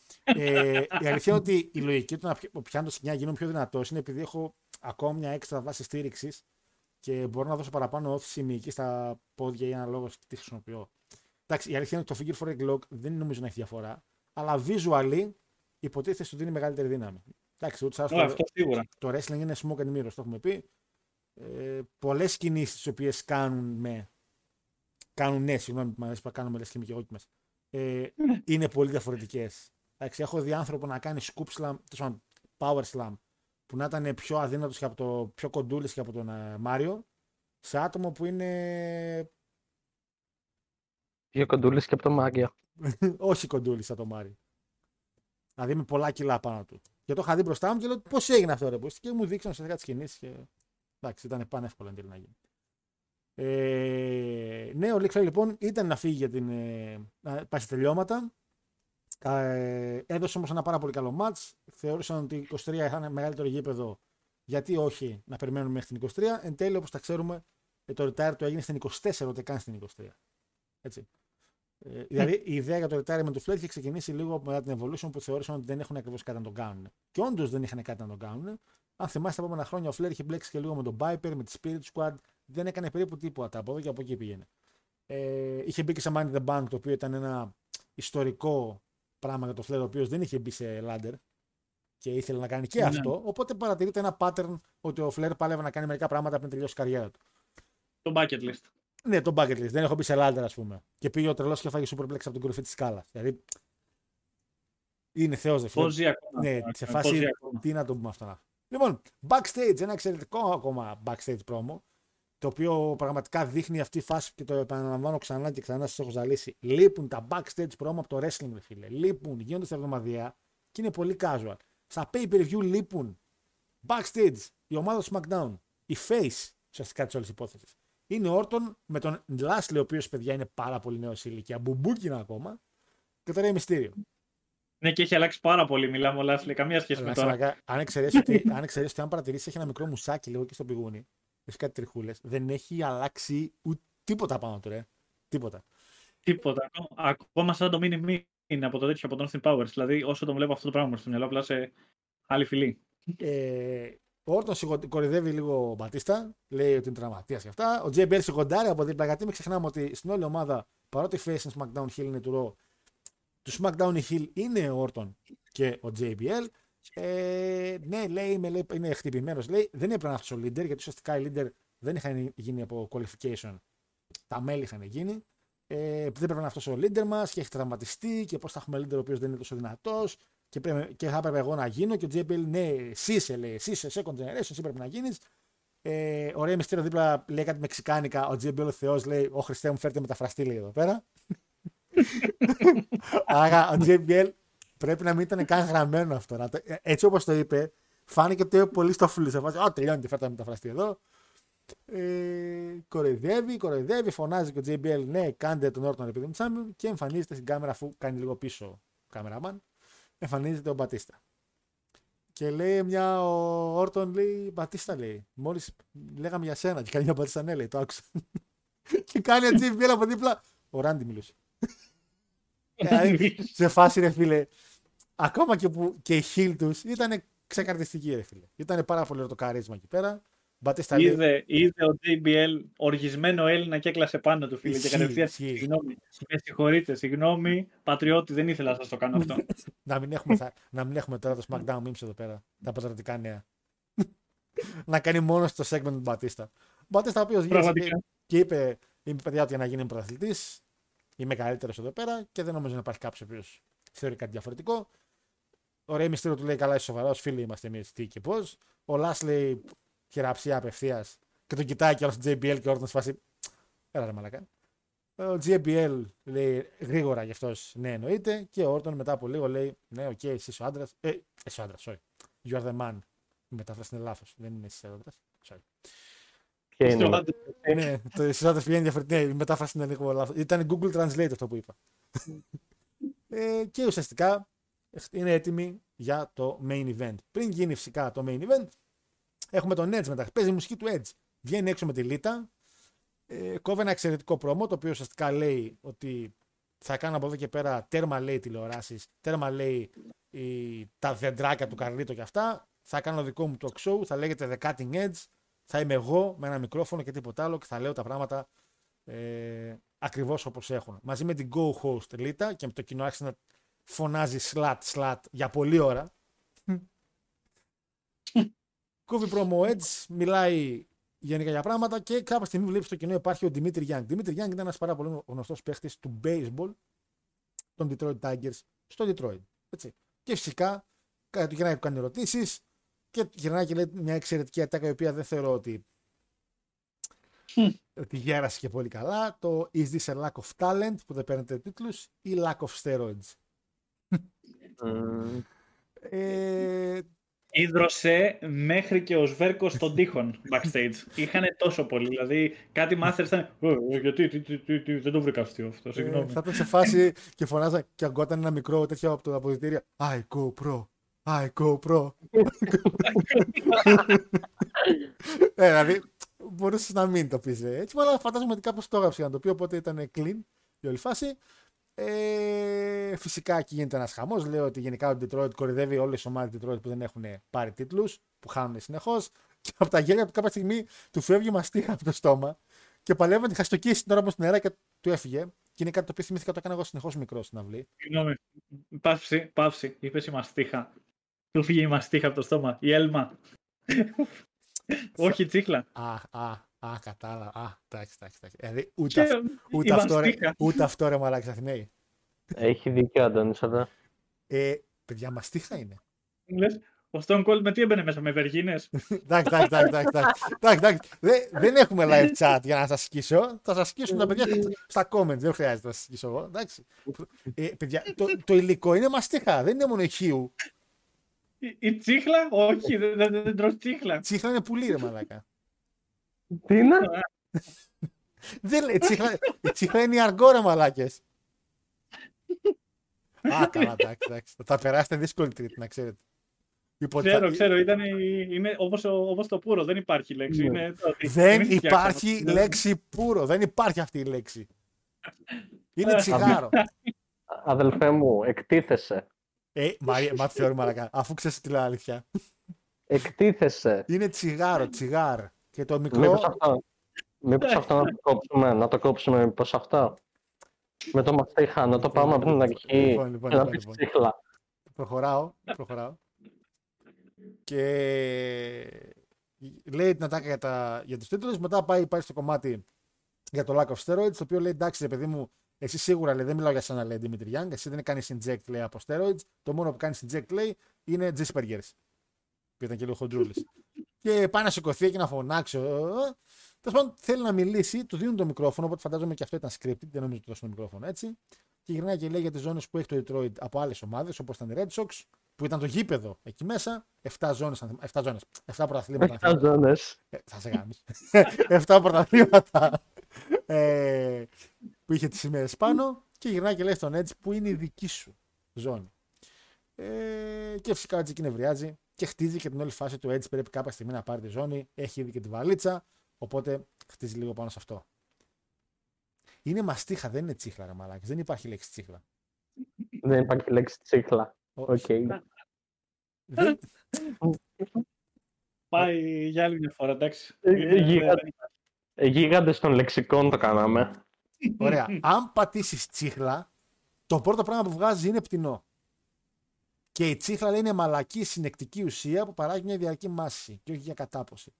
η αλήθεια είναι ότι η λογική του να πιάνω το σκηνιά γίνω πιο δυνατό είναι επειδή έχω ακόμα μια έξτρα βάση στήριξη και μπορώ να δώσω παραπάνω όθηση μυϊκή στα πόδια ή αναλόγως τι χρησιμοποιώ. Εντάξει, η αλήθεια είναι ότι το Figure 4 Lock δεν νομίζω να έχει διαφορά, αλλά visually. Υποτίθεται ότι δίνει μεγαλύτερη δύναμη. Εντάξει, το wrestling είναι smoke and mirrors, το έχουμε πει. Πολλές κινήσεις τις οποίες είναι πολύ διαφορετικές. Εντάξει, έχω δει άνθρωπο να κάνει scoop slam, τόσο power slam, που να ήταν πιο αδύνατος και από το πιο κοντούλης και από τον Μάριο, σε άτομο που είναι. Πιο κοντούλης και από τον Μάγκια. Όχι κοντούλης από τον Μάριο. Δηλαδή με πολλά κιλά πάνω του. Και το είχα δει μπροστά μου και λέω πώς έγινε αυτό ρε πώς. Και μου δείξαν σε κάτι κινήσεις και εντάξει, ήταν πανεύκολο εν τέλει να γίνει. Ναι, ο Λίξα λοιπόν ήταν να φύγει για την πάση τελειώματα. Έδωσε όμως ένα πάρα πολύ καλό μάτς. Θεώρησαν ότι η 23 θα είναι μεγαλύτερο γήπεδο. Γιατί όχι να περιμένουμε μέχρι την 23. Εν τέλει, όπως τα ξέρουμε, το retire του έγινε στην 24, ούτε καν στην 23. Έτσι. Δηλαδή η ιδέα για το retire με το Flair είχε ξεκινήσει λίγο μετά την Evolution, που θεώρησαν ότι δεν έχουν ακριβώς κάτι να τον κάνουν. Και όντως δεν είχαν κάτι να τον κάνουν. Αν θυμάστε, τα επόμενα χρόνια ο Flair είχε μπλέξει και λίγο με τον Piper, με τη Spirit Squad. Δεν έκανε περίπου τίποτα. Από εδώ και από εκεί πήγαινε. Είχε μπει και σε Money in the Bank, το οποίο ήταν ένα ιστορικό πράγμα για το Flair, ο οποίος δεν είχε μπει σε ladder και ήθελε να κάνει και αυτό. Οπότε παρατηρείται ένα pattern ότι ο Flair πάλευε να κάνει μερικά πράγματα πριν τελειώσει η καριέρα του. Το bucket list. Ναι, το bucket list. Δεν έχω μπει σε ladder, ας πούμε. Και πήγε ο τρελός και φάγε superplex από την κορυφή της σκάλας. Δηλαδή. Είναι θεός δε φίλε. Ναι, σε φάση. Τι να το πούμε αυτά. Λοιπόν, backstage, ένα εξαιρετικό ακόμα backstage promo. Το οποίο πραγματικά δείχνει αυτή η φάση και το επαναλαμβάνω ξανά και ξανά, σας έχω ζαλίσει. Λείπουν τα backstage promo από το wrestling, ρε φίλε. Λείπουν, γίνονται στα εβδομαδιαία και είναι πολύ casual. Στα pay-per-view λείπουν backstage, η ομάδα του SmackDown, η face, ουσιαστικά τη όλη υπόθεση. Είναι ο Orton με τον Lashley, ο οποίος, παιδιά, είναι πάρα πολύ νέος σε ηλικία, μπουμπούκινα ακόμα, και τώρα είναι μυστήριο. Ναι, και έχει αλλάξει πάρα πολύ. Μιλάμε ο Lashley, καμία σχέση με τώρα. Αν εξαιρέσει ότι αν παρατηρήσει, έχει ένα μικρό μουσάκι λίγο και στο πηγούνι. Έχει κάτι τριχούλες. Δεν έχει αλλάξει τίποτα πάνω του, ρε. Τίποτα. Τίποτα. Ακόμα σαν το mini είναι από το τέτοιο, από τον Austin Powers. Δηλαδή, όσο τον βλέπω αυτό το πράγμα μου στο μυαλό, απλά σε άλλη φυλή. Ο Orton κορυδεύει λίγο ο Μπατίστα, λέει ότι είναι τραυματίας και αυτά. Ο JBL σηκοντάρει από δίπλα, γιατί μην ξεχνάμε ότι στην όλη ομάδα, παρότι face and SmackDown Hill είναι του Ρο, του SmackDown Hill είναι ο Orton και ο JBL. Ναι, λέει, είναι χτυπημένος. Λέει, δεν έπρεπε να φτιάξει ο leader, γιατί ουσιαστικά οι leader δεν είχαν γίνει από qualification. Τα μέλη είχαν γίνει. Δεν έπρεπε να φτιάξει ο leader μας και έχει τραυματιστεί. Και πώς θα έχουμε leader ο οποίος δεν είναι τόσο δυνατός. Και θα έπρεπε εγώ να γίνω. Και ο JBL, ναι, εσύ είσαι, λέει, εσύ είσαι second generation, εσύ πρέπει να γίνεις. Ωραία, μυστήριο δίπλα λέει κάτι μεξικάνικα. Ο JBL ο Θεός λέει: Ω Χριστέ μου, φέρτε μεταφραστή, λέει εδώ πέρα. Άρα ο JBL. Πρέπει να μην ήταν καν γραμμένο αυτό. Έτσι όπως το είπε, φάνηκε ότι είναι πολύ στο φλου. Σε φάση, τελειώνει τη φέρτα μεταφραστή εδώ. Κοροϊδεύει, φωνάζει και ο JBL. Ναι, κάντε τον Orton επειδή μου και εμφανίζεται στην κάμερα, αφού κάνει λίγο πίσω ο κάμεραμαν. Εμφανίζεται ο Μπατίστα. Και λέει μια, ο Orton λέει: Μπατίστα, λέει, μόλις λέγαμε για σένα. Και κάνει μια Μπατίστα, ναι, λέει, το άκουσα. Και κάνει ο JBL από δίπλα. Ο Ράντι μιλούσε. Σε φάση, ρε φίλε, ακόμα και που και οι χείλ τους ήταν ξεκαρδιστικοί, ρε φίλε. Ήταν πάρα πολύ το καρίσμα εκεί πέρα. Είδε ο JBL οργισμένο Έλληνα και έκλασε πάνω του, φίλε. Και κατευθείαν, συγγνώμη, με συγχωρείτε, συγγνώμη, πατριώτη, δεν ήθελα να σας το κάνω αυτό. Να μην έχουμε τώρα το SmackDown memes εδώ πέρα, τα πατριωτικά νέα. Να κάνει μόνο στο segment του Μπατίστα. Μπατίστα, ο οποίος γύρισε και είπε: Είμαι παιδιά ότι για να γίνει πρωταθλητής. Είμαι καλύτερος εδώ πέρα και δεν νομίζω να υπάρχει κάποιος ο οποίος θεωρεί κάτι διαφορετικό. Ο Ρέι Μυστήριο του λέει: Καλά, είσαι σοβαρός, φίλοι είμαστε εμείς, τι και πώς. Ο Lashley χειραψία απευθείας και τον κοιτάει και όλος τον JBL και ο Orton σφάσει. Έλα ρε μαλακά. Ο JBL λέει γρήγορα γι' αυτός ναι, εννοείται. Και ο Orton μετά από λίγο λέει: Ναι, οκ, εσύ είσαι ο άντρας. Εσύ ο άντρας, sorry. You are the man. Η μετάφραση είναι λάθος. Δεν είναι εσύ ο άντρας. Sorry. Ναι, το συζητάτε πηγαίνει διαφορετικά. Η μετάφραση είναι λίγο λάθος. Ήταν Google Translate αυτό που είπα. Και ουσιαστικά είναι έτοιμοι για το main event. Πριν γίνει φυσικά το main event, έχουμε τον Edge μετά. Παίζει η μουσική του Edge. Βγαίνει έξω με τη Λίτα. Κόβει ένα εξαιρετικό πρόμο, το οποίο ουσιαστικά λέει ότι θα κάνω από εδώ και πέρα τέρμα λέει τηλεοράσεις, τέρμα λέει τα δεντράκια του Καρλίτο και αυτά. Θα κάνω δικό μου talk show, θα λέγεται The Cutting Edge. Θα είμαι εγώ με ένα μικρόφωνο και τίποτα άλλο και θα λέω τα πράγματα ακριβώς όπως έχουν. Μαζί με την co-host Λίτα και με το κοινό άρχισε να φωνάζει σλατ για πολλή ώρα. Κόβει promo Edge, μιλάει γενικά για πράγματα και κάποια στιγμή βλέπει στο κοινό υπάρχει ο Δημήτρη Young. Δημήτρη Young ήταν ένας πάρα πολύ γνωστός παίχτης του baseball των Detroit Tigers στο Detroit. Έτσι. Και φυσικά του γυρνάει που κάνει ερωτήσεις. Και γυρνάει και λέει μια εξαιρετική ατάκα η οποία δεν θεωρώ ότι γέρασε και πολύ καλά. Το Is this a lack of talent που δεν παίρνετε τίτλους ή lack of steroids. Ίδρωσε μέχρι και ο Σβέρκος των τοίχων backstage. Είχανε τόσο πολύ. Δηλαδή κάτι μάστερ ήταν. Γιατί δεν το βρήκα αυτό. Συγγνώμη. Θα έπαιξε φάση και φωνάζα και αγκόταν ένα μικρό τέτοιο από τα αποδυτήρια. I go pro. I go pro. Δηλαδή μπορούσε να μην το πει έτσι. Αλλά φαντάζομαι ότι κάπως το έγραψε να το πει. Οπότε ήταν clean η όλη φάση. Φυσικά εκεί γίνεται ένας χαμός. Λέω ότι γενικά το Detroit κορυδεύει όλες τις ομάδες Detroit που δεν έχουν πάρει τίτλους, που χάνουν συνεχώς. Και από τα γέλια του κάποια στιγμή του φεύγει μαστίχα από το στόμα και παλεύει να τη χαστοκίσει την ώρα όμως νερά και του έφυγε. Και είναι κάτι το οποίο θυμήθηκα το έκανα εγώ συνεχώς μικρός στην αυλή. Συγγνώμη. Παύση. Είπες η μαστίχα. Του φύγει η μαστίχα από το στόμα. Η έλμα. Όχι η τσίχλα. Α, κατάλαβα. Εντάξει. Δηλαδή, ούτε αυτό ρε μαλάκι Αθηναίοι. Έχει δίκιο, Αντώνης, αλλά... παιδιά, μαστίχα είναι. Λες, ο Stone Cold με τι έμπαινε μέσα, με βεργίνες. Εντάξει. Δεν έχουμε live chat για να σας σκίσω. Θα σας σκίσουν τα παιδιά στα comments. Δεν χρειάζεται να σας σκίσω εγώ. Παιδιά, το υλικό είναι μαστίχα. Δεν είναι μόνο ηχείου. Η τσίχλα, όχι, δεν τρως τσίχλα. Τσίχλα είναι πουλί, ρε μαλάκα. Τι είναι? Η τσίχλα είναι η αργόρα, μαλάκες. Α, καλά, εντάξει. Θα περάσετε δύσκολη τρίτη, να ξέρετε. Ξέρω. Είναι όπως το πουρο, δεν υπάρχει λέξη. Δεν υπάρχει λέξη πουρο, δεν υπάρχει αυτή η λέξη. Είναι τσιγάρο. Αδελφέ μου, εκτίθεσαι. Μα θεωρεί μαλακά, αφού ξέρεις την αλήθεια. Εκτίθεσαι. Είναι τσιγάρο. Και το μικρό... Μήπως αυτό να το κόψουμε, μήπως αυτό. Με το μαστίχα, να το πάμε από την αρχή, να πεις τσίχλα. Προχωράω. Και λέει την ατάκα για τους τίτλους, μετά πάει στο κομμάτι για το lack of steroids, το οποίο λέει εντάξει παιδί μου, εσύ σίγουρα λέει, δεν μιλάω για σένα λέει Δημήτρη Γιάνγκ, εσύ δεν κάνεις inject λέει από steroids, το μόνο που κάνεις inject λέει είναι Gispergers, που ήταν και λίγο χοντρούλης. Και πάει να σηκωθεί και να φωνάξει. Τέλος πάντων, θέλει να μιλήσει, του δίνουν το μικρόφωνο, οπότε φαντάζομαι και αυτό ήταν scripted, δεν νομίζω ότι δώσουν το μικρόφωνο έτσι. Και γυρνάει και λέει για τις ζώνες που έχει το Detroit από άλλες ομάδες, όπως ήταν οι Red Sox, που ήταν το γήπεδο εκεί μέσα. 7 ζώνες, 7 πρωταθλήματα. 7 ζώνες. Θα σε κάνεις. 7 πρωταθλήματα που είχε τις ημέρες πάνω. Και γυρνάει και λέει στον Edge που είναι η δική σου ζώνη. Και φυσικά ο Edge εκεί νευριάζει. Και χτίζει και την όλη φάση του Edge. Πρέπει κάποια στιγμή να πάρει τη ζώνη. Έχει ήδη και τη βαλίτσα. Οπότε χτίζει λίγο πάνω σε αυτό. Είναι μαστίχα, δεν είναι τσίχλα, ρε μαλάκες. Δεν υπάρχει λέξη τσίχλα. Δεν υπάρχει λέξη τσίχλα. Okay. Πάει για άλλη μια φορά, εντάξει. Γίγαντες των λεξικών το κάναμε. Ωραία. Αν πατήσεις τσίχλα, το πρώτο πράγμα που βγάζει είναι πτηνό. Και η τσίχλα λέει, είναι μαλακή συνεκτική ουσία που παράγει μια διαρκή μάση και όχι για κατάποση.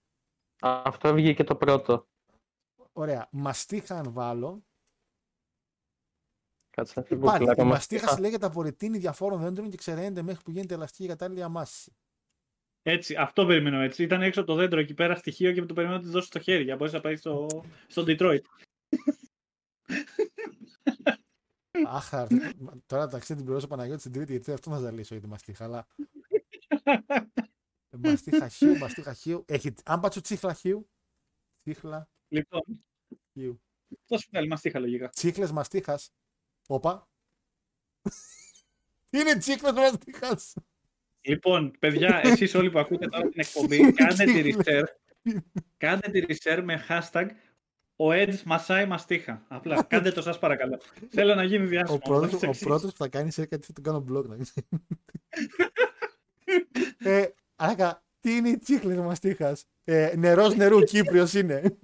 Αυτό βγήκε και το πρώτο. Ωραία. Μαστίχα αν βάλω. Κάτσε. Πάλι, η μαστίχα συλλέγεται από ρετίνη διαφόρων δέντρων και ξεραίνεται μέχρι που γίνεται ελαστική και κατάλληλη αμάση. Έτσι, αυτό περιμένω έτσι. Ήταν έξω από το δέντρο εκεί πέρα στοιχείο και το περιμένω να τη δώσει στο χέρι για να μπορείς να πάει στο Detroit. Αχ, τώρα ταξίδι την πληρώσα Παναγιώτη στην Τρίτη, γιατί αυτό θα ζαλίσω για τη μαστίχα, αλλά... μαστίχα χείου. Αν πάτσω τσίχλα χείου. Τσίχλα. Λοιπόν. Χείου. Πώς σου βγάλει μαστίχα λογικά. Τσίχλες μαστίχας. Όπα. Είναι τσίχλες μαστίχας. Λοιπόν, παιδιά, εσείς όλοι που ακούτε τώρα την εκπομπή, κάντε τη research με hashtag ο Edge μασάει μαστίχα. Απλά κάντε το σας παρακαλώ. Θέλω να γίνει διάσημο. Ο πρώτος που θα κάνει share κάτι θα τον κάνω blog να γίνει. Άρακα, τι είναι η τσίχλες μαστίχας. Νερός νερού Κύπριος είναι.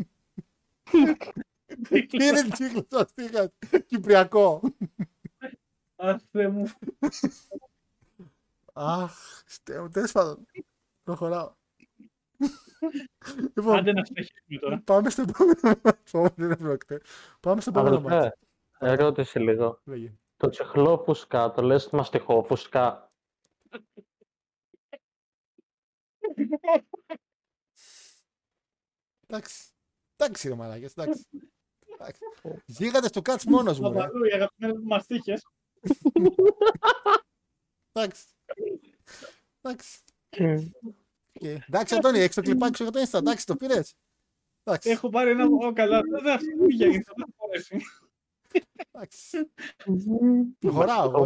Τι είναι η τσίχλες μαστίχας. Κυπριακό. Άστε μου. Αχ, τέλος πάντων. Προχωράω. Λοιπόν, άντε να συνεχίσουμε τώρα. Πάμε στο επόμενο. Πάμε στο επόμενο μάτι. Ερώτηση λίγο. Λέγε. Το τσιχλό φουσκά, το λες μαστιχό φουσκά. Εντάξει ρε μαλάκες, εντάξει. Γίγατε στο κάτς μόνος μου. Παπαδού, οι αγαπημένες μου μαστίχες. Εντάξει. Εντάξει, Αντώνη, έχεις το κλιπάκι σου για το Insta, εντάξει, το πήρες. Έχω πάρει ένα από καλά, δεν αφήγια γιατί θα μπορέσει. Εντάξει. Προχωράω,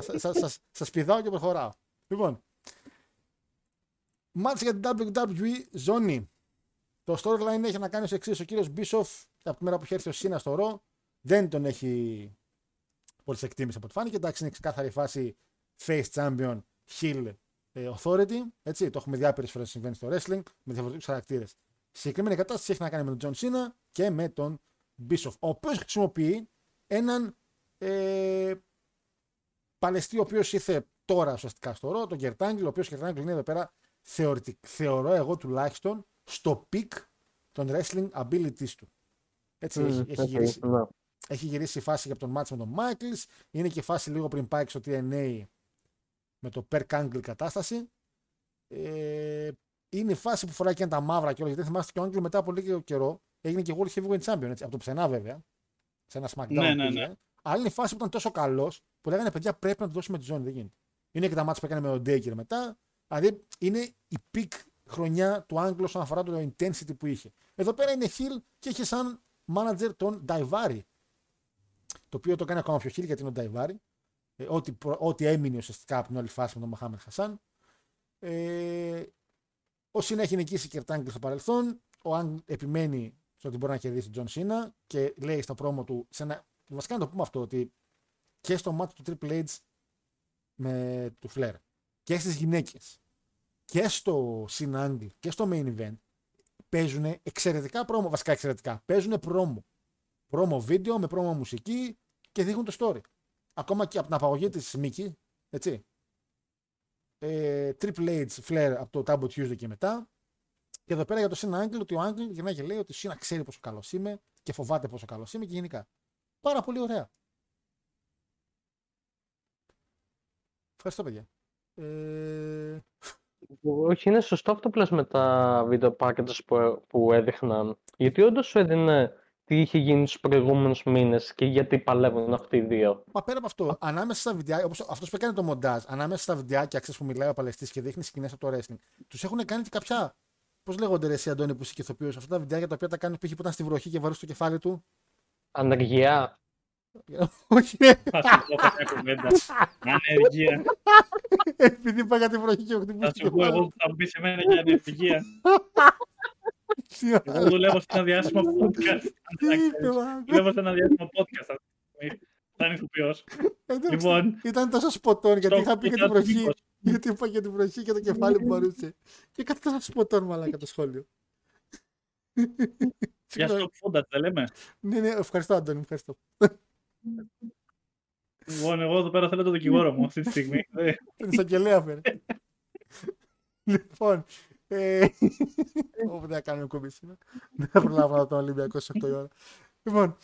σας πηδάω και προχωράω. Λοιπόν, μάτς για την WWE ζώνη. Το storyline έχει να κάνει ως εξής. Ο κύριος Μπίσοφ, από τη μέρα που είχε έρθει ο Σίνα στο Ρο, δεν τον έχει πολύ σε εκτίμηση από ό,τι φάνηκε. Εντάξει, είναι ξεκάθαρη φάση face champion, heel authority. Έτσι, το έχουμε διάπειρες φορές συμβαίνει στο wrestling με διαφορετικούς χαρακτήρες. Συγκεκριμένη κατάσταση έχει να κάνει με τον Τζον Σίνα και με τον Μπίσοφ, ο οποίος χρησιμοποιεί έναν Παλαιστή, ο οποίος ήρθε τώρα ουσιαστικά στο Ρο, τον Κερτάγκλ, ο οποίος Κερτάγκλ είναι εδώ πέρα, θεωρώ εγώ τουλάχιστον, στο peak των wrestling abilities του. Έτσι έχει γυρίσει η φάση για τον μάτς με τον Μάικλς, είναι και η φάση λίγο πριν πάει στο TNA με το Per Angle κατάσταση. Είναι η φάση που φοράει και τα μαύρα και όλα, γιατί θυμάστε και ο Άγγλου μετά από λίγο καιρό έγινε και World Heavyweight Champion, έτσι, από το πουθενά βέβαια, σε ένα SmackDown. Ναι. Αλλά είναι η φάση που ήταν τόσο καλός που λέγανε παιδιά πρέπει να του δώσουμε τη ζώνη, δεν γίνεται. Είναι και τα μάτς που έκανε με τον Ντέικερ μετά, δηλαδή είναι η peak χρονιά του Άγγλου όσον αφορά το intensity που είχε. Εδώ πέρα είναι heel και είχε σαν manager τον Daivari, το οποίο το κάνει ακόμα πιο heel γιατί είναι ο Daivari, ό,τι έμεινε ουσιαστικά από την όλη φάση με τον Μαχάμεντ Χασάν. Ο Σίνα έχει νικήσει Κερτάγκλ στο παρελθόν. Ο Άγγλ επιμένει στο ότι μπορεί να κερδίσει τον Τζον Σίνα και λέει στα πρόμο του. Βασικά να το πούμε αυτό, ότι και στο μάτι του Triple H με του Φλερ και στις γυναίκες και στο Σίνα Άγγλ και στο main event παίζουν εξαιρετικά πρόμο. Βασικά εξαιρετικά. Παίζουν πρόμο. Πρόμο βίντεο με πρόμο μουσική και δείχνουν το story. Ακόμα και από την απαγωγή τη Μίκη, έτσι. Triple H, Flair από το Taboo Tuesday και μετά. Και εδώ πέρα για το Σίνα Άγγλ, ότι ο Άγγλ γυρνάει και λέει ότι ο Σίνα ξέρει πόσο καλός είμαι και φοβάται πόσο καλός είμαι και γενικά. Πάρα πολύ ωραία. Ευχαριστώ, παιδιά. Όχι, είναι σωστό αυτό που λες με τα βίντεο packages που έδειχναν. Γιατί όντως σου έδινε τι είχε γίνει στους προηγούμενους μήνες και γιατί παλεύουν αυτοί οι δύο. Μα πέρα από αυτό, ανάμεσα στα βιντεάκια, όπως αυτός που έκανε το μοντάζ, ανάμεσα στα βιντεάκια, ξέρεις που μιλάει ο Παλαιστής και δείχνει σκηνές από το wrestling, τους έχουν κάνει και κάποια. Πώς λέγονται ρε εσύ, Αντώνη, που είσαι ηθοποιός, αυτά τα βιντεάκια τα οποία τα κάνει π.χ. που ήταν στη βροχή και βαρούσε το κεφάλι του. Ανεργία. Όχι. Ανεργία. Επειδή πάει για τη βροχή και χτυπούσε. Θα σου πω εγώ που θα μπει σε μένα για ανεργία. Εγώ δουλεύω σε ένα διάσημο podcast. Θα είναι ηθοποιός. Ήταν τόσο σποτών γιατί είχα πει για την βροχή. Γιατί είπα για την βροχή και το κεφάλι που μπορούσε. Και κάτι τόσο σποτών μαλάκα το σχόλιο. Για στο φούντα τα λέμε. Ναι, ευχαριστώ Αντώνη, ευχαριστώ. Λοιπόν, εγώ εδώ πέρα θέλω το δικηγόρο μου αυτή τη στιγμή. Την εισαγγελέα φέρε. Λοιπόν, όπου θα κάνουμε κουμπί σήμερα. Δεν θα προλάβω να τον Ολυμπιακό στις 8 η ώρα. Λοιπόν,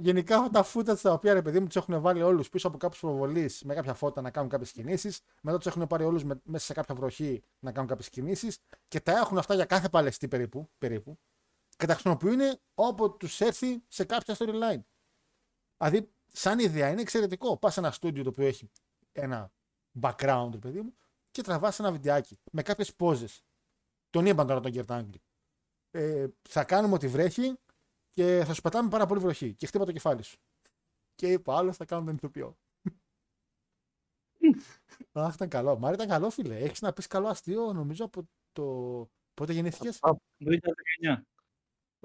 γενικά αυτά τα φούτα τα οποία ρε παιδί μου τους έχουν βάλει όλους πίσω από κάποιες προβολείς με κάποια φώτα να κάνουν κάποιες κινήσεις, μετά τους έχουν πάρει όλους μέσα σε κάποια βροχή να κάνουν κάποιες κινήσεις και τα έχουν αυτά για κάθε Παλαιστή περίπου και τα χρησιμοποιούν όπου τους έρθει σε κάποια storyline. Δηλαδή, σαν ιδέα είναι εξαιρετικό. Πας σε ένα στούντιο το οποίο έχει ένα background, ρε παιδί μου, και τραβάς ένα βιντεάκι με κάποιες πόζες. Τον είπαν τώρα τον Κερτάγκλ. Θα κάνουμε ότι βρέχει και θα σου πετάμε πάρα πολύ βροχή. Και χτύπα το κεφάλι σου. Και είπα, άλλο θα κάνουμε τον ηθοποιό. Αχ, ήταν καλό. Μάρι, ήταν καλό, φίλε. Έχεις να πεις καλό αστείο, νομίζω, από το. Πότε γεννήθηκες? Από το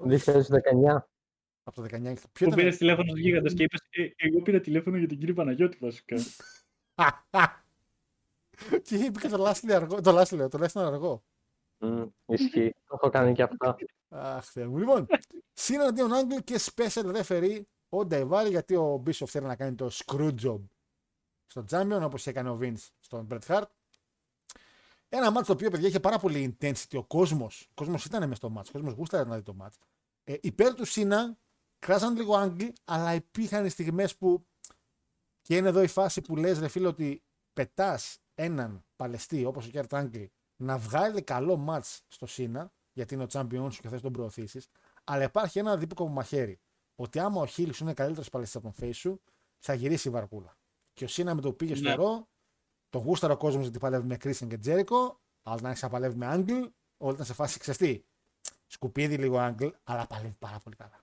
2019. Από το 2019. Ποιο πήρε τηλέφωνο στους γίγαντες και είπες, εγώ πήρα τηλέφωνο για την κυρία Παναγιώτη, βασικά. Και είπε το Λάσλεο, το Λάσλεο αργό. Ισχύει, το έχω κάνει και αυτά. Αχ, Θεέ μου. Λοιπόν, συναντίον Άγγλ και special referee ο Νταϊβάρη, γιατί ο Μπίσοφ θέλει να κάνει το screw job στον Τζάμιον, όπως έκανε ο Βίνς στον Μπρετ Χαρτ. Ένα μάτσο το οποίο, παιδιά, είχε πάρα πολύ intensity. Ο κόσμος ήταν μέσα στο μάτσο, ο κόσμος γούσταρε να δει το μάτσο. Υπέρ του Σίνα, κράζαν λίγο Άγγλ, αλλά υπήρχαν στιγμές που. Και είναι εδώ η φάση που λες, ρε φίλε, ότι πετάς έναν Παλαιστή όπως ο Κέρτ Άγγλ να βγάλει καλό μάτς στο Σίνα, γιατί είναι ο τσάμπιον σου και θες τον προωθήσεις, αλλά υπάρχει ένα δίπλο μαχαίρι. Ότι άμα ο χείλ σου είναι καλύτερος Παλαιστής από τον face σου, θα γυρίσει η βαρκούλα. Και ο Σίνα με το πήγε στο Ρο, τον γούσταρο κόσμο γιατί παλεύει με Κρίστιαν και Τζέρικο, άλλο να έχει να παλεύει με Άγγλ, όλοι να σε φάσει ξεστή. Σκουπίδι λίγο Άγγλ, αλλά παλεύει πάρα πολύ καλά.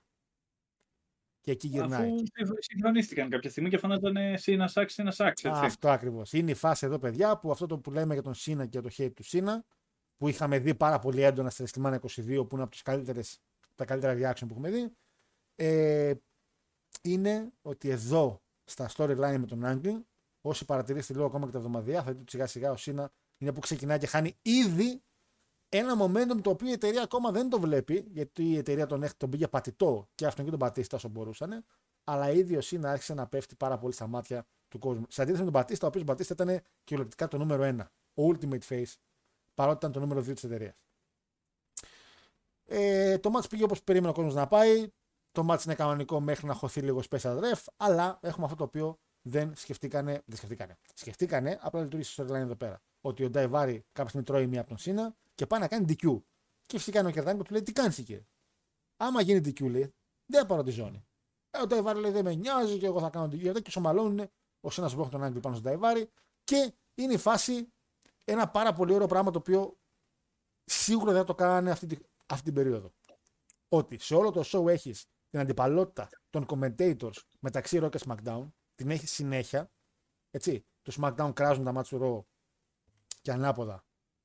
Και εκεί γυρνάει. Αφού συγχρονίστηκαν κάποια στιγμή και φανόταν Σίνα Σάξ, Σίνα Σάξ. Αυτό ακριβώς. Είναι η φάση εδώ, παιδιά, που αυτό το που λέμε για τον Σίνα και για το hate του Σίνα, που είχαμε δει πάρα πολύ έντονα στη WrestleMania 22, που είναι από τα καλύτερα reaction που έχουμε δει, είναι ότι εδώ στα storyline με τον Άγγλ, όσοι παρατηρήσετε λίγο ακόμα και τα εβδομαδιά, θα δείτε ότι σιγά σιγά ο Σίνα είναι που ξεκινάει και χάνει ήδη ένα momentum το οποίο η εταιρεία ακόμα δεν το βλέπει, γιατί η εταιρεία τον πήγε πατητό και αυτόν και τον Μπατίστα όσο μπορούσαν, αλλά ήδη ο Σίνα άρχισε να πέφτει πάρα πολύ στα μάτια του κόσμου. Σε αντίθεση με τον Μπατίστα, ο οποίος Μπατίστα ήταν κυριολεκτικά το νούμερο 1, ο Ultimate Face, παρότι ήταν το νούμερο 2 της εταιρείας. Το match πήγε όπως περίμενε ο κόσμος να πάει. Το match είναι κανονικό μέχρι να χωθεί λίγο special ref, αλλά έχουμε αυτό το οποίο δεν σκεφτήκανε. Σκεφτήκανε, απλά λειτουργήσε στο storyline εδώ πέρα. Ότι ο Νταϊβάρη κάποια στιγμή τρώει μία από τον Σίνα και πάει να κάνει DQ. Και φυσικά είναι ο Κερδάνη που του λέει: τι κάνεις εκεί? Άμα γίνει DQ, λέει, δεν πάρω τη ζώνη. Ο Νταϊβάρη λέει: δεν με νοιάζει και εγώ θα κάνω DQ. Και σωμαλώνουν, ο Σίνα μπλόκ τον Άγγλ πάνω στον Νταϊβάρη. Και είναι η φάση, ένα πάρα πολύ ωραίο πράγμα το οποίο σίγουρα δεν θα το κάνανε αυτή την περίοδο. Ότι σε όλο το show έχεις την αντιπαλότητα των commentators μεταξύ Raw και SmackDown, την έχεις συνέχεια. Έτσι, το SmackDown κράζουν τα μάτια του Raw και ανάποδα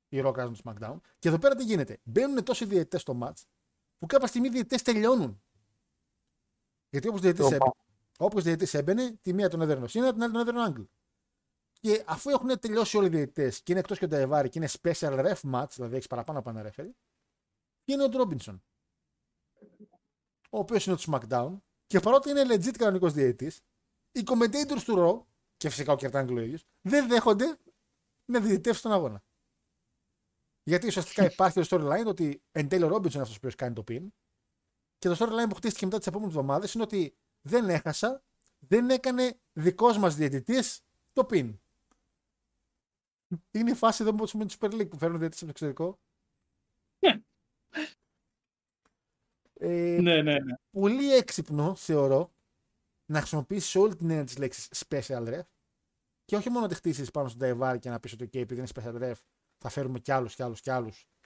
οι Raw κράζουν το SmackDown. Και εδώ πέρα τι γίνεται? Μπαίνουν τόσοι διαιτητές στο match που κάποια στιγμή οι διαιτητές τελειώνουν. Γιατί όπως διαιτητής έμπαινε, τη μία τον έδερνε ο Σίνα, την άλλη τον έδερνε ο Άγγλ. Και αφού έχουν τελειώσει όλοι οι διαιτητές και είναι εκτός και ο Νταϊβάρη και είναι special ref match, δηλαδή έχεις παραπάνω από ένα referee, είναι ο Ρόμπινσον, ο οποίος είναι του SmackDown, και παρότι είναι legit κανονικός διαιτητής, οι commentators του Raw και φυσικά ο Κερτ Άγγλ ο ίδιος δεν δέχονται να διαιτητεύσει τον αγώνα. Γιατί ουσιαστικά υπάρχει το storyline ότι εν τέλει ο Ρόμπινσον αυτός ο οποίος κάνει το pin, και το storyline που χτίστηκε μετά τις επόμενες εβδομάδες είναι ότι δεν έχασα, δεν έκανε δικός μας διαιτητής το pin. Είναι η φάση εδώ με το Super League που φέρνουν διαιτητές από το εξωτερικό. Ναι. Πολύ έξυπνο θεωρώ να χρησιμοποιήσεις όλη την έννοια της λέξης special ref και όχι μόνο να τη χτίσεις πάνω στον Νταϊβάρη και να πεις ότι okay, επειδή είναι special ref θα φέρουμε κι άλλους κι άλλους,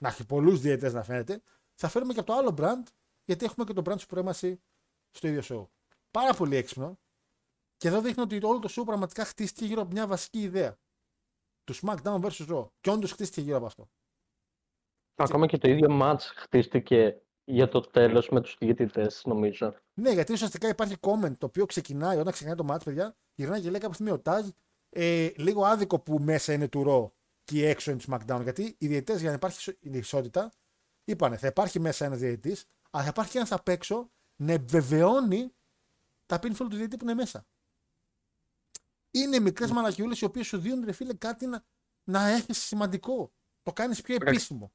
να έχει πολλούς διαιτητές να φαίνεται, θα φέρουμε και από το άλλο brand, γιατί έχουμε και το brand supremacy στο ίδιο show. Πάρα πολύ έξυπνο, και εδώ δείχνει ότι όλο το show πραγματικά χτίστηκε γύρω από μια βασική ιδέα του SmackDown vs Raw, και όντως χτίστηκε γύρω από αυτό. Ακόμα και το ίδιο match χτίστηκε για το τέλος με τους διαιτητές, νομίζω. Ναι, γιατί ουσιαστικά υπάρχει comment το οποίο ξεκινάει, όταν ξεκινάει το match, παιδιά, γυρνάει και λέει κάποια στιγμή ο Τάζ, λίγο άδικο που μέσα είναι του Raw και έξω είναι του SmackDown. Γιατί οι διαιτητές, για να υπάρχει ισότητα, είπανε θα υπάρχει μέσα ένας διαιτητής, αλλά θα υπάρχει ένας απ' έξω να επιβεβαιώνει τα pinfall του διαιτητή που είναι μέσα. Είναι μικρές μαλακιούλες οι οποίες σου δίνουν, ρε φίλε, κάτι να έχει σημαντικό. Το κάνεις πιο επίσημο.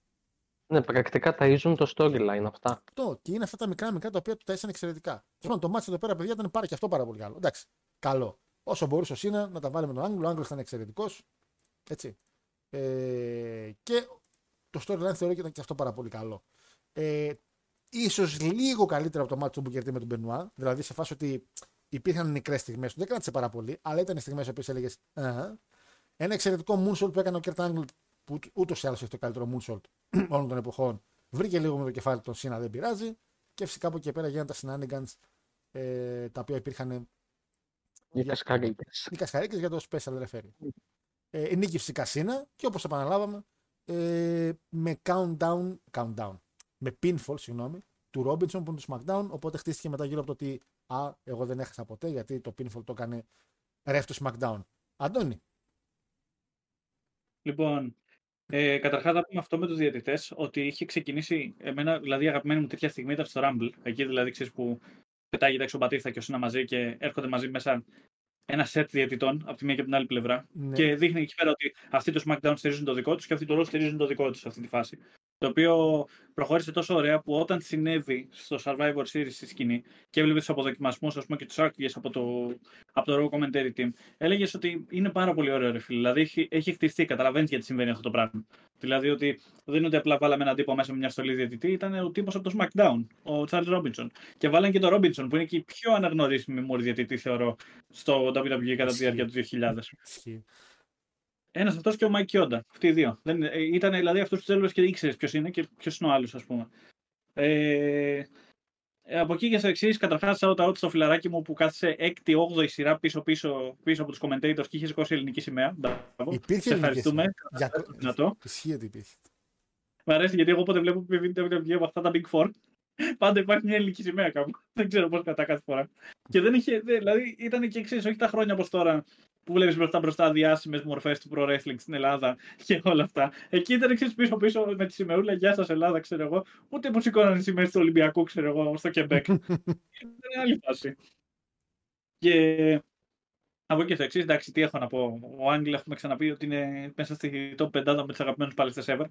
Ναι, πρακτικά ταΐζουν το storyline αυτά. Αυτό. Και είναι αυτά τα μικρά τα οποία του ταΐσαν εξαιρετικά. Τώρα το μάτι εδώ πέρα, παιδιά, ήταν πάρα και αυτό πάρα πολύ καλό. Εντάξει, καλό. Όσο μπορούσε ο Σίνα να τα βάλει με τον Άγγλο, ο Άγγλος ήταν εξαιρετικός. Έτσι. Και το storyline θεωρώ και ήταν και αυτό πάρα πολύ καλό. Ίσως λίγο καλύτερα από το μάτι του Μπουκερτή με τον Μπενουά. Δηλαδή σε φάση ότι υπήρχαν νεκρές στιγμές, δεν κράτησε πάρα πολύ, αλλά ήταν στιγμές που έλεγες. Ένα εξαιρετικό moonsault που έκανε ο Κερτ Άγγλ, που ούτως ή άλλως έχει το καλύτερο moonsault όλων των εποχών, βρήκε λίγο με το κεφάλι τον Σίνα, δεν πειράζει, και φυσικά από εκεί και πέρα γίνανε τα συνάνιγκανς τα οποία υπήρχαν οι κασκαρίκες για το special referee. Νίκη φυσικά Σίνα, και όπως επαναλάβαμε με countdown με pinfall, συγγνώμη, του Ρόμπινσον που είναι του SmackDown, οπότε χτίστηκε μετά γύρω από το ότι εγώ δεν έχασα ποτέ, γιατί το pinfall το έκανε ref του SmackDown. Αντώνη. Λοιπόν, καταρχάς θα πούμε αυτό με τους διαιτητές, ότι είχε ξεκινήσει, εμένα, δηλαδή αγαπημένη μου τέτοια στιγμή ήταν στο Rumble, εκεί δηλαδή ξέρεις που πετάγεται έξω ο Μπατίστα και ο Σίνα μαζί και έρχονται μαζί μέσα ένα σετ διαιτητών από τη μία και από την άλλη πλευρά, ναι. Και δείχνει εκεί πέρα ότι αυτοί το SmackDown στηρίζουν το δικό τους και αυτοί το Raw στηρίζουν το δικό τους αυτή τη φάση. Το οποίο προχώρησε τόσο ωραία που όταν συνέβη στο Survivor Series στη σκηνή και έβλεπε τους αποδοκιμασμούς, ας πούμε, και τους άκουγες από το Raw Commentary Team, έλεγες ότι είναι πάρα πολύ ωραίο, ρε φίλε. Δηλαδή έχει χτιστεί, καταλαβαίνεις γιατί συμβαίνει αυτό το πράγμα. Δηλαδή ότι δεν είναι ότι απλά βάλαμε έναν τύπο μέσα με μια στολή διαιτητή, ήταν ο τύπος από το SmackDown, ο Charles Robinson. Και βάλανε και τον Robinson, που είναι και η πιο αναγνωρίσιμη μόρη διαιτητή, θεωρώ, στο WWE κατά τη διάρκεια του 2000. Ένας αυτός και ο Μάικ Κιόντα. Αυτοί οι δύο. Ήταν δηλαδή αυτούς τους έλεγες και ήξερες ποιος είναι και ποιος είναι ο άλλος, ας πούμε. Από εκεί και στο εξής, καταρχάς, shout-out στο φιλαράκι μου που κάθισε 6η-8η σειρά πίσω από τους commentators και είχε σηκώσει ελληνική σημαία. Μπράβο. Σε ευχαριστούμε. Ισχύει ότι υπήρχε. Μ' αρέσει γιατί εγώ όποτε βλέπω PvP από αυτά τα Big Four, πάντα υπάρχει μια ελληνική σημαία κάπου. Δεν ξέρω πώς κατά κάθε φορά. Και δεν είχε, δηλαδή ήταν και εξής, όχι τα χρόνια όπως τώρα που βλέπεις μπροστά διάσημες μορφές του Pro Wrestling στην Ελλάδα και όλα αυτά. Εκεί ήταν εξής πίσω με τη σημεούλα, γεια σας Ελλάδα, ξέρω εγώ. Ούτε που σηκώνανε οι σημαίες του Ολυμπιακού, ξέρω εγώ, στο Κεμπέκ. Ήταν άλλη φάση. Και από εκεί στο εξής, εντάξει, τι έχω να πω. Ο Άγγελ έχουμε ξαναπεί ότι είναι μέσα στη top 5 με τους αγαπημένους παλαιστές ever.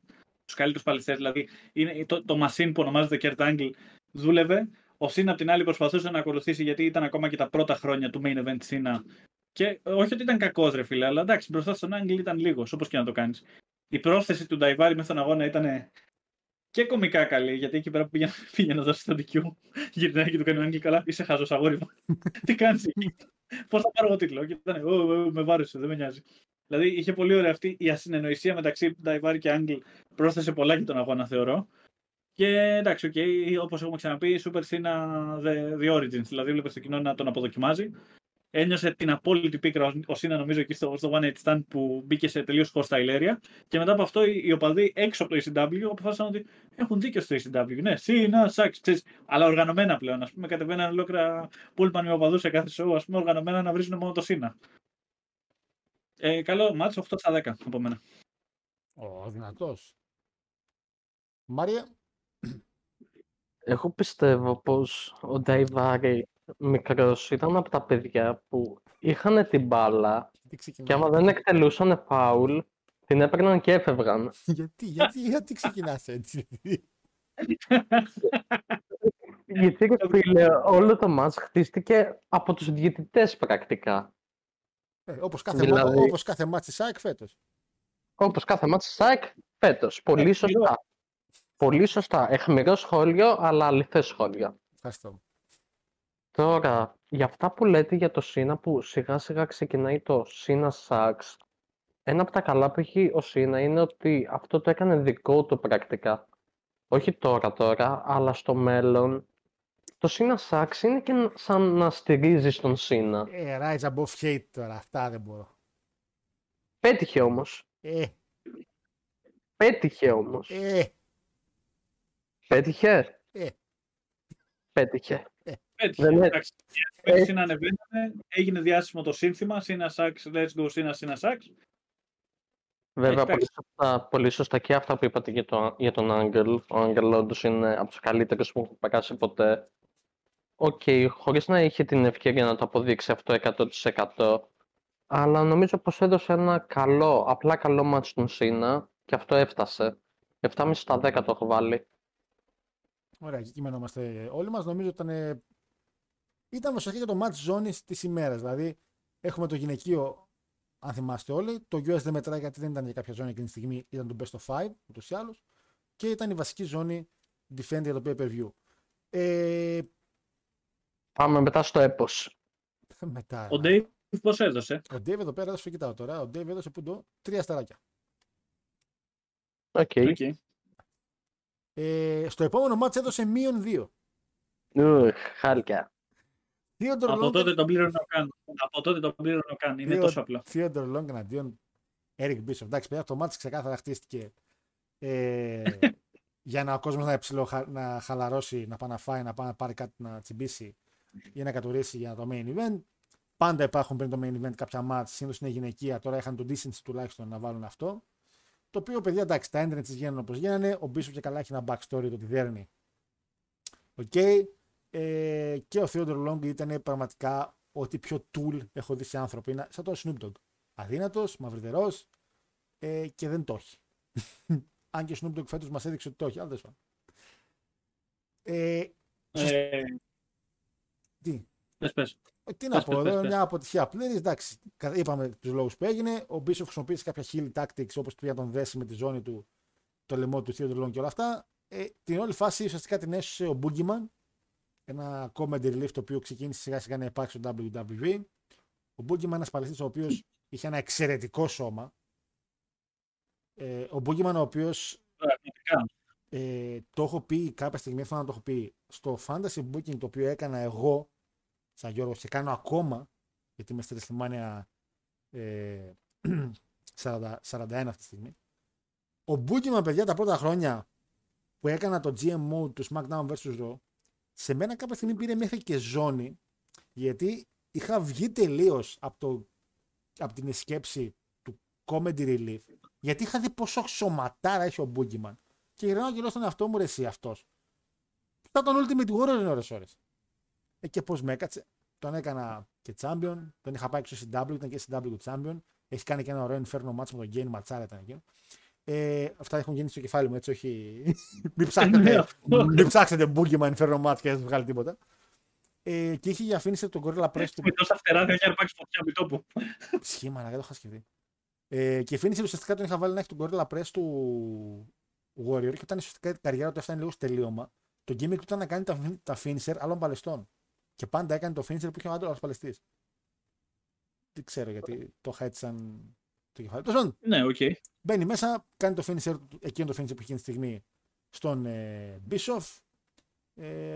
Τους καλύτερους παλαιστές, δηλαδή είναι το machine που ονομάζεται Kurt Angle δούλευε. Ο Cena απ' την άλλη προσπαθούσε να ακολουθήσει γιατί ήταν ακόμα και τα πρώτα χρόνια του main event Cena. Και όχι ότι ήταν κακός ρε φίλε, αλλά εντάξει μπροστά στον Angle ήταν λίγος, όπως και να το κάνεις. Η πρόσθεση του Νταϊβάρη μέσα στον αγώνα ήταν και κωμικά καλή, γιατί εκεί πέρα που πήγαινε να δώσει τον DQ, γυρνάει και του κάνει ο Angle καλά, είσαι χαζός αγόρι μου, τι κάνεις εκεί, πώς θα πάρω εγώ τίτλο, και ήταν με βάρεσε, δεν με νοιάζει. Δηλαδή είχε πολύ ωραία αυτή η ασυνεννοησία μεταξύ Νταϊβάρη και Angle, πρόσθεσε πολλά για τον αγώνα θεωρώ. Και εντάξει, okay, όπως έχουμε ξαναπεί, η Super Cena The Origins, δηλαδή βλέπεις το κοινό να τον αποδοκιμάζει. Ένιωσε την απόλυτη πίκρα ο Cena νομίζω εκεί στο One Night Stand που μπήκε σε τελείως hostile area. Και μετά από αυτό οι οπαδοί έξω από το ECW αποφάσισαν ότι έχουν δίκιο στο ECW. Ναι, Cena, Sachs, ξέρεις. Αλλά οργανωμένα πλέον. Ας πούμε, κατεβαίναν ολόκληρα πούλμαν με οπαδούς σε κάθε show. Ας πούμε, οργανωμένα να βρίζουν μόνο το Cena. Καλό μάτς, 8 στα 10 από μένα. Ω, δυνατός. Μάρια. Εγώ πιστεύω πως ο Νταϊβάρη μικρός ήταν από τα παιδιά που είχαν την μπάλα και άμα δεν εκτελούσαν φάουλ, την έπαιρναν και έφευγαν. Γιατί ξεκινάς έτσι? Γιατί φίλε, όλο το μάτς χτίστηκε από τους διαιτητές πρακτικά. Όπως κάθε μάτς της ΣΑΕΚ φέτος. Όπως κάθε μάτς της ΣΑΕΚ φέτος. Πολύ σωστά. Πολύ σωστά. Αιχμηρό σχόλιο, αλλά αληθές σχόλιο. Ευχαριστώ. Τώρα, για αυτά που λέτε για το Cena που σιγά σιγά ξεκινάει το Cena Sucks, ένα από τα καλά που έχει ο Cena είναι ότι αυτό το έκανε δικό του πρακτικά. Όχι τώρα, αλλά στο μέλλον. Το Cena Sucks είναι και σαν να στηρίζεις τον Cena. Rise above hate τώρα, αυτά δεν μπορώ. Πέτυχε όμως. Πέτυχε. Πέρσι να ανεβαίνανε, έγινε διάσημο το σύνθημα Cena Sucks, let's go Cena Sucks. Βέβαια, πολύ σωστά και αυτά που είπατε για τον Angle. Ο Angle όντως είναι από τους καλύτερους που έχουν περάσει ποτέ. Οκ, χωρίς να είχε την ευκαιρία να το αποδείξει αυτό 100%. Αλλά νομίζω πως έδωσε ένα καλό, απλά καλό μάτς στον Cena και αυτό έφτασε. 7,5 στα 10 το έχω βάλει. Ωραία, εκεί κειμενόμαστε όλοι μας. Νομίζω ότι ήταν βασικά για το match ζώνης της ημέρας. Δηλαδή, έχουμε το γυναικείο, αν θυμάστε όλοι. Το US δεν μετράει γιατί δεν ήταν για κάποια ζώνη εκείνη τη στιγμή. Ήταν το best of 5, ούτως ή άλλως. Και ήταν η βασική ζώνη defend για το pay-per-view. Πάμε μετά στο έπος. Μετά. Ο Dave πώς έδωσε? Ο Dave εδώ πέρα, σου κοιτάω τώρα. Ο Dave έδωσε που το 3 αστεράκια. Οκ. Okay. Στο επόμενο μάτς έδωσε -2. Χάλκια. Από τότε τον πλήρωνα ο Καν. Είναι τόσο απλό. Θεόντορ Λόγκ εναντίον Έρικ Μπίσοφ. Εντάξει, παιδιά, το μάτς ξεκάθαρα χτίστηκε για να ο κόσμος να χαλαρώσει, να πάει να φάει, να πάει να πάρει κάτι να τσιμπήσει ή να κατουρίσει για το main event. Πάντα υπάρχουν πριν το main event κάποια μάτς. Συνήθως είναι γυναικεία. Τώρα είχαν το decency τουλάχιστον να βάλουν αυτό. Το οποίο, παιδιά, εντάξει, τα έντρια της γίνανε όπως γίνανε. Ο Μπίσοφ και καλά έχει ένα backstory το ότι δέρνει. Okay. Και ο Θεόντορ Λόγκ ήταν πραγματικά ό,τι πιο tool έχω δει σε άνθρωποι. Είναι σαν το Snoop Dogg. Αδύνατος, μαυριδερός και δεν το έχει. Αν και ο Snoop Dogg φέτος μας έδειξε ότι το έχει, αλλά δεν σου τι. Τι να πω, εδώ είναι μια αποτυχία πλήρης. Εντάξει, είπαμε τους λόγους που έγινε. Ο Μπίσοφ χρησιμοποίησε κάποια heel tactics όπως πήγε να τον δέσει με τη ζώνη του, το λαιμό του Theodore Long και όλα αυτά. Την όλη φάση ουσιαστικά την έσωσε ο Boogeyman. Ένα comedy relief το οποίο ξεκίνησε σιγά σιγά να υπάρξει στο WWE. Ο Boogeyman, ένας παλαιστής ο οποίος είχε ένα εξαιρετικό σώμα. Ο Boogeyman, ο οποίος το έχω πει κάποια στιγμή, αυτό να το έχω πει, στο fantasy booking το οποίο έκανα εγώ σαν Γιώργος και κάνω ακόμα, γιατί είμαι στη WrestleMania 41 αυτή τη στιγμή. Ο Boogeyman, παιδιά, τα πρώτα χρόνια που έκανα το GMO του SmackDown vs. Raw, σε μένα κάποια στιγμή πήρε μέχρι και ζώνη, γιατί είχα βγει τελείως από την σκέψη του comedy relief, γιατί είχα δει πόσο σωματάρα έχει ο Boogeyman. Και γυρνάω και λέω στον εαυτό μου, ρε εσύ αυτός. Θα τον Ultimate Warrior ώρες. Και πώς με έκατσε. Τον έκανα και champion, τον είχα πάει και στο CW, ήταν και CW champion. Έχει κάνει και ένα ωραίο inferno match με τον Gain Ματσάρα, ήταν εκείνο. Αυτά έχουν γίνει στο κεφάλι μου, έτσι, όχι. Μην ψάξετε Boogeyman inferno match και δεν βγάλει τίποτα. Και είχε για αφήνισε τον Gorilla Press του. Με τόσα φτερά δεν είχε να πάξει φωτιά με τόπο. Σχήμα, δεν το είχα σκεφτεί. Και φίνισε ουσιαστικά τον είχα βάλει να έχει τον Gorilla Press του Warrior, και όταν ουσιαστικά η καριέρα του έφτανε λίγο στο τελείωμα, το gimmick του ήταν να κάνει τα finisher άλλων παλαιστών. Και πάντα έκανε το finisher που είχε ο άντρας παλαιστής. Δεν ξέρω γιατί το είχα έτσι σαν το κεφάλι. Τόσο, ναι, οκ. Okay. Μπαίνει μέσα, κάνει το finisher, εκείνο το finisher που είχε τη στιγμή στον Bischoff.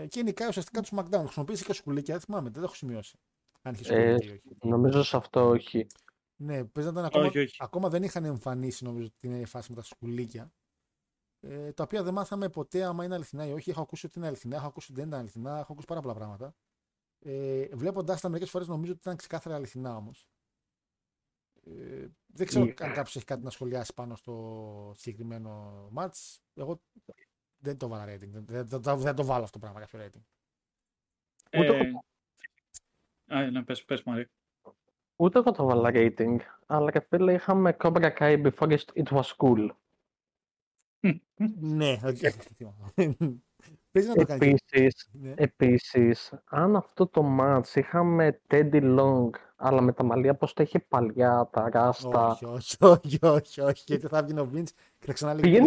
Και γενικά ουσιαστικά του SmackDown. Χρησιμοποίησε και σκουλίκια, δεν θυμάμαι, δεν το έχω σημειώσει. Αν είχε σκουλίκια ή όχι. Νομίζω σε αυτό όχι. Ναι, παίζονταν ακόμα. Όχι. Ακόμα δεν είχαν εμφανίσει νομίζω την φάση με τα σκουλίκια. Τα οποία δεν μάθαμε ποτέ άμα είναι αληθινά ή όχι. Έχω ακούσει ότι είναι αληθινά, έχω ακούσει ότι δεν ήταν αληθινά, έχω ακούσει πάρα πολλά πράγματα. Βλέποντας τα μερικές φορές νομίζω ότι ήταν ξεκάθαρα αληθινά όμως. Δεν ξέρω αν κάποιος έχει κάτι να σχολιάσει πάνω στο συγκεκριμένο match. Εγώ δεν το βάλα rating. Δεν το βάλω αυτό το πράγμα κάποιο rating. Πες Μαρή. Ούτε εγώ το βάλα rating, αλλά και φίλε είχαμε Cobra Kai before it was cool. Ναι, Επίσης, αν αυτό το μάτς είχαμε Teddy Long, αλλά με τα μαλλιά πως τα είχε παλιά, τα ράστα. Όχι, γιατί θα βγει ο Vince και θα ξαναλέγει.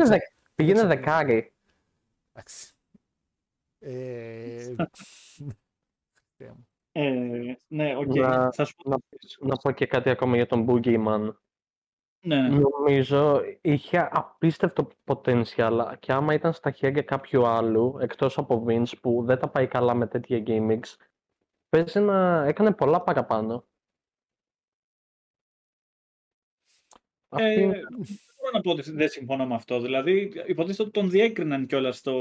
Πήγαινε δεκάρι. Εντάξει. Ναι, οκ. Να πω και κάτι ακόμα για τον Boogeyman. Ναι. Νομίζω είχε απίστευτο potential και άμα ήταν στα χέρια κάποιου άλλου εκτός από Vince που δεν τα πάει καλά με τέτοια gimmicks, παίζει να έκανε πολλά παραπάνω. Δεν μπορώ να πω ότι δεν συμφωνώ με αυτό. Δηλαδή, υποτίθεται ότι τον διέκριναν κιόλας στα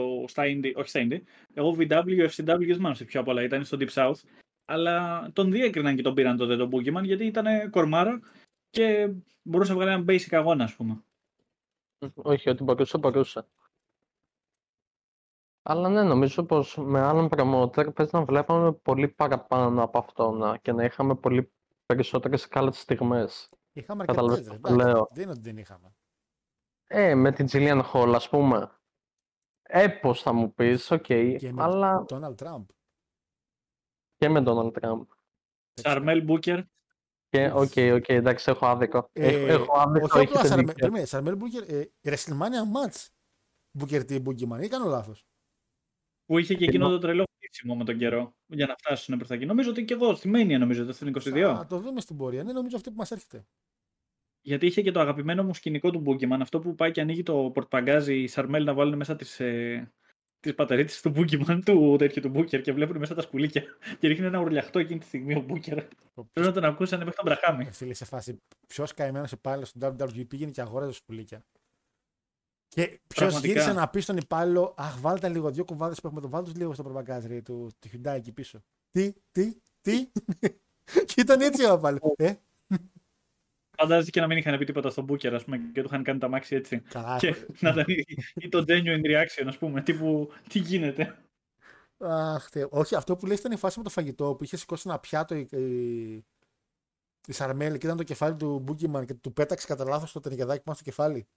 Indie, όχι στα Indie. Εγώ VW, FCW, μάλλον σε πιο απ' όλα ήταν στο Deep South. Αλλά τον διέκριναν και τον πήραν τότε τον Boogeyman γιατί ήταν κορμάρα. Και μπορούσε να βγάλει έναν basic αγώνα, ας πούμε. Όχι, ότι πακούσα. Αλλά ναι, νομίζω πως με άλλον promoter πρέπει να βλέπαμε πολύ παραπάνω από αυτόν και να είχαμε πολύ περισσότερες κάλες στιγμές. Είχαμε αρκετές, δεν είναι ότι δεν είχαμε. Με την Jillian Hall, ας πούμε. Πώς θα μου πεις, και αλλά... Και με Donald Trump. Και με Donald Trump. Σαρμέλ Μπούκερ. Οκ, εντάξει, έχω άδικο. Σαρμέλ Μπούκερ, WrestleMania match. Booker T, Boogeyman, ή κάνω λάθος. Που είχε και εκείνο το τρελό χτίσιμο με τον καιρό για να φτάσουν προς τα εκεί. Νομίζω ότι και εγώ στη Mania, νομίζω ότι στην 22. Θα το δούμε στην πορεία. Ναι, νομίζω αυτή που μας έρχεται. Γιατί είχε και το αγαπημένο μου σκηνικό του Boogeyman, αυτό που πάει και ανοίγει το πορτπαγκάζι η Σαρμέλ να βάλουν μέσα τις πατερίτσες του Boogeyman, του τέτοιου του Booker, και βλέπουν μέσα τα σκουλίκια και ρίχνει ένα ουρλιαχτό εκείνη τη στιγμή ο Booker. Πρέπει να τον ακούσανε μέχρι τον Μπραχάμι. Φίλε, σε φάση, ποιος καημένος υπάλληλος του WWE πήγαινε και αγόραζε σκουλίκια. Και ποιος γύρισε να πει στον υπάλληλο, αχ, βάλτε λίγο δύο κουβάδες που έχουμε, το βάλτε λίγο στο προπαγκάζι του Hyundai εκεί πίσω. Τι. Και ήταν έτσι ο απάλληλος. Φαντάζεσαι και να μην είχαν πει τίποτα στον Booker, ας πούμε, και του είχαν κάνει τα μάξι έτσι. Καλά. Και να ήταν ή το genuine reaction, ας πούμε, τύπου τι γίνεται. Αχ, όχι, αυτό που λέει ήταν η φάση με το φαγητό που είχε σηκώσει ένα πιάτο η Σαρμέλ και ήταν το κεφάλι του Boogeyman και του πέταξε κατά λάθος το τενικεδάκι πάνω στο κεφάλι.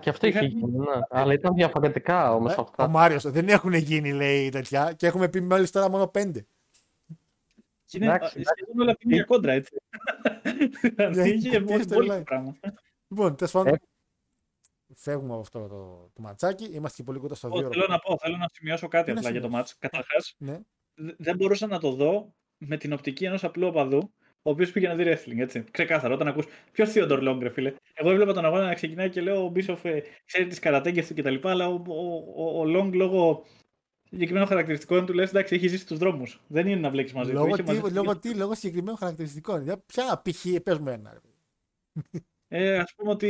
Και αυτό είχε γίνει, ναι. Αλλά ήταν διαφορετικά όμως αυτά. Ο Μάριος, δεν έχουν γίνει, λέει, τέτοια και έχουμε πει μόλις τώρα μόνο 5. Εντάξει, σχεδόν όλα πήγαινε για κόντρα, έτσι. Λοιπόν, τέλος πάντων, φεύγουμε από αυτό το ματσάκι. Είμαστε και πολύ κοντά στο 2. Θέλω να σημειώσω κάτι απλά για το ματς. Καταρχάς, δεν μπορούσα να το δω με την οπτική ενός απλού οπαδού ο οποίος πήγε να δει wrestling, έτσι. Ξεκάθαρο, όταν ακούς. Ποιος Θεόντορ Λόγκ, ρε φίλε. Εγώ έβλεπα τον αγώνα να ξεκινάει και λέω ο Μπίσοφ ξέρει τις καρατέγγες του κτλ. Αλλά ο Λόγκ λόγω συγκεκριμένων χαρακτηριστικών του λες εντάξει, έχει ζήσει στους δρόμους. Δεν είναι να βλέξεις μαζί του. Λόγω συγκεκριμένων χαρακτηριστικών. Για ποια π.χ. πες μου ένα. Ας πούμε ότι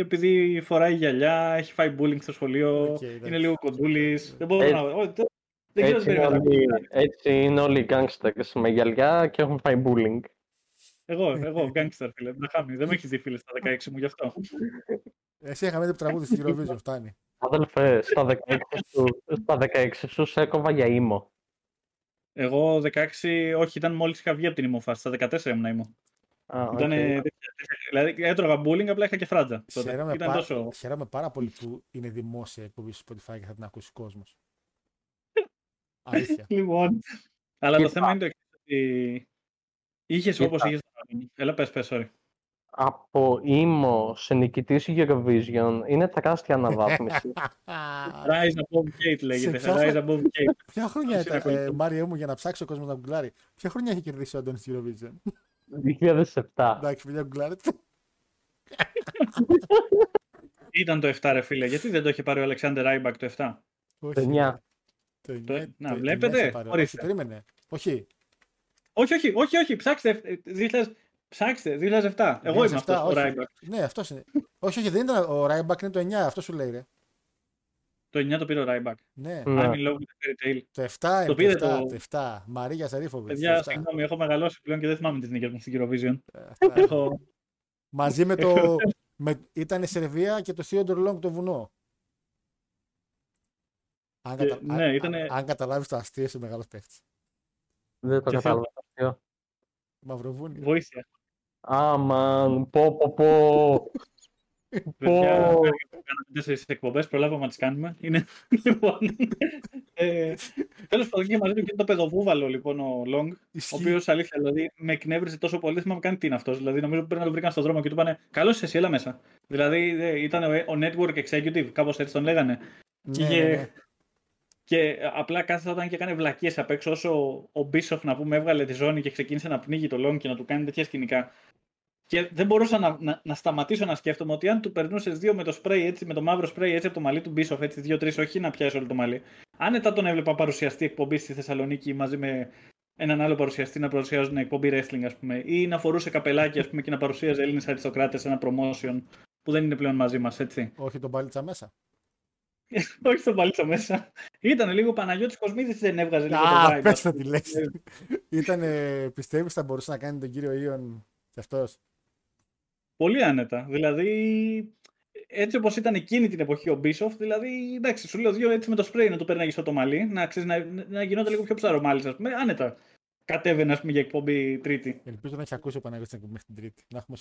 επειδή φοράει γυαλιά, έχει φάει bullying στο σχολείο, είναι λίγο κοντούλης. Δεν μπορώ να. Έτσι είναι όλοι οι γκάγκστερς με γυαλιά και έχουν φάει bullying. Εγώ γκάγκστερ φίλε, δεν με έχεις δει φίλε στα 16 μου γι' αυτό. Εσύ είχαμε δει τραγούδι στην Eurovision, φτάνει. Αδελφέ, στα 16 σου σε έκοβα για ήμο. Εγώ 16, όχι, ήταν μόλις είχα βγει από την ημοφάση, στα 14 ήμουν ήμο. Δηλαδή έτρωγα bullying, απλά είχα και φράτζα. Χαίρομαι πάρα πολύ που είναι δημόσια εκπομπή στο Spotify και θα την ακούσει ο κόσμος. Λοιπόν, αλλά το θέμα είναι το εξής. Είχες όπως είχες να κάνει. Έλα πες, sorry. Από ήμο σε νικητής Eurovision είναι τεράστια αναβάθμιση. Rise above Kate λέγεται. Rise above Kate. Ποια χρονιά ήταν, Μάριε μου, για να ψάξει ο κόσμος να γκουγκλάρει. Ποια χρονιά έχει κερδίσει ο Αντώνης Eurovision? 2007. Εντάξει, παιδιά, γκουγκλάρετε. Ήταν το 7 ρε φίλε, γιατί δεν το είχε πάρει ο Αλεξάντερ Ράιμπακ το 7? Το 9. Να βλέπετε, ορίστε. Περίμενε, όχι, ψάξτε, 2007, εγώ είμαι αυτός ο Ράιμπακ. Ναι, αυτός είναι. Όχι, δεν ήταν ο Ράιμπακ, είναι το 9, αυτό σου λέει ρε. Το 9 το πήρε ο Ράιμπακ. Ναι. I'm in love with the fairy tale. Το 7, Μαρία Σαρίφοβιτς. Παιδιά, συγγνώμη, έχω μεγαλώσει πλέον και δεν θυμάμαι τις νίκες μου στην Eurovision. Μαζί με το, ήταν η Σερβία και το Theodore Long το βουνό. Αν καταλάβεις το αστείο, είσαι μεγάλος παίχτης. Δεν το κατάλαβα το αστείο. Μαυροβούνι. Βοήθεια. Αμαν, πω. Παιδιά, τέσσερις εκπομπές, προλάβαμε να τις κάνουμε. Λοιπόν, τέλος πάντων, είχε μαζί του και το παιδοβούβαλο, λοιπόν, ο Λόγκ, ο οποίος αλήθεια, δηλαδή, με εκνεύρισε τόσο πολύ, δεν θυμάμαι καν τι είναι αυτός. Δηλαδή, νομίζω πρέπει να τον βρήκαν στον δρόμο και του είπανε, καλώς εσύ, έλα μέσα. Δηλαδή, ήταν ο network executive, κάπως έτσι τον λέγανε. Και απλά κάθε όταν και έκανε βλακίες απ' έξω, όσο ο Μπίσοφ να πούμε έβγαλε τη ζώνη και ξεκίνησε να πνίγει το Λόγκ και να του κάνει τέτοια σκηνικά. Και δεν μπορούσα να σταματήσω να σκέφτομαι ότι αν του περνούσε δύο με το σπρέι, έτσι, με το μαύρο σπρέι έτσι από το μαλλί του Μπίσοφ, έτσι 2-3, όχι να πιάσει όλο το μαλλί. Άνετα τον έβλεπα παρουσιαστή εκπομπή στη Θεσσαλονίκη μαζί με έναν άλλο παρουσιαστή να παρουσιάζουν εκπομπή wrestling, ας πούμε, ή να φορούσε καπελάκι, ας πούμε, και να παρουσίαζε Έλληνες αριστοκράτες σε ένα promotion που δεν είναι πλέον μαζί μας, έτσι. Όχι τον Παλίτσα μέσα. Όχι στον Παλίτσα μέσα. Ήταν λίγο Παναγιώτης Κοσμίδης, δεν έβγαζε λίγο το vibe. Πες το τι λες. Πιστεύεις θα μπορούσε να κάνει τον κύριο Ιον κι αυτός? Πολύ άνετα. Δηλαδή, έτσι όπως ήταν εκείνη την εποχή ο Μπίσοφ, δηλαδή, εντάξει, σου λέω δύο έτσι με το σπρέι να το παίρναγε στο το μαλλί, να γινόταν λίγο πιο ψαρομάλης, ας πούμε, άνετα. Κατέβαινε, ας πούμε, για εκπομπή Τρίτη. Ελπίζω να έχει ακούσει ο Παναγιώτης την εκπομπή μέχρι την Τρίτη. Να έχουμε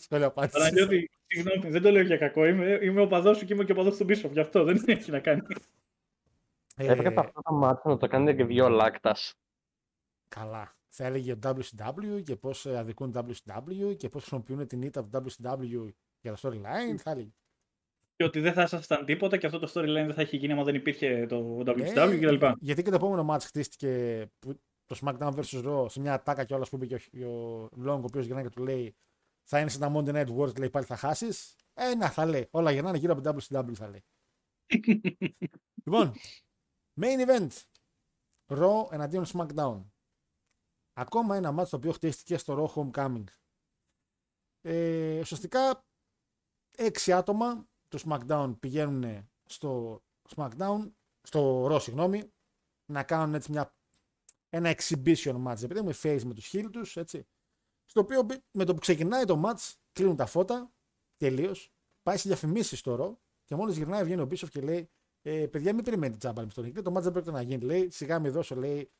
σχόλια απάντηση. Παναγιώτη, συγγνώμη, δεν το λέω για κακό. Είμαι ο παδός σου και είμαι και ο παδός του Μπίσοφ. Γι' αυτό δεν έχει να κάνει. Έπρεπε αυτό το μάτι να το κάνει και δύο Λάκτας. Καλά. Θα έλεγε WCW και πώς αδικούν WCW και πώς χρησιμοποιούν την ήττα του WCW για το storyline. Θα έλεγε. Και ότι δεν θα ήσασταν τίποτα και αυτό το storyline δεν θα είχε γίνει άμα δεν υπήρχε το WCW κτλ. Γιατί και το επόμενο μάτι χτίστηκε. Το SmackDown vs. Raw, σε μια ατάκα κιόλας που είπε και ο Long, ο οποίος γυρνάει και του λέει θα είναι σαν τα Monday Night Wars, λέει πάλι θα χάσεις. Να, θα λέει. Όλα γυρνάνε γύρω από το WCW, θα λέει. Λοιπόν, main event. Raw εναντίον SmackDown. Ακόμα ένα μάτς το οποίο χτίστηκε στο Raw Homecoming. Ουσιαστικά, 6 άτομα του SmackDown πηγαίνουν στο Raw, συγγνώμη, να κάνουν έτσι ένα exhibition match, επειδή με face με τους heel τους, έτσι. Στο οποίο με το που ξεκινάει το match, κλείνουν τα φώτα, τελείως. Πάει σε διαφημίσεις τώρα και μόλις γυρνάει βγαίνει ο Μπίσοφ και λέει παιδιά, μην περιμένετε τζάμπα με τον νικητή, το match δεν πρέπει να γίνει. Λέει, σιγά μη δώσω, λέει,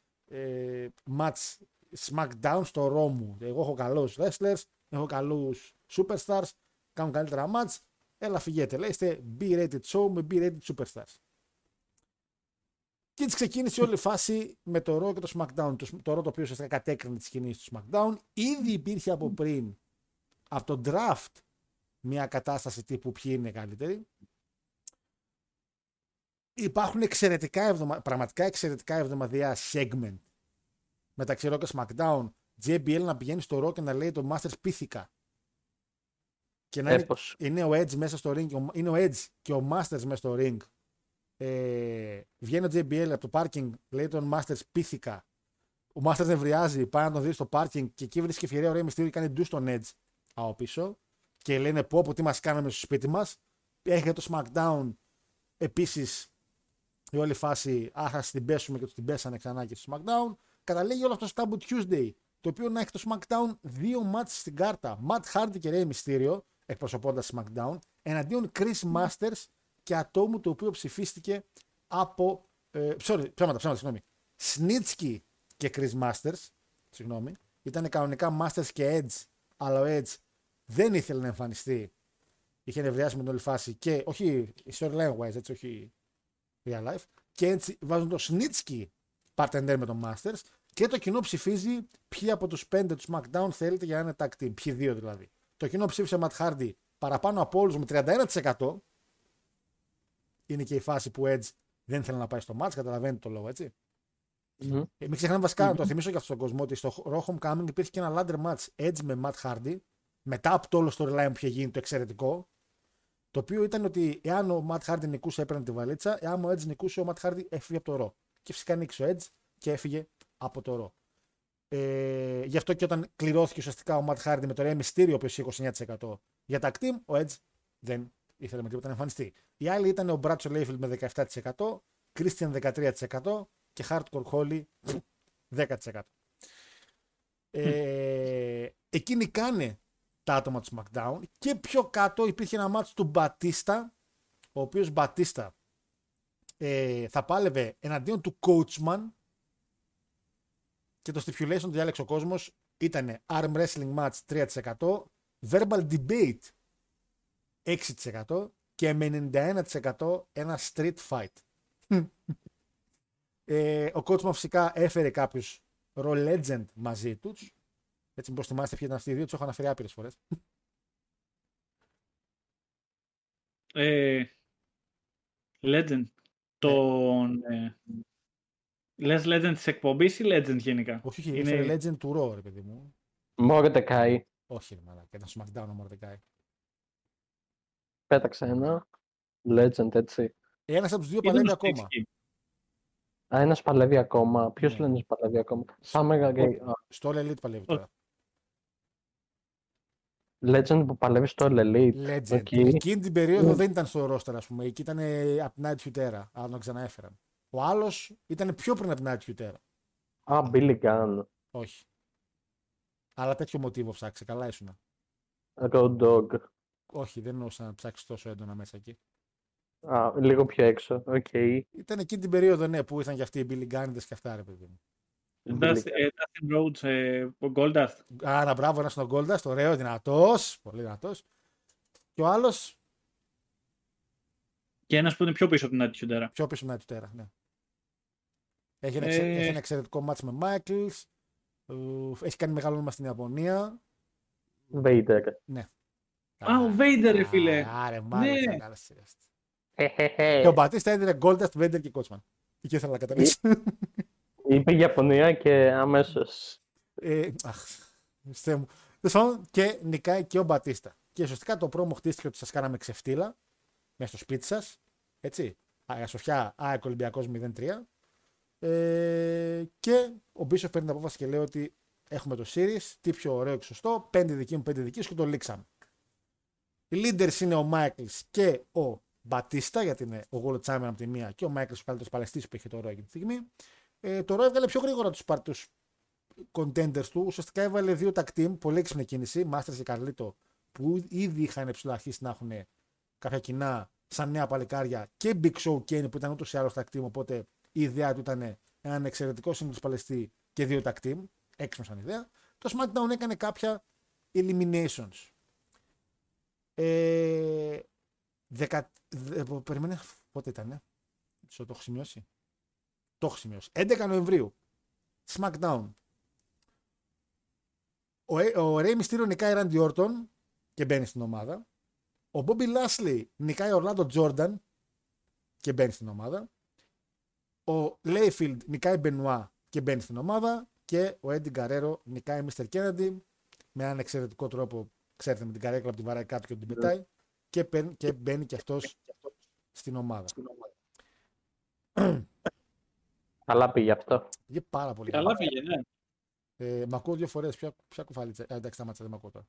match SmackDown στο Raw μου. Εγώ έχω καλούς wrestlers, έχω καλούς superstars, κάνουν καλύτερα match. Έλα, φυγέτε. Λέει, είστε B-rated show με B-rated superstars. Και έτσι ξεκίνησε όλη η φάση με το Raw και το SmackDown. Το Raw το οποίο ουσιαστικά κατέκρινε τις κινήσεις του SmackDown. Ήδη υπήρχε από πριν, από το draft, μια κατάσταση τύπου ποιοι είναι καλύτεροι. Υπάρχουν πραγματικά εξαιρετικά εβδομαδιαία segment μεταξύ Raw και SmackDown. JBL να πηγαίνει στο Raw και να λέει το Masters πίθηκα. Και να είναι ο Edge μέσα στο ring, είναι ο Edge και ο Masters μέσα στο ring. Βγαίνει ο JBL από το πάρκινγκ, λέει τον Masters πίθηκα. Ο Masters νευριάζει, πάει να τον δει στο πάρκινγκ και εκεί βρίσκει ευκαιρία, ωραία, μυστήριο, κάνει ντου στον Edge από πίσω. Και λένε πω από τι μας κάναμε στο σπίτι μας. Έχει το SmackDown επίσης η όλη φάση. Άχα, την πέσουμε και του την πέσανε ξανά και στο SmackDown. Καταλήγει όλο αυτό στο Taboo Tuesday. Το οποίο να έχει το SmackDown δύο μάτς στην κάρτα. Matt Hardy και Rey Mysterio εκπροσωπώντας SmackDown εναντίον Chris Masters και ατόμου το οποίο ψηφίστηκε από. Ψέματα, συγγνώμη. Snitsky και Chris Masters. Συγγνώμη. Ήταν κανονικά Masters και Edge, αλλά ο Edge δεν ήθελε να εμφανιστεί. Είχε νευριάσει με την όλη φάση και. Όχι storyline wise, έτσι, όχι real life. Και έτσι βάζουν το Snitsky partner με τον Masters. Και το κοινό ψηφίζει ποιοι από τους 5 του SmackDown θέλετε για να είναι tag team. Ποιοι δύο δηλαδή. Το κοινό ψήφισε Matt Hardy παραπάνω από όλους με 31%. Είναι και η φάση που Edge δεν θέλει να πάει στο match. Καταλαβαίνετε το λόγο, έτσι. Mm-hmm. Μην ξεχνάμε βασικά να το θυμίσω και αυτόν τον κόσμο ότι στο Raw Homecoming υπήρχε και ένα ladder match Edge με Matt Hardy. Μετά από το όλο storyline που είχε γίνει το εξαιρετικό. Το οποίο ήταν ότι εάν ο Matt Hardy νικούσε έπαιρνε τη βαλίτσα. Εάν ο Edge νικούσε, ο Matt Hardy έφυγε από το Raw. Και φυσικά νίκησε ο Edge και έφυγε από το Ρο. Γι' αυτό και όταν κληρώθηκε ουσιαστικά ο Matt Hardy με το Rey Mysterio, ο οποίος είχε 29% για tag team, ο Edge δεν ήθελε με τίποτα να εμφανιστεί. Οι άλλοι ήταν ο Bradshaw Layfield με 17%, Christian 13% και Hardcore Holly 10%. Εκείνοι κάνε τα άτομα του SmackDown και πιο κάτω υπήρχε ένα μάτσο του Batista, ο οποίος Batista θα πάλευε εναντίον του Coachman. Και το stipulation που διάλεξε ο κόσμος ήταν arm wrestling match 3%, verbal debate 6% και με 91% ένα street fight. Ο Coachman φυσικά έφερε κάποιους Raw Legend μαζί τους. Έτσι μήπως θυμάστε ποιοι ήταν αυτοί οι δύο, τους έχω αναφέρει άπειρες φορές. Legend. Τον... Λες legend της εκπομπής ή legend γενικά? Όχι, είναι legend του Raw, ρε παιδί μου. Μορτεκάι. Όχι, ρε μαλάκα, ήταν στο SmackDown ο Μορτεκάι. Πέταξε ένα. Legend, έτσι. Ένας από τους δύο παλεύει ακόμα. Α, ένας παλεύει ακόμα. Ποιος λένε ένας παλεύει ακόμα? Summer Gay. Στο All Elite παλεύει τώρα. Legend που παλεύει στο All Elite. Legend. Εκείνη την περίοδο δεν ήταν στο roster, ας πούμε. Εκεί ήταν από την Attitude Era, αν τον ξαναέφεραν. Ο άλλος ήταν πιο πριν από την Attitude Era. Α, Billy Gunn. Όχι. Αλλά τέτοιο μοτίβο ψάξε, καλά ήσουνα. Road Dog. Όχι, δεν εννοούσα να ψάξει τόσο έντονα μέσα εκεί. Α, λίγο πιο έξω, οκ. Okay. Ήταν εκείνη την περίοδο, ναι, που ήταν και αυτοί οι Billy Gunn'δες και αυτά, ρε παιδί μου. Dustin Rhodes, ο Goldust. Άρα, μπράβο, ένας ο Goldust, ωραίο, δυνατός, πολύ δυνατός. Και ο άλλος... Και ένας που είναι πιο πίσω από την Attitude Era. Πιο πίσω από την Attitude Era, ναι. Έχει ένα εξαιρετικό μάτς με Michaels. Έχει κάνει μεγάλο όνομα στην Ιαπωνία. Vader. Ναι. Α, ο Vader, ρε φίλε. Άρε, μάλιστα. Και ο Batista έδινε Goldust, Vader και Coachman. Εκεί ήθελα να καταλήξω. Είπε Ιαπωνία και αμέσως. Αχ, Θεέ μου. Και νικάει και ο Batista. Και σωστικά το πρόμο χτίστηκε ότι σας κάναμε ξεφτύλα. Μέσα στο σπίτι σας, έτσι, Σοφιά, ΑΕΚ Ολυμπιακός 0-3 και ο Μπίσοφ παίρνει την απόφαση και λέει ότι έχουμε το series, τι πιο ωραίο και σωστό, 5 δική μου, 5 δική σου και το λήξαμε. Οι leaders είναι ο Μάικλς και ο Μπατίστα, γιατί είναι ο World Champion από τη μία και ο Μάικλς ο καλύτερος παλαιστής που είχε το Raw εκείνη τη στιγμή. Το Raw έβγαλε πιο γρήγορα τους contenders του, ουσιαστικά έβαλε δύο tag team, πολύ έξυπνη κίνηση, Masters και Carlito, που ήδη είχαν ψηλαρχίσει να έχουν κάποια κοινά, σαν νέα παλικάρια και Big Show Kane που ήταν ούτως ή άλλως tag team, οπότε η ιδέα του ήταν έναν εξαιρετικό σύγκρουση παλαιστή και δύο tag team, έξω σαν ιδέα. Το SmackDown έκανε κάποια eliminations. Περιμένε, πότε ήτανε, το έχω σημειώσει. Το έχω σημειώσει. 11 Νοεμβρίου, SmackDown. Ο Rey Mysterio νικάει Randy Orton και μπαίνει στην ομάδα. Ο Bobby Lashley νικάει ο Orlando Jordan και μπαίνει στην ομάδα. Ο Layfield νικάει Benoit και μπαίνει στην ομάδα. και ο Έντι Γκαρέρο νικάει Mr. Kennedy με έναν εξαιρετικό τρόπο, ξέρετε, με την καρέκλα από την βαράει κάτω και την πετάει και μπαίνει και αυτός στην ομάδα. Καλά πήγε αυτό. Πήγε πάρα πολύ καλά. Πήγε, ναι. Μ' ακούω δύο φορές. Ποια κουφαλίτσα. Εντάξει, τα μάτσα δεν μ' ακούω τώρα.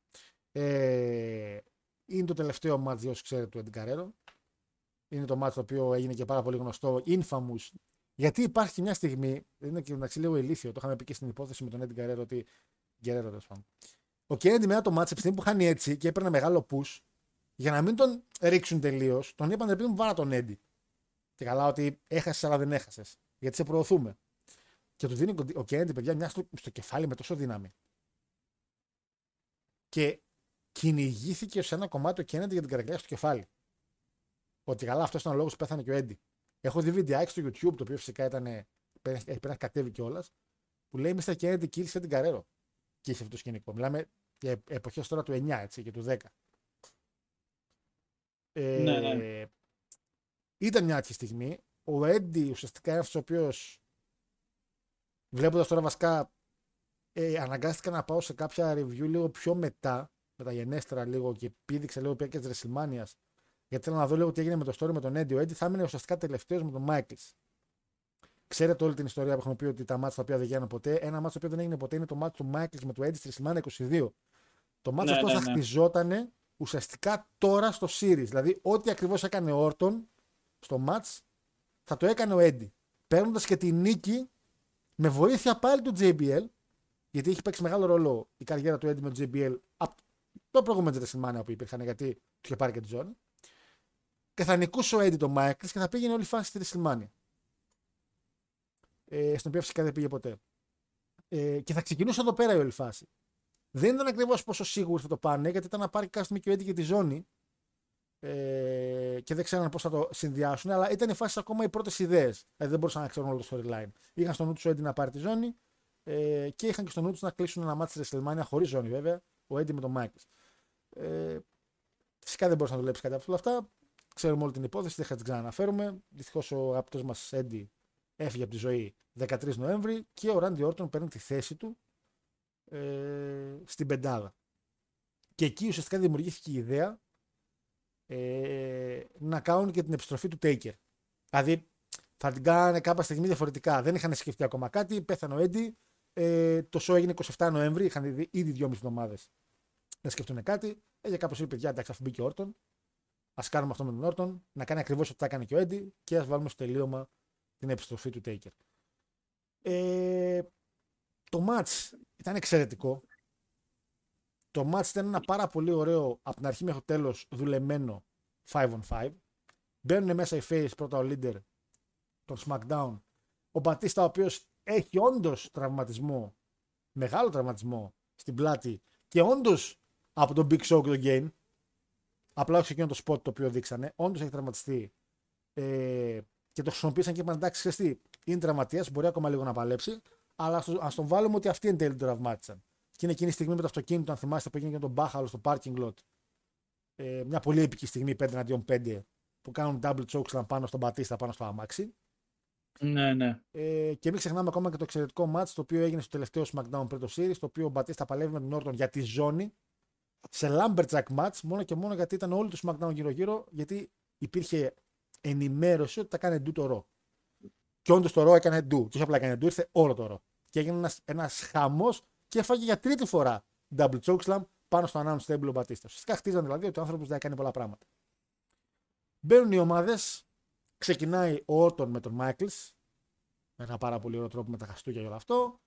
Είναι το τελευταίο μάτς, όσοι ξέρετε, του Έντι Γκαρέρο. Είναι το μάτς το οποίο έγινε και πάρα πολύ γνωστό, infamous. Γιατί υπάρχει και μια στιγμή, είναι και μεταξύ λίγο ηλίθιο, το είχαμε πει και στην υπόθεση με τον Έντι Γκαρέρο, ότι. Γκαρέρο, τέλος πάντων. Ο Κέννιντι μετά το μάτς, επειδή που χάνει έτσι και έπαιρνε μεγάλο push, για να μην τον ρίξουν τελείως, τον είπαν επειδή μου βάρα τον Έντι. Και καλά, ότι έχασες, αλλά δεν έχασες. Γιατί σε προωθούμε. Και του δίνει ο Κέννιντι, παιδιά, μια στο κεφάλι με τόσο δύναμη. Και κυνηγήθηκε σε ένα κομμάτι ο Κέννιντι για την καρακλιά στο κεφάλι. Ότι καλά, αυτό ήταν ο λόγος που πέθανε και ο Έντι. Έχω δει βιντεάκι στο YouTube, το οποίο φυσικά ήταν. Πέρα κατέβει κιόλας, που λέει Mr. Kennedy κίλησε την Γκαρέρο. Και είχε αυτό το σκηνικό. Μιλάμε για εποχές τώρα του 9 έτσι, και του 10. Ναι, ναι. Ήταν μια άτυχη στιγμή. Ο Έντι ουσιαστικά είναι αυτός ο οποίος, βλέποντας τώρα βασικά, αναγκάστηκα να πάω σε κάποια review λίγο πιο μετά, μεταγενέστερα λίγο, και πήδηξε λίγο πια και της Ρεσιλμάνιας. Γιατί θέλω να δω λίγο τι έγινε με το story με τον Έντι. Ο Έντι θα έμεινε ουσιαστικά τελευταίος με τον Μάικλς. Ξέρετε όλη την ιστορία που έχουμε πει, ότι τα μάτς τα οποία δεν γίνανε ποτέ. Ένα μάτς το οποίο δεν έγινε ποτέ είναι το μάτς του Μάικλς με το Έντι στη Ρεσλμάνια 22. Το μάτς αυτό θα χτιζόταν ουσιαστικά τώρα στο series. Δηλαδή, ό,τι ακριβώς έκανε ο Όρτον στο μάτς θα το έκανε ο Έντι. Παίρνοντας και τη νίκη με βοήθεια πάλι του JBL, γιατί έχει παίξει μεγάλο ρόλο η καριέρα του Έντι με το JBL από το προηγούμενο Ρεσλμάνια που υπήρχαν, γιατί του είχε πάρει και τη ζώνη. Και θα νικούσε ο Έντι τον Μάικλς και θα πήγαινε όλη η φάση στη Ρεσλμάνια. Στην οποία φυσικά δεν πήγε ποτέ. Και θα ξεκινούσε εδώ πέρα η όλη φάση. Δεν ήταν ακριβώς πόσο σίγουροι θα το πάνε, γιατί ήταν να πάρει κάποια στιγμή και ο Έντι και τη ζώνη. Και δεν ξέραν πώς θα το συνδυάσουν, αλλά ήταν οι φάσεις ακόμα οι πρώτες ιδέες. Δηλαδή δεν μπορούσαν να ξέρουν όλο το storyline. Είχαν στο νου τους ο Έντι να πάρει τη ζώνη και είχαν και στο νου τους να κλείσουν ένα μάτι στη Ρεσλμάνια χωρίς ζώνη βέβαια, ο Έντι με τον Μάικλς. Φυσικά δεν μπορούσε να δουλέψει κάτι από όλα αυτά. Ξέρουμε όλη την υπόθεση, δεν θα την ξαναναφέρουμε. Δυστυχώς ο αγαπητός μας Έντι έφυγε από τη ζωή 13 Νοέμβρη και ο Ράντι Όρτον παίρνει τη θέση του στην πεντάδα. Και εκεί ουσιαστικά δημιουργήθηκε η ιδέα να κάνουν και την επιστροφή του Taker. Δηλαδή θα την κάνανε κάποια στιγμή διαφορετικά. Δεν είχαν σκεφτεί ακόμα κάτι, πέθανε ο Έντι. Το show έγινε 27 Νοέμβρη, είχαν ήδη 2,5 εβδομάδες να σκεφτούν κάτι. Για κάπως είπε, παιδιά, εντάξει, αφού μπήκε ο Όρτον, ας κάνουμε αυτό με τον Όρτον, να κάνει ακριβώς ό,τι θα έκανε και ο Έντι και ας βάλουμε στο τελείωμα την επιστροφή του Taker. Το match ήταν εξαιρετικό. Το match ήταν ένα πάρα πολύ ωραίο, από την αρχή μέχρι το τέλος, δουλεμένο 5-on-5. Μπαίνουν μέσα οι face, πρώτα ο leader των SmackDown, ο Μπατίστα, ο οποίος έχει όντως τραυματισμό, μεγάλο τραυματισμό στην πλάτη, και όντως από τον Big Show και τον Gain, απλά όχι σε εκείνο το spot το οποίο δείξανε, όντως έχει τραυματιστεί και το χρησιμοποίησαν και είπαν, εντάξει, ξέρεις τι, είναι τραυματίας, μπορεί ακόμα λίγο να παλέψει, αλλά ας τον βάλουμε ότι αυτοί εν τέλει τον τραυμάτισαν. Και είναι εκείνη η στιγμή με το αυτοκίνητο, αν θυμάστε, που έγινε και τον μπάχαλο στο parking lot. Μια πολύ επική στιγμή 5-5 που κάνουν double chokeslam πάνω στον Μπατίστα, πάνω στο αμάξι. Ναι, ναι. Και μην ξεχνάμε ακόμα και το εξαιρετικό match το οποίο έγινε στο τελευταίο SmackDown πριν το series, το οποίο ο Μπατίστα παλεύει με τον Όρτον για τη ζώνη σε lumberjack match, μόνο και μόνο γιατί ήταν όλοι του SmackDown γύρω-γύρω, γιατί υπήρχε ενημέρωση ότι τα κάνει ντου το ρο. Και όντως το ρο έκανε ντου. Τι απλά έκανε ντου, ήρθε όλο το ρο. Και έγινε ένας χαμός και έφαγε για τρίτη φορά double chokeslam πάνω στο announced table ο Μπατίστα. Φυσικά χτίζαν δηλαδή ότι ο άνθρωπος δεν έκανε πολλά πράγματα. Μπαίνουν οι ομάδες, ξεκινάει ο Όρτον με τον Μάικλς. Με ένα πάρα πολύ ωραίο τρόπο με τα χαστούκια και όλο αυτό.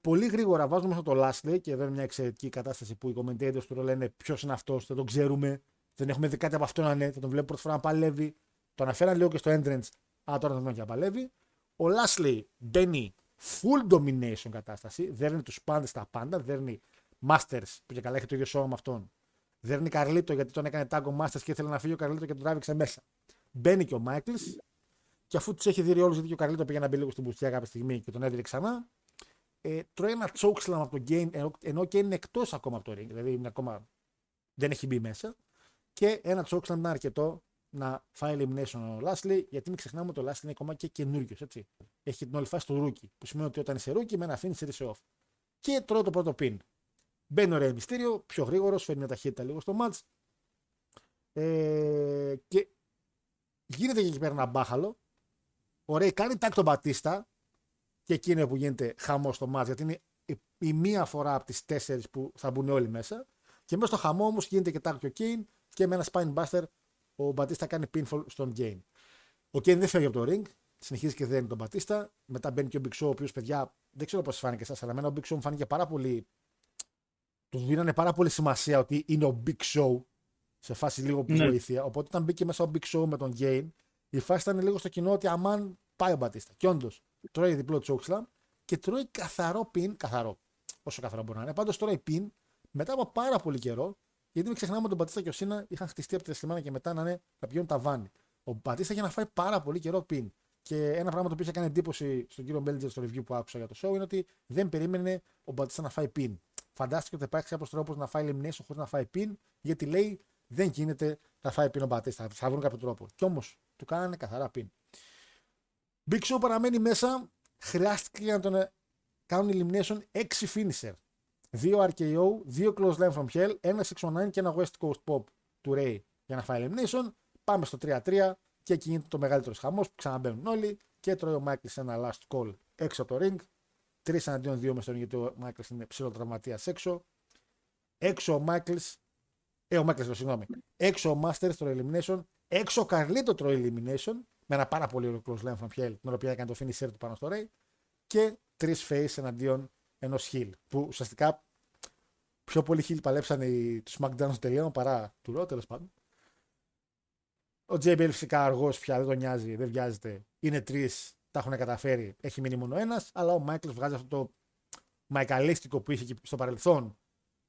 Πολύ γρήγορα βάζουν μέσα το Lashley και εδώ είναι μια εξαιρετική κατάσταση που οι commentators του λένε ποιος είναι αυτός, δεν τον ξέρουμε. Δεν έχουμε δει κάτι από αυτόν, ναι, θα τον βλέπω πρώτη φορά να παλεύει. Το αναφέραν λίγο και στο entrance. Α, τώρα τον βλέπω και να παλεύει. Ο Lashley μπαίνει full domination κατάσταση. Δέρνει τους πάντες τα πάντα. Δέρνει Masters που και καλά έχει το ίδιο σώμα με αυτόν. Δέρνει Καρλίτο γιατί τον έκανε τάγκο Masters και ήθελε να φύγει ο Καρλίτο και τον τράβηξε μέσα. Μπαίνει και ο Μάικλς. Και αφού τους έχει δει όλους, γιατί ο Καρλίτο πήγε να μπει λίγο στην πουστιά κάποια στιγμή και τον έδινε ξανά. Τρώει ένα chokeslam από τον Gain, ενώ και είναι εκτός ακόμα από το ring. Δηλαδή ακόμα δεν έχει μπει μέσα. Και ένα chokeslam ήταν αρκετό να φάει elimination ο Λάσλι, γιατί μην ξεχνάμε ότι ο Λάσλι είναι ακόμα και καινούριο. Έχει την όλη φάση του ρούκι, που σημαίνει ότι όταν είσαι ρούκι, με ένα αφήνει σε off. Και τρώει το πρώτο πιν. Μπαίνει ο Ρέι Μυστήριο, πιο γρήγορο, φέρνει μια ταχύτητα λίγο στο match. Και γίνεται και εκεί πέρα ένα μπάχαλο. Ο Ρέι κάνει τάκ τον Μπατίστα, και εκείνο που γίνεται χαμό στο match, γιατί είναι η μία φορά από τις 4 που θα μπουν όλοι μέσα. Και μέσα στο χαμό όμως γίνεται και τάκ ο Κέιν, και με ένα spine buster ο Μπατίστα κάνει pinfall στον Κέιν. Ο Κέιν δεν φεύγει από το ring, συνεχίζει και δένει τον Μπατίστα. Μετά μπαίνει και ο Big Show, ο οποίος, παιδιά, δεν ξέρω πώς φάνηκε εσάς, αλλά εμένα ο Big Show μου φάνηκε πάρα πολύ. Του δίνανε πάρα πολύ σημασία ότι είναι ο Big Show, σε φάση λίγο που βοήθεια. Οπότε όταν μπήκε μέσα ο Big Show με τον Gain, η φάση ήταν λίγο στο κοινό ότι αμάν πάει ο Μπατίστα. Και όντως τρώει διπλό chokeslam και τρώει καθαρό pin. Καθαρό, όσο καθαρό μπορεί να είναι. Πάντως τρώει pin μετά από πάρα πολύ καιρό. Γιατί μην ξεχνάμε ότι ο Μπατίστα και ο Σίνα είχαν χτιστεί από τη Ρεσλμάνια και μετά να πηγαίνουν ταβάνι. Ο Μπατίστα είχε να φάει πάρα πολύ καιρό pin. Και ένα πράγμα το οποίο είχε κάνει εντύπωση στον κύριο Μπέλτζερ στο review που άκουσα για το show είναι ότι δεν περίμενε ο Μπατίστα να φάει pin. Φαντάστηκε ότι θα υπάρξει κάποιο τρόπο να φάει elimination χωρίς να φάει pin, γιατί λέει δεν γίνεται να φάει pin ο Μπατίστα. Θα βρουν κάποιο τρόπο. Κι όμως του κάνανε καθαρά pin. Big Show παραμένει μέσα. Χρειάστηκε να τον κάνουν elimination 6 finisher. 2 RKO, 2 Close Line from Hell, 1 619 και ένα West Coast Pop του Ray για να φάει elimination. Πάμε στο 3-3 και εκεί γίνεται το μεγαλύτερο χαμός που ξαναμπαίνουν όλοι και τρώει ο Michaels ένα last call έξω από το ring. 3 αντίον 2 μες στον, γιατί ο Michaels είναι ψηλοτραυματίας έξω. Έξω ο Michaels. Έξω ο Masters το elimination. Έξω ο Carlito το elimination. Με ένα πάρα πολύ ωραίο close line from Hell, την οποία έκανε το finisher του πάνω στο Ray. Και 3 face εναντίον ενός heel. Που ουσιαστικά πιο πολλοί heel παλέψαν του SmackDown στο τελείωμα παρά του Raw, τέλος πάντων. Ο JBL φυσικά αργός πια, δεν τον νοιάζει, δεν βιάζεται. Είναι 3. Τα έχουν καταφέρει, έχει μείνει μόνο ένας, αλλά ο Μάικλς βγάζει αυτό το μαϊκαλίστικο που είχε και στο παρελθόν.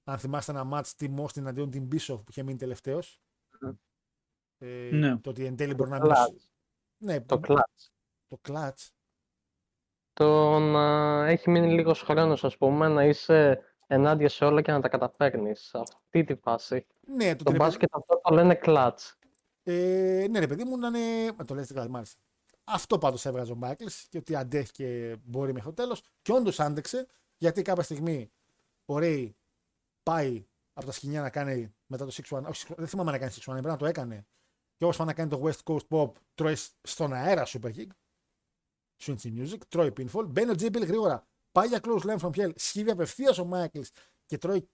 Αν θυμάστε ένα match Team Austin εναντίον Team Bischoff που είχε μείνει τελευταίος. Ναι. Το ότι εν τέλει μπορεί να μείνει. Ναι, το κλατς. Το να έχει μείνει λίγος χρόνος, ας πούμε, να είσαι ενάντια σε όλα και να τα καταφέρνεις. Αυτή τη φάση. Ναι, το μπάσκετ αυτό το λένε κλατς. Ναι, ρε παιδί μου, να είναι. Το λες κλατς, μάλιστα. Αυτό πάντως έβγαζε ο Μάικλς και ότι αντέχει και μπορεί μέχρι το τέλος. Και όντως άντεξε, γιατί κάποια στιγμή ο Ρέι πάει από τα σκηνιά να κάνει μετά το 6-1. Όχι, δεν θυμάμαι να κάνει 6-1, πρέπει να το έκανε. Και όπως πάει να κάνει το West Coast Pop, τρώει στον αέρα Super Kick. Switchy Music, τρώει pinfall. Μπαίνει ο JBL γρήγορα, πάει για Close Line from Hell, σχήβει απευθείας ο Μάικλς και τρώει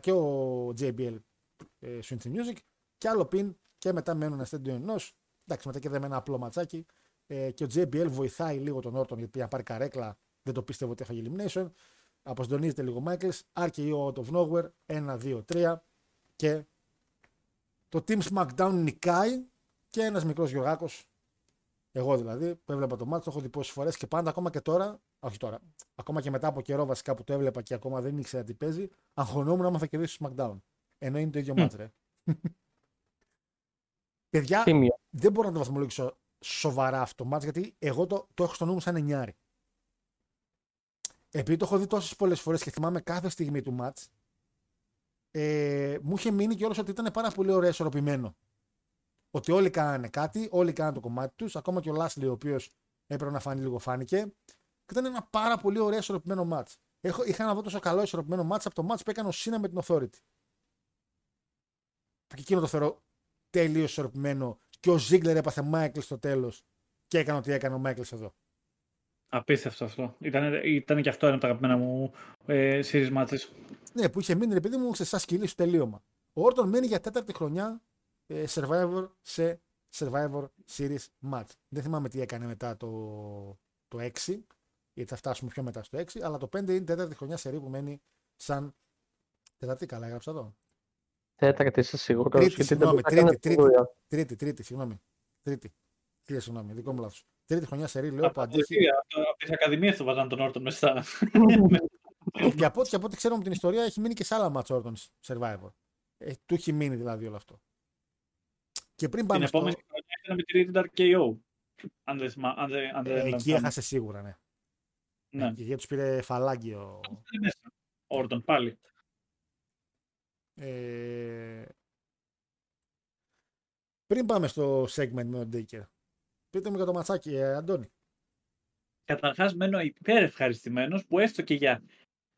και ο JBL Switchy Music. Και άλλο pin και μετά μένουν αστέντου ενός. Εντάξει, μετά και με ένα απλό ματσάκι. Και ο JBL βοηθάει λίγο τον Όρτον γιατί να πάρει καρέκλα. Δεν το πίστευε ότι έφαγε elimination. Αποσυντονίζεται λίγο ο Michaels. RKO out of nowhere. 1, 2, 3. Και το Team SmackDown νικάει. Και ένας μικρός Γιωργάκος, εγώ δηλαδή, που έβλεπα το μάτι, το έχω δει πόσες φορές και πάντα ακόμα και τώρα. Όχι τώρα. Ακόμα και μετά από καιρό βασικά που το έβλεπα και ακόμα δεν ήξερα τι παίζει. Αγχωνόμουν άμα θα κερδίσει το SmackDown. Ενώ είναι το ίδιο μάτι, ρε. Παιδιά, δεν μπορώ να το βαθμολογήσω σοβαρά αυτό το match, γιατί εγώ το έχω στο νου μου σαν εννιάρι. Επειδή το έχω δει τόσες πολλές φορές και θυμάμαι κάθε στιγμή του match, μου είχε μείνει κιόλας ότι ήταν πάρα πολύ ωραίο ισορροπημένο. Ότι όλοι κάνανε κάτι, όλοι κάνανε το κομμάτι τους, ακόμα και ο Λάσλι, ο οποίος έπρεπε να φάνει λίγο, φάνηκε. Και ήταν ένα πάρα πολύ ωραίο ισορροπημένο match. Είχα να δω τόσο καλό ισορροπημένο match από το match που έκανε ο Σίνα με την Authority. Και εκείνο το θεωρώ τελείως ισορροπημένο και ο Ζίγκλερ έπαθε Μάικλ στο τέλος και έκανε ό,τι έκανε ο Μάικλ εδώ. Απίστευτο αυτό. Ήταν και αυτό ένα από τα αγαπημένα μου series matches. Ναι, που είχε μείνει επειδή μου ξεσά σκυλή στο τελείωμα. Ο Όρτον μένει για 4η χρονιά Survivor σε Survivor Series Match. Δεν θυμάμαι τι έκανε μετά το 6, γιατί θα φτάσουμε πιο μετά στο 6, αλλά το 5 είναι 4η χρονιά σερί που μένει σαν. 4η, καλά έγραψα εδώ. Τέταρτη, είσαι σίγουρο. Τρίτη. Κύριε, συγγνώμη, δικό μου λάθος. Τρίτη χρονιά σε ρίλιο που αντίστοιχα. Από τις ακαδημίες του βάζαν τον Όρτον μέσα. Για από ό,τι ξέρουμε την ιστορία, έχει μείνει και σε άλλα μάτς Όρτον Survivor. Του έχει μείνει δηλαδή όλο αυτό. Και πριν πάμε. Την επόμενη χρονιά ήταν με τη Rated RKO. Εκεί έχασε σίγουρα, ναι. Γιατί του πήρε φαλάκι ο Όρτον πάλι. Πριν πάμε στο segment με τον Ντέικερ, πείτε μου για το ματσάκι, Αντώνη. Καταρχάς, μένω υπερευχαριστημένος που έστω και για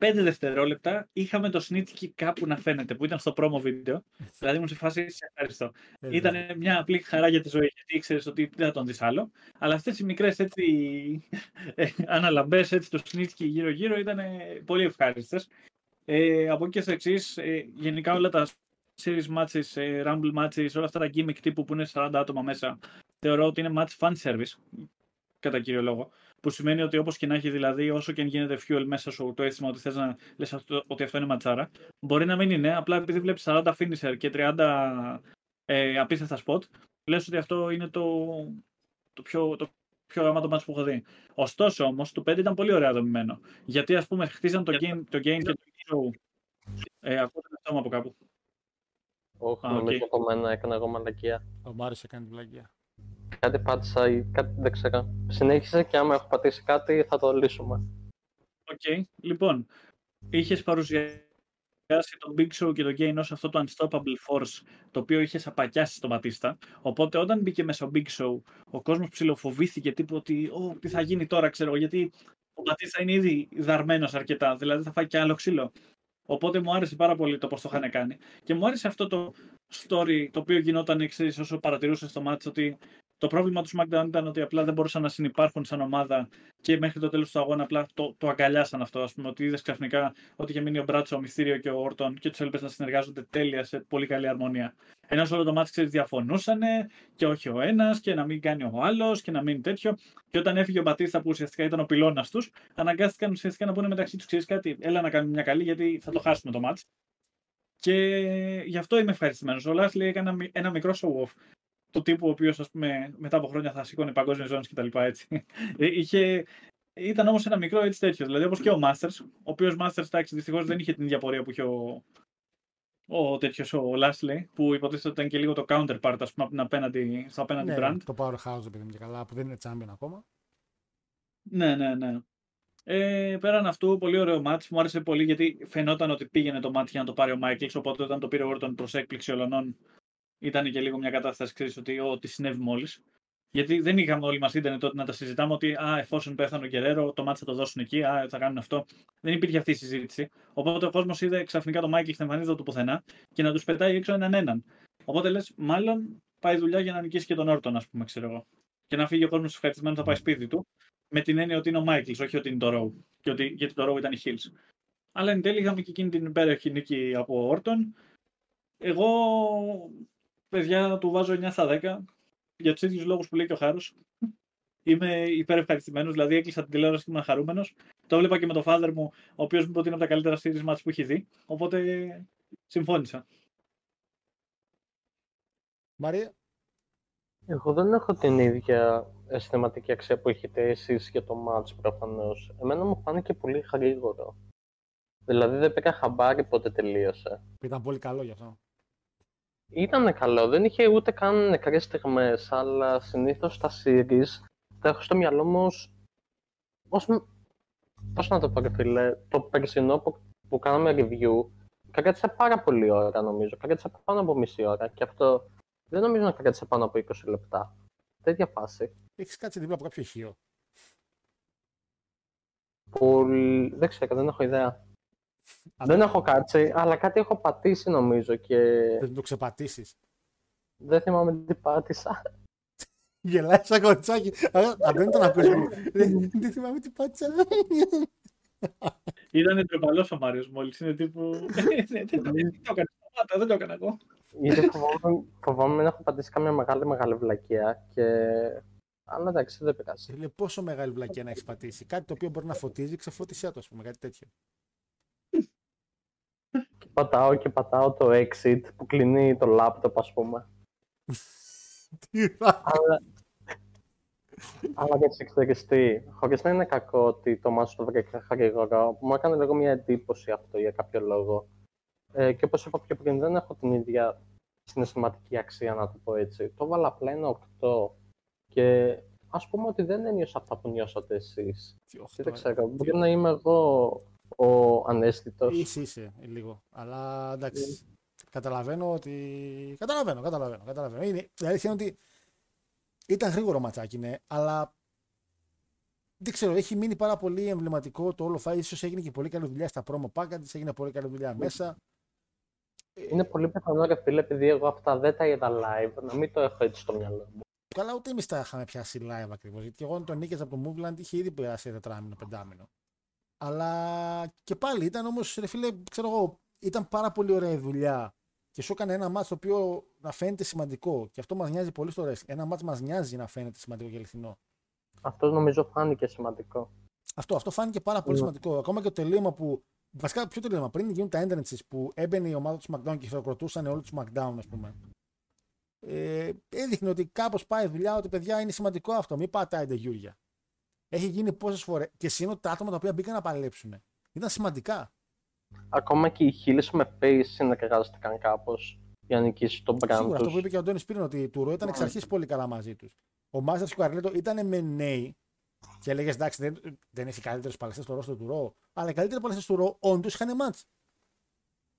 5 δευτερόλεπτα είχαμε το sneaky κάπου να φαίνεται, που ήταν στο promo βίντεο. Δηλαδή, ήμουν σε φάση, σε ευχαριστώ. Ήταν μια απλή χαρά για τη ζωή, γιατί ήξερες ότι δεν θα τον δεις άλλο. Αλλά αυτές οι μικρές αναλαμπές του sneaky γύρω-γύρω ήταν πολύ ευχάριστες. Από εκεί και στο εξής, γενικά όλα τα series matches, rumble matches, όλα αυτά τα gimmick τύπου που είναι 40 άτομα μέσα, θεωρώ ότι είναι match fan service, κατά κύριο λόγο. Που σημαίνει ότι όπως και να έχει, δηλαδή, όσο και αν γίνεται fuel μέσα σου το αίσθημα ότι θες να λες ότι αυτό είναι ματσάρα, μπορεί να μην είναι, απλά επειδή βλέπεις 40 finisher και 30 απίστευτα spot, λες ότι αυτό είναι το πιο γαμάτο match που έχω δει. Ωστόσο όμως, το 5 ήταν πολύ ωραία δομημένο. Γιατί, ας πούμε, χτίζαν το game και το show. Ακούω ένα στόμα από κάπου. Όχι, νομίζω από μένα έκανα εγώ μαλακία. Ο Μάρης έκανε την μαλακία. Κάτι πάτησα ή κάτι δεν ξέρω. Συνέχισε και άμα έχω πατήσει κάτι θα το λύσουμε. Οκ. Λοιπόν, είχες παρουσιάσει τον Big Show και τον Gain ως αυτό το Unstoppable Force, το οποίο είχες απακιάσει στον Μπατίστα. Οπότε όταν μπήκε μέσα ο Big Show, ο κόσμος ψιλοφοβήθηκε τύπου ότι τι θα γίνει τώρα, ξέρω, γιατί ο Μπατίστα είναι ήδη δαρμένος αρκετά, δηλαδή θα φάει και άλλο ξύλο. Οπότε μου άρεσε πάρα πολύ το πώς το είχαν κάνει. Και μου άρεσε αυτό το story το οποίο γινόταν εξής όσο παρατηρούσες το μάτς, ότι το πρόβλημα του SmackDown ήταν ότι απλά δεν μπορούσαν να συνυπάρχουν σαν ομάδα και μέχρι το τέλος του αγώνα απλά το αγκαλιάσαν αυτό. Ας πούμε, ότι είδες ξαφνικά ότι είχε μείνει ο Μπράτσο, ο Μυστήριο και ο Όρτον και τους έλπες να συνεργάζονται τέλεια σε πολύ καλή αρμονία. Ενώ σε όλο το μάτς διαφωνούσαν και όχι ο ένας και να μην κάνει ο άλλος και να μην τέτοιο. Και όταν έφυγε ο Μπατίστα που ουσιαστικά ήταν ο πυλώνας τους, αναγκάστηκαν ουσιαστικά να πούνε μεταξύ τους, ξέρεις κάτι, έλα να κάνουμε μια καλή γιατί θα το χάσουμε το μάτς. Και γι' αυτό είμαι ευχαριστημένος. Ο Λάσλι έκανε ένα μικρό show-off. Του τύπου ο οποίος, ας πούμε, μετά από χρόνια θα σήκωνε παγκόσμιες ζώνες κτλ. Ήταν όμως ένα μικρό έτσι τέτοιο. Δηλαδή, όπως και ο Masters, ο οποίος Masters, εντάξει, δυστυχώς δεν είχε την ίδια πορεία που είχε ο Lashley, που υποτίθεται ότι ήταν και λίγο το counterpart, ας πούμε, στο απέναντι brand. Το powerhouse, επειδή είναι και καλά, που δεν είναι champion ακόμα. Ναι. Πέραν αυτού, πολύ ωραίο match. Μου άρεσε πολύ γιατί φαινόταν ότι πήγαινε το match για να το πάρει ο Michaels, οπότε όταν το πήρε ο Orton προς έκπληξη ολωνών. Ήταν και λίγο μια κατάσταση, ξέρεις, ότι συνέβη μόλις. Γιατί δεν είχαμε όλοι μας ίντερνετ τότε να τα συζητάμε ότι εφόσον πέθανε ο Γκερέρο, το μάτς θα το δώσουν εκεί, θα κάνουν αυτό. Δεν υπήρχε αυτή η συζήτηση. Οπότε ο κόσμος είδε ξαφνικά τον Μάικλ να εμφανίζεται του πουθενά και να τους πετάει έξω έναν. Οπότε λες, μάλλον πάει δουλειά για να νικήσει και τον Όρτον, ας πούμε, ξέρω εγώ. Και να φύγει ο κόσμος ευχαριστημένος, θα πάει σπίτι του, με την έννοια ότι είναι ο Μάικλ, όχι ότι είναι το Ρώου. Γιατί το Ρώου ήταν η Hills. Αλλά εν τέλει είχαμε και εκείνη την υπέροχη νίκη από Όρτον. Εγώ. Παιδιά, του βάζω 9/10 για τους ίδιους λόγους που λέει και ο Χάρος. Είμαι υπερευχαριστημένος, δηλαδή έκλεισα την τηλεόραση και ήμουν χαρούμενος. Το έβλεπα και με τον father μου, ο οποίος μου είπε ότι είναι από τα καλύτερα series match που έχει δει. Οπότε συμφώνησα. Μαρία. Εγώ δεν έχω την ίδια αισθηματική αξία που έχετε εσείς για το match προφανώς. Εμένα μου φάνηκε πολύ γρήγορο. Δηλαδή δεν πήκα χαμπάρι πότε τελείωσε. Ήταν πολύ καλό γι' αυτό. Ήτανε καλό, δεν είχε ούτε καν νεκρές στιγμές, αλλά συνήθως τα series τα έχω στο μυαλό μου πώς να το πω, ρε φίλε, το περσινό που κάναμε review κράτησε πάρα πολύ ώρα, νομίζω, κράτησε πάνω από μισή ώρα και αυτό δεν νομίζω να κράτησε πάνω από 20 λεπτά. Τέτοια φάση. Έχεις κάτσει δίπλα από κάποιο ηχείο. Πολύ... δεν ξέρω, δεν έχω ιδέα. Δεν έχω κάτσει, αλλά κάτι έχω πατήσει νομίζω και... Δεν το ξεπατήσεις. Δεν θυμάμαι τι πάτησα. Γελάει σαν κοτσάκι. Αν δεν ήταν ακούσιμο. Δεν θυμάμαι τι πάτησα. Ήταν ντροπαλός ο Μάριος μόλις. Είναι τύπου... Δεν το έκανα εγώ. Γιατί φοβάμαι να έχω πατήσει κάμια μεγάλη βλακεία και... Αλλά εντάξει, δεν πειράζει. Πόσο μεγάλη βλακεία να έχεις πατήσει. Κάτι το οποίο μπορεί να φωτίζει, ξεφώτισέ το, ας πούμε, κάτι τέτοιο. Πατάω το exit που κλείνει το laptop, ας πούμε. Αλλά για εξεξεριστή, χωρίς να είναι κακό ότι το μάτσο το βρήκα γρήγορα, μου έκανε λίγο μια εντύπωση αυτό για κάποιο λόγο. Και όπως είπα πιο πριν, δεν έχω την ίδια συναισθηματική αξία, να το πω έτσι. Το βάλα απλά ένα 8 και ας πούμε ότι δεν ένιωσα αυτά που νιώσατε εσείς. Δεν ξέρω, μπορεί να είμαι εγώ... ο ανέστητος. Είσαι λίγο, αλλά εντάξει. Καταλαβαίνω ότι. Καταλαβαίνω. Η αλήθεια είναι ότι ήταν γρήγορο ματσάκι, ναι, αλλά δεν ξέρω, έχει μείνει πάρα πολύ εμβληματικό το όλο φάι. Ίσως έγινε και πολύ καλή δουλειά στα promo package, έγινε πολύ καλή δουλειά μέσα. Είναι πολύ πιθανό, ρε φίλε, επειδή εγώ αυτά δεν τα είδα live, να μην το έχω έτσι στο μυαλό μου. Καλά, ούτε εμείς τα είχαμε πιάσει live ακριβώς. Γιατί εγώ τον νίκες από το Moveland είχε ήδη περάσει τετράμινο, πεντάμινο. Αλλά και πάλι ήταν όμως, ρε φίλε, ξέρω εγώ, ήταν πάρα πολύ ωραία η δουλειά. Και σου έκανε ένα μάτς το οποίο να φαίνεται σημαντικό. Και αυτό μας νοιάζει πολύ στο wrestling. Ένα μάτς μας νοιάζει να φαίνεται σημαντικό και αληθινό. Αυτό νομίζω φάνηκε σημαντικό. Αυτό φάνηκε πάρα πολύ σημαντικό. Ακόμα και το τελείωμα που. Βασικά, ποιο τελείωμα. Πριν γίνουν τα entrances που έμπαινε η ομάδα του SmackDown και χειροκροτούσαν όλου του SmackDown, ας πούμε. Έδειχνε ότι κάπως πάει η δουλειά, ότι παιδιά είναι σημαντικό αυτό. Μην πατάει τα γιούρια. Έχει γίνει πόσες φορές. Και σύνοτα τα άτομα τα οποία μπήκαν να παλέψουν. Ήταν σημαντικά. Ακόμα και οι χείλες με face συνεργάστηκαν κάπως για να νικήσει τον brand. Σίγουρα, αυτό που είπε και ο Αντώνης πριν, ότι του Ρο ήταν εξ αρχής πολύ καλά μαζί του. Ο Μάζερ Σκουαρλέτο ήταν με νέοι και έλεγε εντάξει, δεν έχει καλύτερου παλαιστέ στο ρόστο του Ρο, αλλά οι καλύτεροι παλαιστέ του Ρο όντως είχαν μάτς.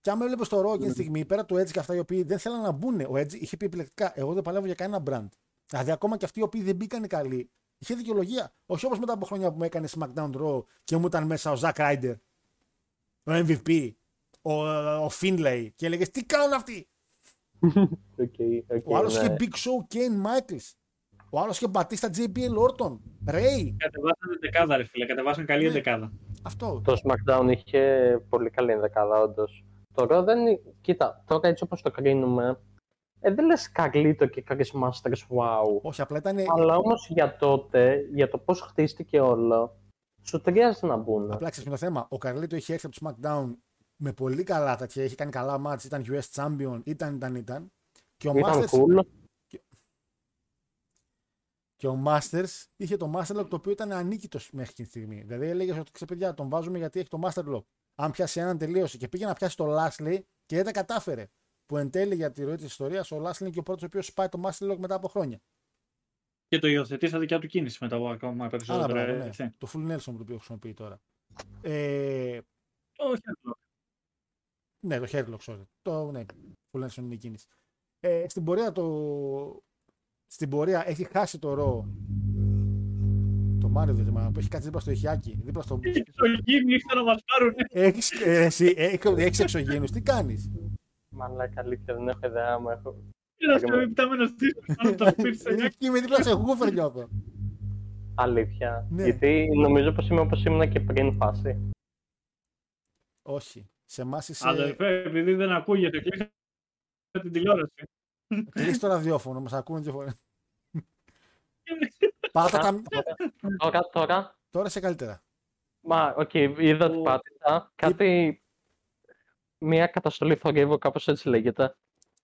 Και άμα έβλεπε το Ρο εκείνη τη στιγμή, πέρα του Edge και αυτά οι οποίοι δεν θέλαν να μπουν, ο Edge είχε πει επιλεκτικά: εγώ δεν παλεύω για κανένα brand. Δηλαδή, ακόμα και αυτοί οι οποίοι δεν μπήκαν καλοί, είχε δικαιολογία. Όχι όπως μετά από χρόνια που με έκανε SmackDown Ρο και μου ήταν μέσα ο Zack Ryder, ο MVP, ο Finlay και έλεγε τι κάνουν αυτοί. Okay, ο άλλο είχε Big Show και Kane Michaels. Ο άλλος και Μπατίστα, JBL, Orton, Ray. Κατεβάσανε δεκάδα, ρε φίλε. Κατεβάσανε καλή δεκάδα. Αυτό. Το SmackDown είχε πολύ καλή δεκάδα, όντως. Τώρα δεν. Κοίτα, τώρα έτσι όπως το κρίνουμε, δεν λες Carlito και Chris Masters, wow. Όχι, απλά ήταν. Αλλά όμως για τότε, για το πώς χτίστηκε όλο, σου ταιριάζει να μπουν. Απλά ξέρεις το θέμα. Ο Carlito είχε έρθει από το SmackDown με πολύ καλά τέτοια. Είχε κάνει καλά match, ήταν US Champion, ήταν. Και ο Masters. Cool. Και ο Masters είχε το Master Lock το οποίο ήταν ανίκητος μέχρι την στιγμή. Δηλαδή έλεγε ότι ξεπαιδιά, τον βάζουμε γιατί έχει το Master Lock. Αν πιάσει έναν, τελείωσε. Και πήγε να πιάσει το Lashley και δεν τα κατάφερε. Που εν τέλει για τη ροή της ιστορίας, ο Lashley είναι και ο πρώτος ο οποίος σπάει το Master Lock μετά από χρόνια. Και το υιοθετεί στα δικιά του κίνηση μετά από ακόμα περισσότερα. Άρα, ναι. Το Full Nelson το οποίο χρησιμοποιεί τώρα. Το Hairlock. Ναι, το Hairlock, sorry. Ναι, Full Nelson είναι η κίνηση. Στην πορεία έχει χάσει το Ρο. Το Μάριο δεν θυμάμαι, που έχει κάτσει δίπλα στο ηχιάκι. Δίπλα στο. Έχει εξωγήινους, να μας πάρουν. Έχεις εξωγήινους, τι κάνεις. Μαλάκα, αλήθεια, δεν έχω ιδέα, άμα έχω. Ένας επιτάμενος τύπος, πάνω το πήρσε. Είμαι δίπλα σε γούφερ νιώθω. Αλήθεια, γιατί νομίζω πως είμαι όπως ήμουν και πριν φάση. Όχι, σε εμάς είσαι. Αδερφέ, επειδή δεν ακούγεται, κλείσα την τηλεόραση. Κλείς το ραδιόφωνο, μας ακούνε και φορές. Τώρα. Τώρα είσαι καλύτερα. Μα, οκ, είδα ότι πάτησα. Κάτι. Μια καταστολή θορύβου, κάπως έτσι λέγεται.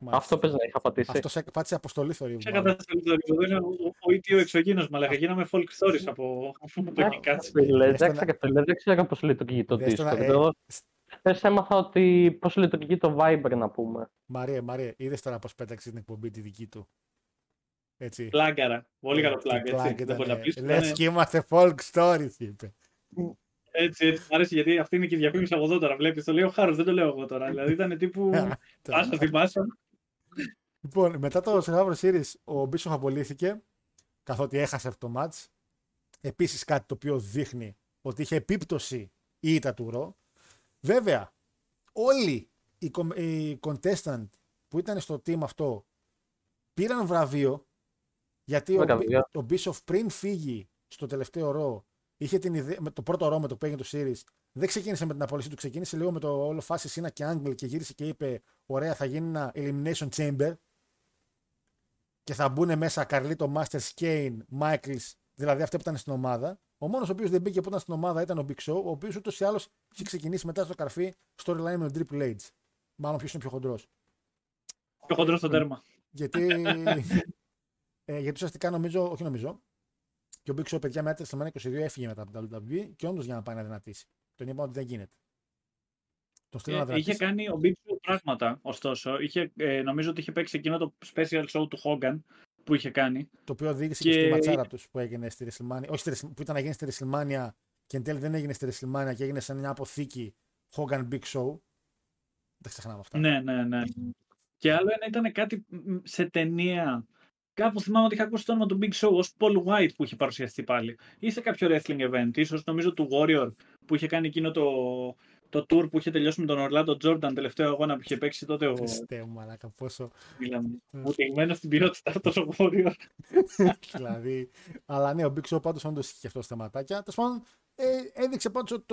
Αυτό πες να είχα πατήσει. Αυτό πάτησε αποστολή θορύβου. Μια καταστολή θορύβου. Δεν είναι ο ίδιο εξωγήινος, μαλάκα. Γίναμε folk stories από αφού μου το κάτσε. Δεν ξέρω πώς λειτουργεί το Discord. Πες έμαθα ότι πώς λειτουργεί το Viber, να πούμε. Μαρία, είδες τώρα πώς πέταξε την εκπομπή τη δική του. Έτσι. Πλάγκαρα. Πολύ καλό πλάγκ. Λες και είμαστε folk stories, είπε. Έτσι. Μ' αρέσει γιατί αυτή είναι και η διαφήμιση από εδώ τώρα. Βλέπεις, το λέει ο Χάρος, δεν το λέω εγώ τώρα. Δηλαδή ήταν τύπου. Ας το θυμάσαι. Λοιπόν, μετά το Survivor Series, ο Μπίσοφ απολύθηκε. Καθότι έχασε αυτό το match. Επίσης κάτι το οποίο δείχνει ότι είχε επίπτωση η ήττα του Ρο. Βέβαια, όλοι οι contestant που ήταν στο team αυτό πήραν βραβείο, γιατί ο Μπίσοφ πριν φύγει στο τελευταίο ρο, είχε την ιδέα, το πρώτο ρο με το που έγινε το series, δεν ξεκίνησε με την απολύση του, ξεκίνησε λίγο με το όλο φάση Σίνα και Άγγλ και γύρισε και είπε ωραία, θα γίνει ένα elimination chamber και θα μπουν μέσα Καρλίτο, Masters, Kane, Michaels, δηλαδή αυτοί που ήταν στην ομάδα. Ο μόνος ο οποίος δεν μπήκε που ήταν στην ομάδα ήταν ο Big Show, ο οποίος ούτως ή άλλως είχε ξεκινήσει μετά στο καρφί storyline με τον Triple H. Μάλλον ποιος είναι πιο χοντρός. Πιο χοντρός στο τέρμα. Γιατί ουσιαστικά νομίζω, όχι νομίζω, και ο Big Show, παιδιά, μετά τη 22 έφυγε μετά από τα WWE και όντως για να πάει να δυνατήσει. Τον είπα ότι δεν γίνεται. Είχε κάνει ο Big Show πράγματα, ωστόσο. Νομίζω ότι είχε παίξει εκείνο το special show του Hogan. Που είχε κάνει. Το οποίο οδήγησε και στη ματσάρα του που έγινε στη WrestleMania. Που ήταν να γίνει στη WrestleMania και εν τέλει δεν έγινε στη WrestleMania και έγινε σε μια αποθήκη Hogan Big Show. Δεν ξεχνάμε αυτά. Ναι, ναι, ναι. Και άλλο ένα ήταν κάτι σε ταινία. Κάπου θυμάμαι ότι είχα ακούσει το όνομα του Big Show ως Paul White που είχε παρουσιαστεί πάλι. Ή σε κάποιο wrestling event, ίσως νομίζω του Warrior που είχε κάνει εκείνο το tour που είχε τελειώσει με τον Ορλάντο Τζόρνταν, τελευταίο αγώνα που είχε παίξει τότε. Χριστέ μου, μαλάκα, πόσο. Μιλάμε. Μουτυγμένο στην ποιότητα αυτό ο Warrior. Δηλαδή. Αλλά ναι, ο Big Show πάντως όντως είχε αυτό στα ματάκια. Τέλος πάντων, έδειξε πάντως ότι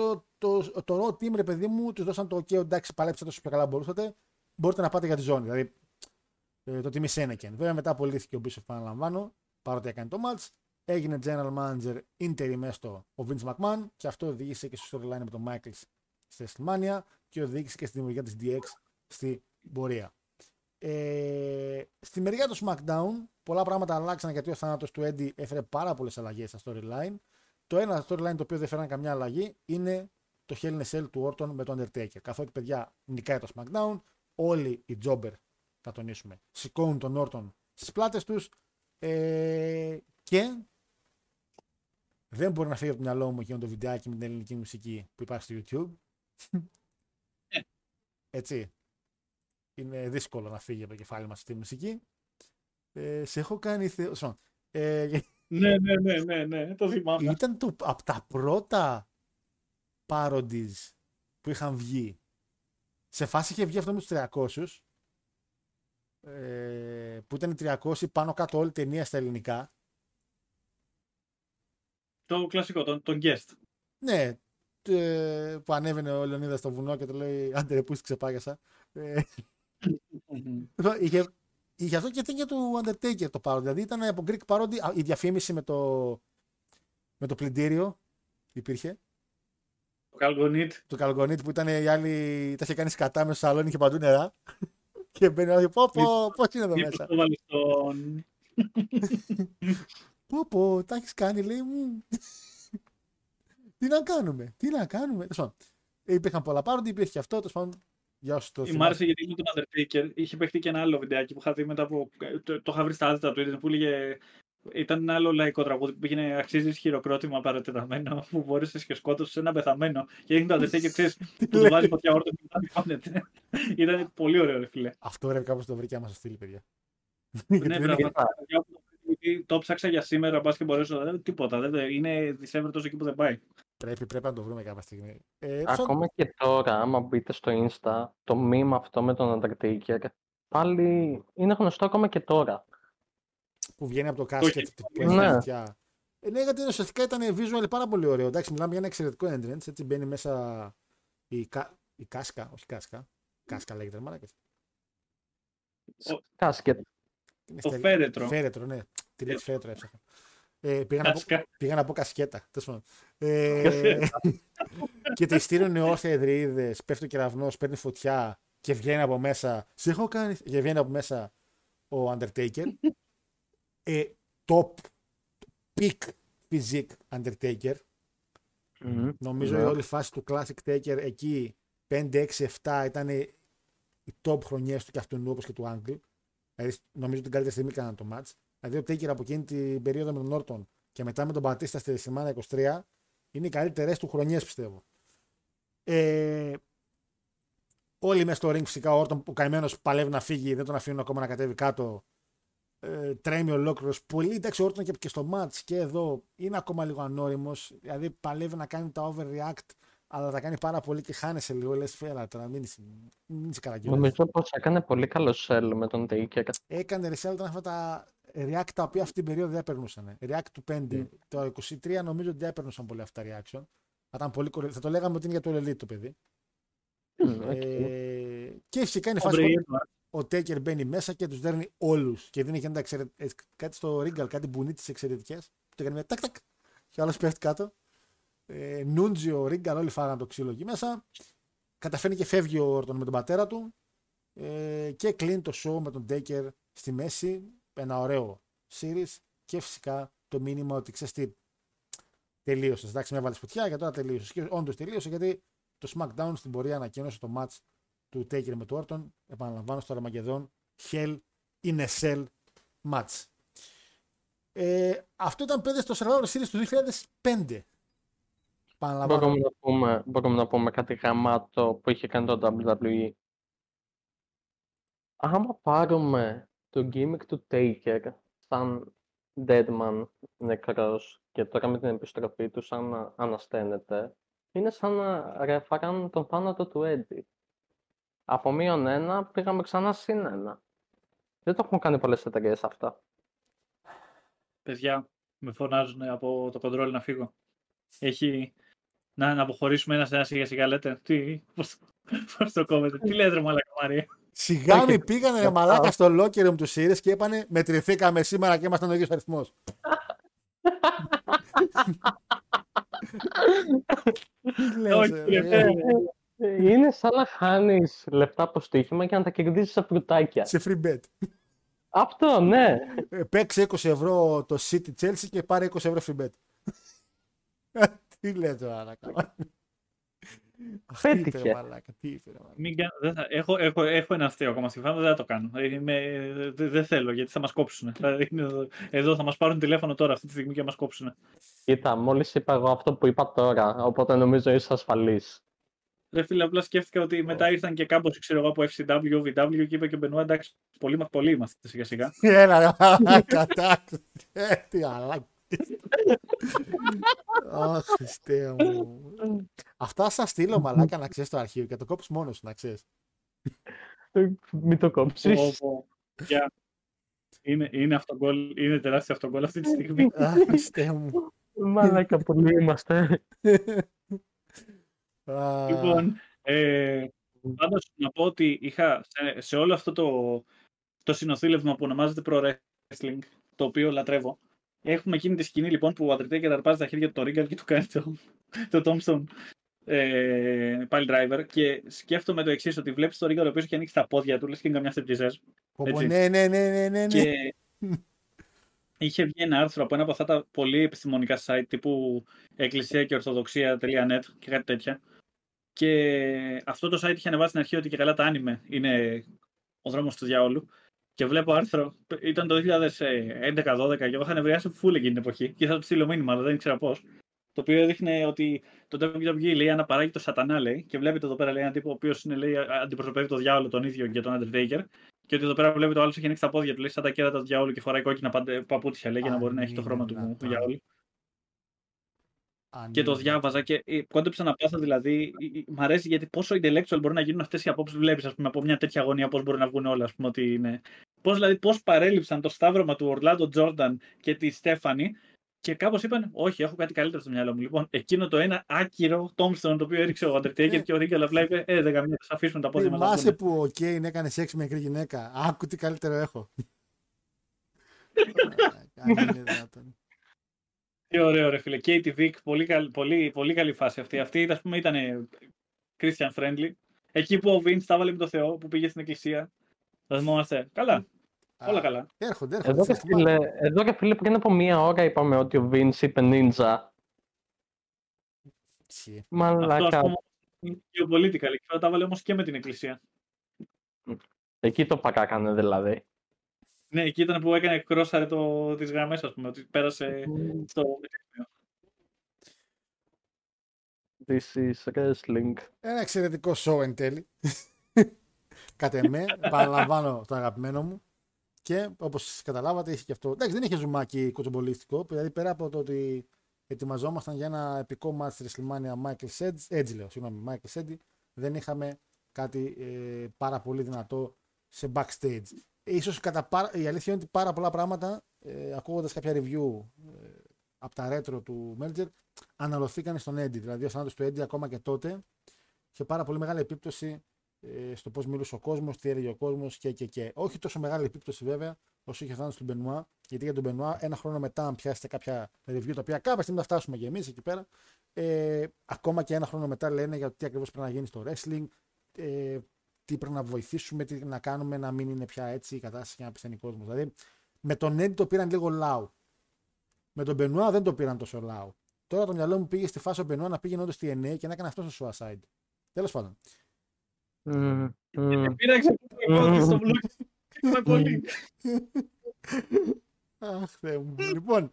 το Raw Team, ρε παιδί μου, του δώσαν το OK, εντάξει, παλέψατε όσο πιο καλά μπορούσατε. Μπορείτε να πάτε για τη ζώνη. Δηλαδή, το τιμή Σένεκεν. Βέβαια, μετά απολύθηκε ο Μπίσοφ, επαναλαμβάνω, παρότι έκανε το match. Έγινε general manager interim έστω ο Vince McMahon και αυτό οδήγησε και στο storyline με τον Michaels στη WrestleMania και οδήγησε και στη δημιουργία της DX στη πορεία. Στη μεριά του SmackDown, πολλά πράγματα αλλάξαν γιατί ο θάνατος του Eddie έφερε πάρα πολλές αλλαγές στα storyline. Το ένα storyline το οποίο δεν φέρνει καμιά αλλαγή είναι το Hell in a Cell του Orton με τον Undertaker. Καθότι, παιδιά, νικάει το SmackDown, όλοι οι Jobber, θα τονίσουμε, σηκώνουν τον Orton στις πλάτες τους και δεν μπορεί να φύγει από το μυαλό μου εκείνο το βιντεάκι με την ελληνική μουσική που υπάρχει στο YouTube. Έτσι. Είναι δύσκολο να φύγει από το κεφάλι μας αυτή η μουσική. Σε έχω κάνει... Ναι, το θυμάμαι. Ήταν από τα πρώτα parodies που είχαν βγει. Σε φάση είχε βγει αυτό με τους 300, που ήταν 300 πάνω κάτω όλη ταινία στα ελληνικά. Το κλασικό, τον guest. Ναι, που ανέβαινε ο Λεωνίδας στο βουνό και του λέει «Άντε ρε πούς ξεπάγιασα». Είχε αυτό και ταινία του Undertaker το parody. Δηλαδή ήταν από Greek parody, η διαφήμιση με το πλυντήριο υπήρχε. Το Καλγονίτ που ήταν οι άλλοι, τα είχε κάνει σκατά μέσα στο σαλόνι, είχε παντού νερά. Και μπαίνει ο άλλος, πώς είναι εδώ μέσα. Πω, τα έχεις κάνει, λέει. Τι να κάνουμε. Υπήρχαν πολλά πάροντα, υπήρχε και αυτό, για όσους το θυμάστε. Μ' άρεσε γιατί με τον Undertaker είχε παίχτη και ένα άλλο βιντεάκι που είχα δει μετά από... Το είχα βρει στα άτυπα του ίντερνετ που έλεγε... Ήταν ένα άλλο λαϊκό τραγούδι που πήγαινε αξίζει χειροκρότημα παρατεταμένο που μπορείς και σκότωσες ένα πεθαμένο και έγινε το Undertaker, ξέρεις, που του βάζει φωτιά όρτα και μετά διπώνεται. Ήταν πολύ ωραίο, ρε φίλε. Αυτό ρε κάπως το βρήκε άμα σας στείλει, παιδιά. Ναι, πραγματικά. Το ψάξα για σήμερα, πας και μπορέσω, τίποτα. Είναι δισεύρετος εκεί που δεν πάει. Πρέπει να το βρούμε κάποια στιγμή. Ακόμα και τώρα, άμα μπείτε στο Insta, το meme αυτό με τον Undertaker, πάλι είναι γνωστό ακόμα και τώρα. Που βγαίνει από το κάσκετ. Ναι. Ναι, γιατί ουσιαστικά ήταν visual πάρα πολύ ωραίο. Εντάξει, μιλάμε για ένα εξαιρετικό entrance. Έτσι μπαίνει μέσα η κάσκα. Όχι κάσκα. Κάσκα λέγεται. Κάσκετ. Το φέρετρο. Φέρετρο, ναι. Τη λέξη φέρετρο έψαχνα. Πήγα να πω κασκέτα. Και τη στείλουν όσοι εδρείδες. Πέφτει ο κεραυνός, παίρνει φωτιά και βγαίνει από μέσα. Σε έχω κάνει. Και βγαίνει από μέσα ο Undertaker. Top peak physique Undertaker. Νομίζω η όλη φάση του Classic Taker εκεί 5, 6, 7 ήταν οι top χρονιές του και αυτού όπως και του Angle. Δηλαδή νομίζω την καλύτερη στιγμή κάνανε το match. Δηλαδή ο Taker από εκείνη την περίοδο με τον Orton και μετά με τον Batista στη Σιμάνα 23 είναι οι καλύτερες του χρονιές, πιστεύω. Όλοι μέσα στο ring, φυσικά ο Orton που καημένος παλεύει να φύγει, δεν τον αφήνουν ακόμα να κατέβει κάτω. Τρέμει ολόκληρος. Πολύ εντάξει, ο Orton και στο match και εδώ είναι ακόμα λίγο ανώριμος. Δηλαδή παλεύει να κάνει τα overreact, αλλά τα κάνει πάρα πολύ και χάνεσαι λίγο. Λες φέρα, τώρα μην είσαι καραγκιόλας. Νομίζω πως έκανε πολύ καλό sell με τον Taker. Έκανε resell, ήταν αυτά τα react τα οποία αυτή την περίοδο δεν περνούσαν. React του 5. Το 23 νομίζω ότι δεν περνούσαν πολύ αυτά τα reaction. Θα το λέγαμε ότι είναι για το Elite το παιδί. Και φυσικά είναι φάση. Ο Taker μπαίνει μέσα και τους δέρνει όλους. Και δίνει κάτι στο ρίγκαλ, κάτι μπουνίτες εξαιρετικές. Που το κάνει μια τάκ-τακ. Και ο άλλος πέφτει κάτω. Νούντζιο, ρίγκαλ, όλοι φάγανε το ξύλο εκεί μέσα. Καταφέρνει και φεύγει ο Orton με τον πατέρα του. Και κλείνει το show με τον Taker στη μέση. Ένα ωραίο series. Και φυσικά το μήνυμα ότι ξέρεις τι. Τελείωσες. Εντάξει, με έβαλες φωτιά και τώρα τελείωσες. Και όντως τελείωσε γιατί το SmackDown στην πορεία ανακοίνωσε το match του Taker με του Orton, επαναλαμβάνω στο Αρμαγεδόν, Hell in a Cell match. Αυτό ήταν πέντε στο Survivor Series του 2005. Μπορούμε να πούμε κάτι γαμάτο που είχε κάνει το WWE Άμα πάρουμε το gimmick του Taker σαν Deadman νεκρός και τώρα με την επιστροφή του σαν να ανασταίνεται, είναι σαν να ρεφαράνουν τον θάνατο του Eddie. Από -1 πήγαμε ξανά +1. Δεν το έχουν κάνει πολλές εταιρείες αυτά. Παιδιά, με φωνάζουν από το κοντρόλ να φύγω. Να αποχωρήσουμε ένα σιγά-σιγά, λέτε. Πώς το κόβετε, τι λέτε, μαλάκα Μαρία. Σιγά μην πήγανε ρε μαλάκα στο locker room του Series και είπανε μετρηθήκαμε σήμερα και ήμασταν ο ίδιος αριθμός. Είναι σαν να χάνεις λεφτά από στοίχημα και να τα κερδίζεις σε φρουτάκια. Σε free bet. Αυτό, ναι. Παίξε 20 ευρώ το City Chelsea και πάρε 20 ευρώ free bet. Τι λέει τώρα να κάνω. Φέτυχε. Έχω ένα αστείο ακόμα στη φάση, δεν θα το κάνω. Δεν θέλω, γιατί θα μας κόψουν. Εδώ θα μας πάρουν τηλέφωνο τώρα αυτή τη στιγμή και θα μας κόψουν. Κοίτα, μόλις είπα εγώ αυτό που είπα τώρα, οπότε νομίζω είσαι ασφαλής. Ρε φίλε, απλά σκέφτηκα ότι μετά ήρθαν και κάπως, ξέρω εγώ, από FCW, VW και είπε και ο Μπενουά, εντάξει, πολλοί είμαστε σιγά-σιγά. Έλα ρε, κατάξει, τι αλλάξει. Αχ, Χριστέ μου. Αυτά σα στείλω μαλάκα να ξέρεις το αρχείο και το κόψεις μόνος σου, να ξέρεις. Μην το κόψεις. Είναι τεράστιο αυτογκόλ αυτή τη στιγμή. Αχ, Χριστέ μου. Μαλάκα, πολλοί είμαστε. Λοιπόν, πάντως να πω ότι είχα σε όλο αυτό το συνοθήλευμα που ονομάζεται Pro Wrestling, το οποίο λατρεύω, έχουμε εκείνη τη σκηνή λοιπόν που ο Undertaker αρπάζει τα χέρια του το ρίγκαλ και του κάνει το Tombstone Pile Driver και σκέφτομαι το εξής, ότι βλέπεις το ρίγκαλ ο οποίος έχει ανοίξει τα πόδια του, λες και είναι καμιά στεπτιζές. Ναι. Και είχε βγει ένα άρθρο από ένα από αυτά τα πολύ επιστημονικά site τύπου εκκλησία και ορθοδοξία.net και κάτι τέτοια. Και αυτό το site είχε ανεβάσει στην αρχή ότι και καλά τα άνιμε είναι ο δρόμος του διαόλου. Και βλέπω άρθρο, ήταν το 2011-12 και εγώ είχα νευριάσει φούλ εκείνη την εποχή και θα του στείλω μήνυμα, αλλά δεν ήξερα πώς. Το οποίο έδειχνε ότι το WWE λέει αναπαράγει το σατανά, λέει, και βλέπετε εδώ πέρα λέει, έναν τύπο ο οποίος αντιπροσωπεύει το διάολο τον ίδιο και τον Undertaker. Και ότι εδώ πέρα βλέπετε ο άλλος έχει ανοίξει τα πόδια του, λέει, σαν τα κέρατα του διάολου και φοράει κόκκινα παπούτσια, λέει, για να μπορεί να έχει το χρώμα του διάολου. Και το διάβαζα και κόντεψα να πάθω, δηλαδή. Μ' αρέσει γιατί πόσο intellectual μπορεί να γίνουν αυτές οι απόψεις. Βλέπεις, ας πούμε, από μια τέτοια αγωνία πώς μπορεί να βγουν όλα. Ας πούμε, ότι είναι... Πώς παρέλειψαν το σταύρωμα του Ορλάντο Τζόρνταν και τη Στέφανη και κάπως είπαν, όχι, έχω κάτι καλύτερο στο μυαλό μου. Λοιπόν, εκείνο το ένα άκυρο Tombstone το οποίο έριξε ο Undertaker και ο Ρίγκελ απλά είπε, δεν καμία, θα αφήσουμε τα πόδια μας. Θυμάσαι που ο Κέιν έκανε σεξ με μικρή γυναίκα. Άκου τι καλύτερο έχω. Ωραίο ρε φίλε, Katie Vick, πολύ καλή φάση αυτή. Αυτή ας πούμε ήταν Christian friendly. Εκεί που ο Vince τα βάλε με το Θεό, που πήγε στην εκκλησία. Θα θυμόμαστε. Καλά. Όλα καλά. Έρχονται. Εδώ και φίλε πριν από μία ώρα είπαμε ότι ο Vince είπε ninja. Μαλάκα. Αυτό ας πούμε είναι geopolitical. Εκεί τα βάλε όμως και με την εκκλησία. Εκεί το πακάκανε δηλαδή. Ναι, εκεί ήταν που έκανε κρόσαρε τις γραμμές, ας πούμε, ότι πέρασε στο... This is wrestling. Ένα εξαιρετικό show εν τέλει. Κατ' εμέ, παραλαμβάνω το αγαπημένο μου. Και όπως καταλάβατε είχε και αυτό. Εντάξει, δεν είχε ζουμάκι κοτσομπολίστικο, δηλαδή πέρα από το ότι ετοιμαζόμασταν για ένα επικό μάτς της WrestleMania Michael Ceddy, δεν είχαμε κάτι πάρα πολύ δυνατό σε backstage. Ίσως η αλήθεια είναι ότι πάρα πολλά πράγματα, ακούγοντας κάποια review από τα retro του Merger, αναλωθήκαν στον Eddie. Δηλαδή, ο θάνατος του Eddie ακόμα και τότε είχε πάρα πολύ μεγάλη επίπτωση στο πώς μιλούσε ο κόσμος, τι έλεγε ο κόσμος και. Όχι τόσο μεγάλη επίπτωση βέβαια όσο είχε ο θάνατος του Benoit, γιατί για τον Benoit ένα χρόνο μετά, αν πιάσετε κάποια review τα οποία κάποια στιγμή θα φτάσουμε και εμείς εκεί πέρα, ακόμα και ένα χρόνο μετά λένε για τι ακριβώς πρέπει να γίνει στο wrestling. Τι πρέπει να βοηθήσουμε, τι να κάνουμε να μην είναι πια έτσι η κατάσταση για να πισταίνει ο κόσμος. Δηλαδή, με τον Eddie το πήραν λίγο λάου. Με τον Benoit δεν το πήραν τόσο λάου. Τώρα το μυαλό μου πήγε στη φάση ο Benoit να πήγαινε όντως στη DNA και να έκανε αυτό στο suicide. Τέλος πάντων. Και πήραξε στο blog. Αχ, Θεέ μου. Λοιπόν,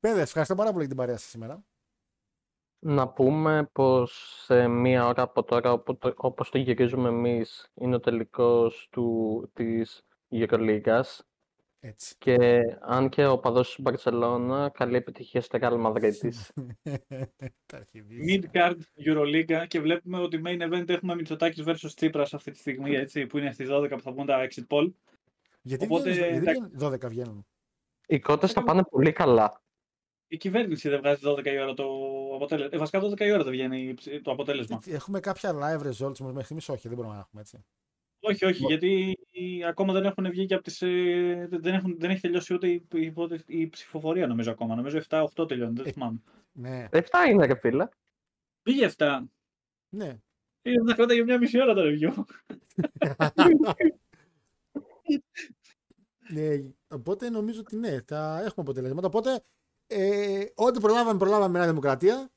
παιδες, ευχαριστώ πάρα πολύ για την παρέα σας σήμερα. Να πούμε πως σε μία ώρα από τώρα, όπως το γυρίζουμε εμείς, είναι ο τελικός της Euroligas. Έτσι. Και αν και ο παδός της Μπαρσελόνα, καλή επιτυχία στη Real Μαδρίτης. Mid-card Euroliga και βλέπουμε ότι main event έχουμε Μητσοτάκης versus Τσίπρας αυτή τη στιγμή, έτσι, που είναι στις 12 που θα βγουν τα exit poll. Γιατί, οπότε, γιατί 12 βγαίνουν? Οι κότες θα πάνε πολύ καλά. Η κυβέρνηση δεν βγάζει 12 η ώρα το αποτέλεσμα. Βασικά 12 η ώρα δεν βγαίνει το αποτέλεσμα. Έχουμε κάποια live results μέχρι στιγμής? Όχι, δεν μπορούμε να έχουμε έτσι. Όχι, όχι, γιατί ακόμα δεν έχουν βγει και από τις. Δεν έχει τελειώσει ούτε η ψηφοφορία, νομίζω ακόμα. Νομίζω 7-8 τελειώνει, δεν θυμάμαι. Ναι. 7 είναι, ρε φίλε. Πήγε 7. Ναι. Πήγε 7 για μια μισή ώρα το review. Ναι, οπότε νομίζω ότι ναι, θα έχουμε αποτελέσματα. Οπότε ό,τι προλάβαμε με Νέα Δημοκρατία.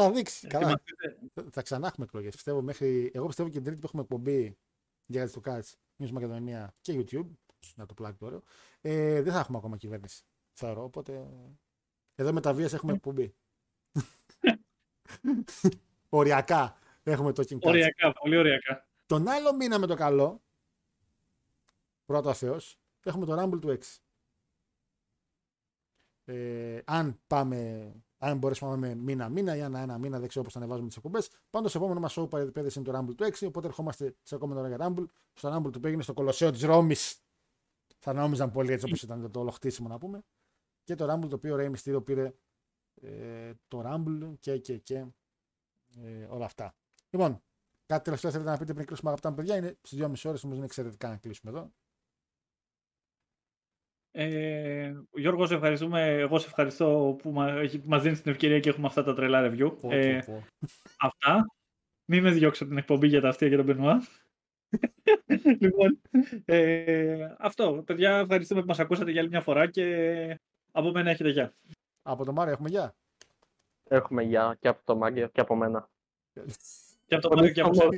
Θα δείξει. Καλά. Θα ξανά έχουμε εκλογές. Πιστεύω μέχρι. Εγώ πιστεύω και την Τρίτη που έχουμε εκπομπή για το Catch News Μακεδονία και YouTube. Να το πλάκι το ωραίο. Δεν θα έχουμε ακόμα κυβέρνηση. Θεωρώ. Οπότε. Εδώ με τα βίας έχουμε εκπομπή. Οριακά έχουμε το King Catch. Οριακά, πολύ οριακά. Τον άλλο μήνα με το καλό. Πρώτα Θεός. Έχουμε το Rumble του 6. Αν μπορέσουμε να πάμε μήνα-μήνα ή ένα-μήνα, δεν ξέρω πώς θα ανεβάζουμε τις εκπομπές. Πάντως, το επόμενο μας show παρεπέδες είναι το Rumble του 6, οπότε ερχόμαστε σε επόμενη ώρα για Rumble. Στο Rumble του που έγινε στο Κολοσσέο της Ρώμης. Θα νόμιζαν πολύ έτσι όπως ήταν το όλο χτίσιμο, να πούμε. Και το Rumble το οποίο Rey Mysterio πήρε το Rumble και όλα αυτά. Λοιπόν, κάτι τελευταίο θέλετε να πείτε πριν κλείσουμε, αγαπητά μου παιδιά? Είναι στις 2,5 ώρες, όμως είναι εξαιρετικά να κλείσουμε εδώ. Γιώργο, σε ευχαριστούμε. Εγώ σε ευχαριστώ που μας δίνεις την ευκαιρία και έχουμε αυτά τα τρελά review. Αυτά. Μην με διώξω την εκπομπή για τα αστεία και τον Μπενουά. Λοιπόν, αυτό. Παιδιά, ευχαριστούμε που μας ακούσατε για άλλη μια φορά και από μένα έχετε γεια. Από το Μάριο έχουμε γεια. Έχουμε γεια και από το Μάριο και από μένα. Και από το Μάριο και από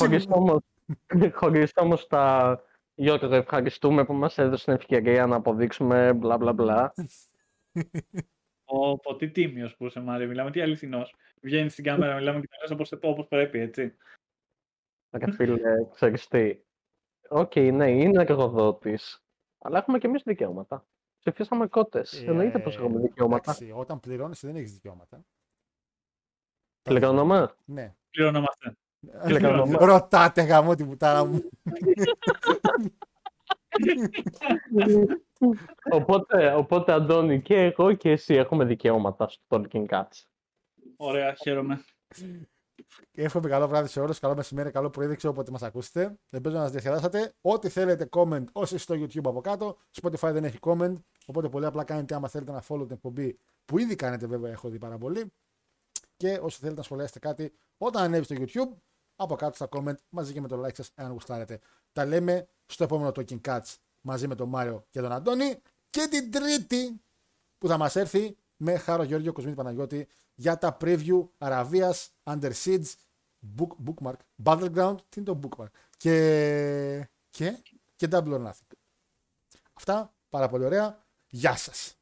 μένα. Χωρίς όμως τα... Γιώργο, ευχαριστούμε που μας έδωσε την ευκαιρία να αποδείξουμε μπλα μπλα μπλα. Ωπω, τι τίμιος που είσαι, Μάρη, μιλάμε, τι αληθινός. Βγαίνεις στην κάμερα, μιλάμε και τα λες όπως πρέπει, έτσι. Ρε φίλε, ξέρεις τι. Οκ, ναι, είναι εργοδότης, αλλά έχουμε και εμείς δικαιώματα. Ψηφίσαμε κότες, εννοείται πως έχουμε δικαιώματα. Εντάξει, όταν πληρώνεις δεν έχεις δικαιώματα. Πληρώνομαι. Ναι. Πληρώνομαστε. Ρωτάτε γαμό την πουτάρα μου. Οπότε Αντώνη και εγώ και εσύ έχουμε δικαιώματα στο Talking Cats. Ωραία, χαίρομαι. Εύχομαι καλό βράδυ σε όλους, καλό μεσημέρι, καλό πρωί, δεν ξέρω πότε μας ακούσετε. Ελπίζω να σας διασκεδάσατε. Ό,τι θέλετε comment όσοι στο YouTube από κάτω, Spotify δεν έχει comment, οπότε πολύ απλά κάνετε άμα θέλετε να follow την εκπομπή που ήδη κάνετε, βέβαια έχω δει πάρα πολύ. Και όσοι θέλετε να σχολιάσετε κάτι όταν ανέβει στο YouTube, από κάτω στα comment μαζί και με το like σας, εάν γουστάρετε. Τα λέμε στο επόμενο Talking Cats μαζί με τον Μάριο και τον Αντώνη και την Τρίτη που θα μας έρθει με Χάρο Γεώργιο Κοσμίτη Παναγιώτη για τα preview Αραβίας, Under Siege, Bookmark, Battleground, τι είναι το Bookmark, και Double or Nothing. Αυτά πάρα πολύ ωραία. Γεια σας.